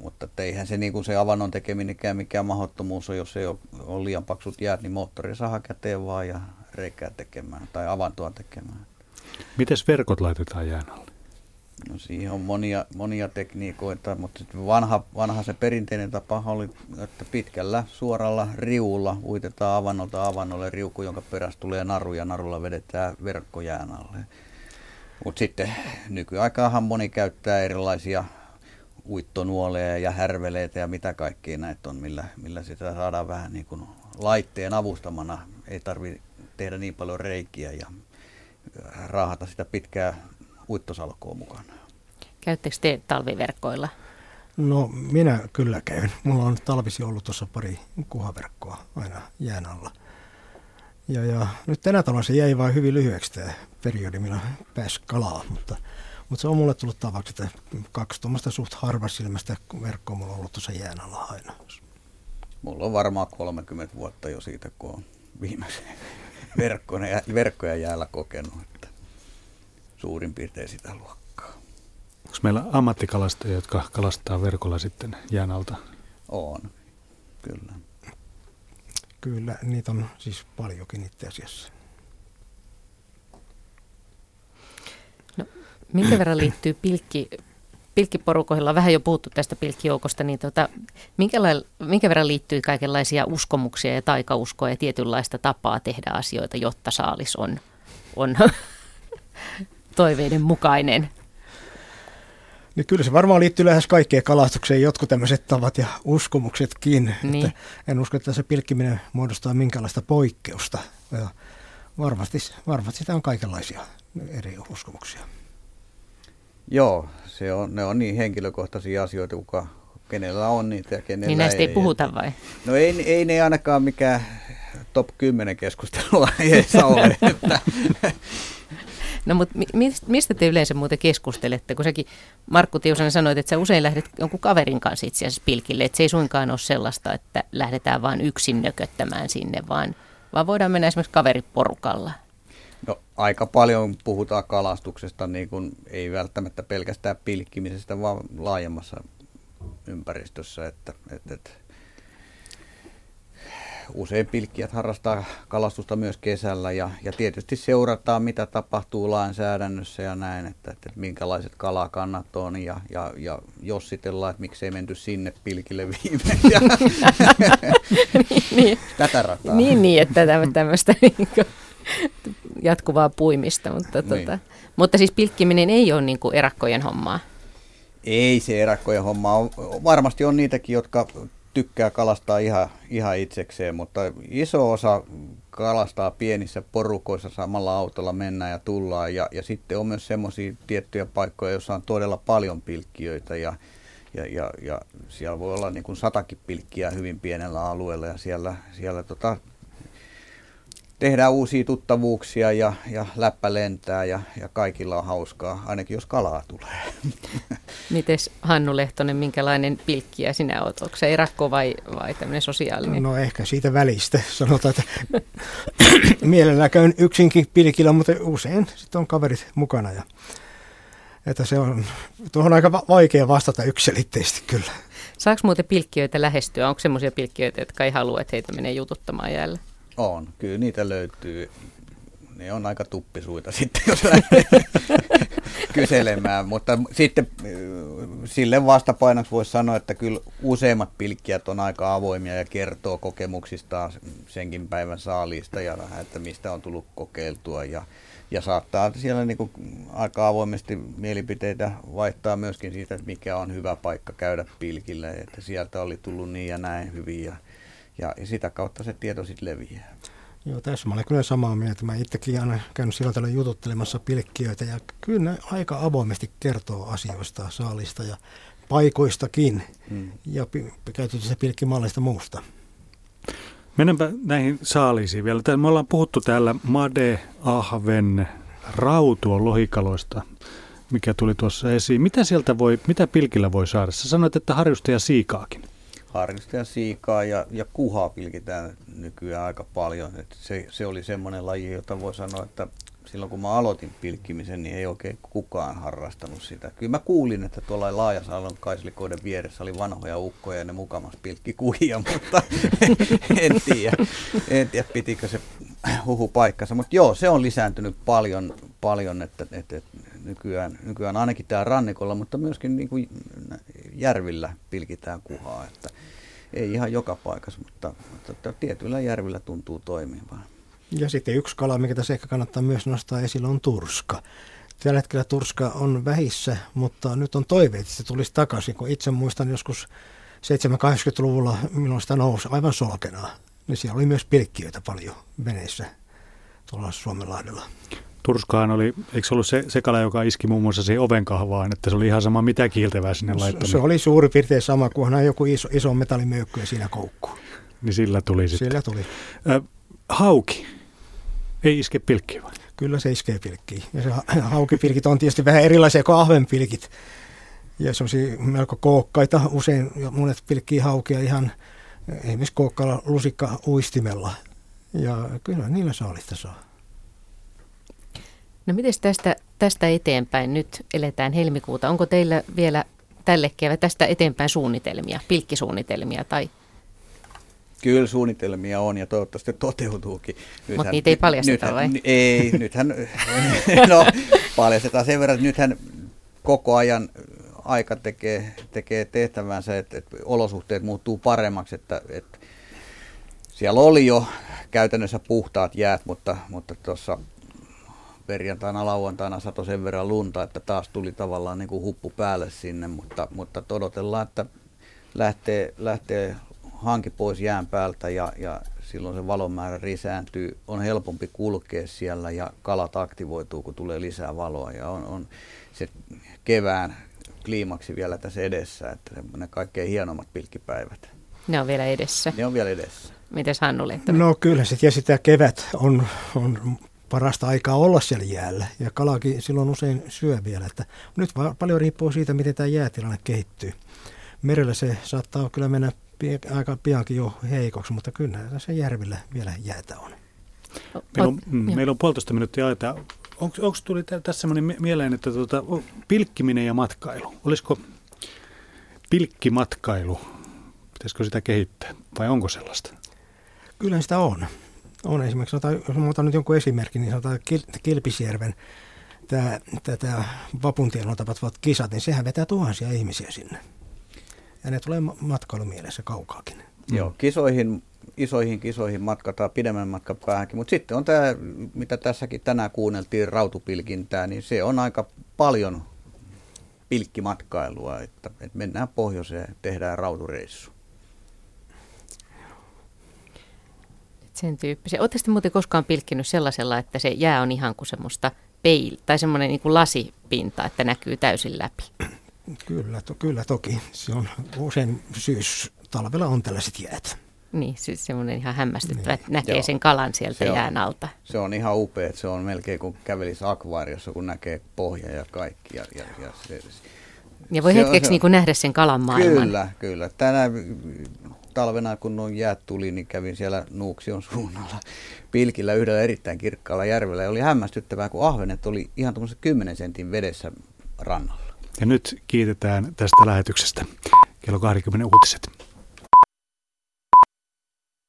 Mutta eihän se, niin kuin se avannon tekeminenkään mikään mahdottomuus on, jos ei ole liian paksut jäät, niin moottori saa käteen vaan ja reikää tekemään tai avantoa tekemään. Mites verkot laitetaan jään alle? No siihen on monia tekniikoita, mutta vanha se perinteinen tapa oli, että pitkällä suoralla riuulla uitetaan avannolta avannolle riuku, jonka perässä tulee naru ja narulla vedetään verkko jään alle. Mutta sitten nykyaikaanhan moni käyttää erilaisia uittonuoleja ja härveleitä ja mitä kaikkea näitä on, millä sitä saadaan vähän niin kuin laitteen avustamana. Ei tarvitse tehdä niin paljon reikiä ja raahata sitä pitkää uittosalkoa mukana. Käyttekö te talviverkkoilla? No minä kyllä käyn. Mulla on talvisi ollut tuossa pari kuhaverkkoa aina jään alla. Ja nyt tänä talvena se jäi vain hyvin lyhyeksi tämä periodi, millä pääsi kalaa, mutta se on mulle tullut tavaksi, että kaksi tuommoista suht harvasilmästä verkkoa mulla on ollut tuossa jään alla aina. Mulla on varmaan 30 vuotta jo siitä, kun on viimeisen verkkoja jäällä kokenut. Suurin piirtein sitä luokkaa. Onko meillä ammattikalastajia, jotka kalastaa verkolla sitten jään alta? On, kyllä. Kyllä, niitä on siis paljonkin itse asiassa. No, minkä verran liittyy pilkkiporukoilla? Vähän jo puhuttu tästä pilkkijoukosta, niin minkä verran liittyy kaikenlaisia uskomuksia ja taikauskoja ja tietynlaista tapaa tehdä asioita, jotta saalis on toiveiden mukainen. Niin kyllä se varmaan liittyy lähes kaikkeen kalastukseen, jotkut tämmöiset tavat ja uskomuksetkin. Niin. Että en usko, että se pilkkiminen muodostaa minkäänlaista poikkeusta. Ja varmasti sitä on kaikenlaisia eri uskomuksia. Joo, ne on niin henkilökohtaisia asioita, kuka kenellä on niitä ja kenellä ei. Niin näistä ei puhuta vai? No ei ne ainakaan mikään top 10 keskustelua ei saa ole. No mutta mistä te yleensä muuten keskustelette, kun säkin Markku Tiusanen sanoit, että sä usein lähdet jonkun kaverin kanssa itse asiassa pilkille, että se ei suinkaan ole sellaista, että lähdetään vaan yksin nököttämään sinne, vaan voidaan mennä esimerkiksi kaveriporukalla. No aika paljon puhutaan kalastuksesta, niin kun ei välttämättä pelkästään pilkkimisestä, vaan laajemmassa ympäristössä, että usein pilkkijät harrastaa kalastusta myös kesällä ja tietysti seurataan, mitä tapahtuu lainsäädännössä ja näin, että minkälaiset kalakannat on ja jossitellaan, että miksei menty sinne pilkille viimein. Niin. Tätä rataa. Niin, että tämmöistä jatkuvaa puimista, mutta, niin. Mutta siis pilkkiminen ei ole niin kuin erakkojen hommaa. Ei se erakkojen homma on. Varmasti on niitäkin, jotka tykkää kalastaa ihan itsekseen, mutta iso osa kalastaa pienissä porukoissa, samalla autolla mennään ja tullaan. Ja sitten on myös semmoisia tiettyjä paikkoja, joissa on todella paljon pilkkijöitä ja siellä voi olla niin kuin 100 pilkkiä hyvin pienellä alueella ja siellä tehdään uusia tuttavuuksia ja läppä lentää ja kaikilla on hauskaa, ainakin jos kalaa tulee. Mites Hannu Lehtonen, minkälainen pilkkiä sinä olet? Onko se erakko vai tämmöinen sosiaalinen? No ehkä siitä välistä sanotaan, että mielellään käyn yksinkin pilkillä, mutta usein sitten on kaverit mukana. Että se on tuohon aika vaikea vastata yksiselitteisesti kyllä. Saako muuten pilkkijöitä lähestyä? Onko semmoisia pilkkijöitä, jotka ei halua, että heitä menee jututtamaan jäällä? On, kyllä niitä löytyy. Ne on aika tuppisuita sitten, jos lähtee kyselemään, mutta sitten sille vastapainoksi voisi sanoa, että kyllä useimmat pilkkijät on aika avoimia ja kertoo kokemuksistaan senkin päivän saaliista ja vähän, että mistä on tullut kokeiltua ja saattaa siellä niin kuin aika avoimesti mielipiteitä vaihtaa myöskin siitä, että mikä on hyvä paikka käydä pilkillä, että sieltä oli tullut niin ja näin hyviä. Ja sitä kautta se tieto sitten leviää. Joo, tässä mä olen kyllä samaa mieltä. Mä itsekin aina käynyt silloin tällöin jututtelemassa pilkkijöitä ja kyllä ne aika avoimesti kertoo asioista, saalista ja paikoistakin ja käytetyissä pilkkimalleista muusta. Mennäänpä näihin saalisiin vielä. Me ollaan puhuttu täällä made, ahven, rautuon lohikaloista, mikä tuli tuossa esiin. Mitä pilkillä voi saada? Sä sanoit, että harjustaja siikaakin. Harjustajan siikaa ja kuhaa pilkitään nykyään aika paljon. Et se oli semmoinen laji, jota voi sanoa, että silloin kun mä aloitin pilkkimisen, niin ei oikein kukaan harrastanut sitä. Kyllä mä kuulin, että tuolla Laajasalon kaislikoiden vieressä oli vanhoja ukkoja ja ne mukamas pilkki kuhia, mutta en tiedä pitikö se huhu paikkansa. Mutta joo, se on lisääntynyt paljon että nykyään ainakin täällä rannikolla, mutta myöskin niin kuin järvillä pilkitään kuhaa. Että ei ihan joka paikassa, mutta tietyillä järvillä tuntuu toimivan. Ja sitten yksi kala, mikä tässä ehkä kannattaa myös nostaa esille, on turska. Tällä hetkellä turska on vähissä, mutta nyt on toiveet, että se tulisi takaisin. Kun itse muistan joskus 70-80-luvulla, milloin sitä nousi aivan solkenaa. Ja siellä oli myös pilkkijöitä paljon veneissä tuolla Suomenlahdella. Turskahan oli, eikö se ollut se kala, joka iski muun muassa siihen ovenkahvaan, että se oli ihan sama mitä kiiltävää sinne laittanut? Se oli suurin piirtein sama, kunhan joku iso metallimöykky ja siinä koukkuun. Niin sillä tuli sitten. Sillä tuli. Hauki ei iske pilkkiä vai? Kyllä se iskee pilkkiä. Ja se haukipilkit on tietysti vähän erilaisia kuin ahvenpilkit. Ja se on melko kookkaita. Usein monet pilkkii haukia ihan esimerkiksi kookkaalla lusikka uistimella. Ja kyllä niillä saalista saa. No miten tästä eteenpäin nyt eletään helmikuuta? Onko teillä vielä tälle keväälle tästä eteenpäin suunnitelmia, pilkkisuunnitelmia tai? Kyllä suunnitelmia on ja toivottavasti toteutuukin. Mutta niitä ei paljasteta vai? Ei, nythän no, paljastetaan sen verran, että nythän koko ajan aika tekee tehtävänsä, että olosuhteet muuttuu paremmaksi, että siellä oli jo käytännössä puhtaat jäät, mutta tuossa perjantaina, lauantaina satoi sen verran lunta, että taas tuli tavallaan niin kuin huppu päälle sinne, mutta odotellaan, että lähtee hanki pois jään päältä ja silloin se valon määrä lisääntyy, on helpompi kulkea siellä ja kalat aktivoituu, kun tulee lisää valoa ja on se kevään kliimaksi vielä tässä edessä, että ne kaikkein hienommat pilkkipäivät. Ne on vielä edessä. Mites Hannu Lehtonen? No kyllä, ja sitä kevät on parasta aikaa olla siellä jäällä ja kalakin silloin usein syö vielä. Että nyt paljon riippuu siitä, miten tämä jäätilanne kehittyy. Merellä se saattaa kyllä mennä aika piankin jo heikoksi, mutta kyllä se järvillä vielä jäätä on. Meillä on 1,5 minuuttia aikaa. Onko tuli tässä sellainen mieleen, että pilkkiminen ja matkailu? Olisiko pilkkimatkailu? Pitäisikö sitä kehittää vai onko sellaista? Kyllä sitä on. On esimerkiksi, jos mä otan nyt jonkun esimerkin, niin sanotaan Kilpisjärven tämä vapuntienolla tapahtuvat kisat, niin sehän vetää tuhansia ihmisiä sinne. Ja ne tulee matkailumielessä kaukaakin. Joo, isoihin kisoihin matkataan pidemmän matkan päähänkin. Mutta sitten on tämä, mitä tässäkin tänään kuunneltiin, rautupilkintää, niin se on aika paljon pilkkimatkailua, että mennään pohjoiseen, tehdään rautureissu. Sen tyyppisiä. Oletteko te muuten koskaan pilkkinyt sellaisella, että se jää on ihan kuin semmoista tai semmoinen niin kuin lasipinta, että näkyy täysin läpi? Kyllä toki. Se on usein talvella on tällaiset jäät. Niin, siis semmoinen ihan hämmästyttävä, niin. Että näkee joo. Sen kalan sieltä jään alta. Se on ihan upea, se on melkein kuin kävelisi akvaariossa, kun näkee pohja ja kaikki. Ja voi hetkeksi niin kuin nähdä sen kalan maailman. Kyllä. Tänään talvena, kun noin jäät tuli, niin kävin siellä Nuuksion suunnalla pilkillä yhdellä erittäin kirkkaalla järvellä. Ja oli hämmästyttävää, kun ahvenet oli ihan tuommoisen 10 sentin vedessä rannalla. Ja nyt kiitetään tästä lähetyksestä. Kello 20 uutiset.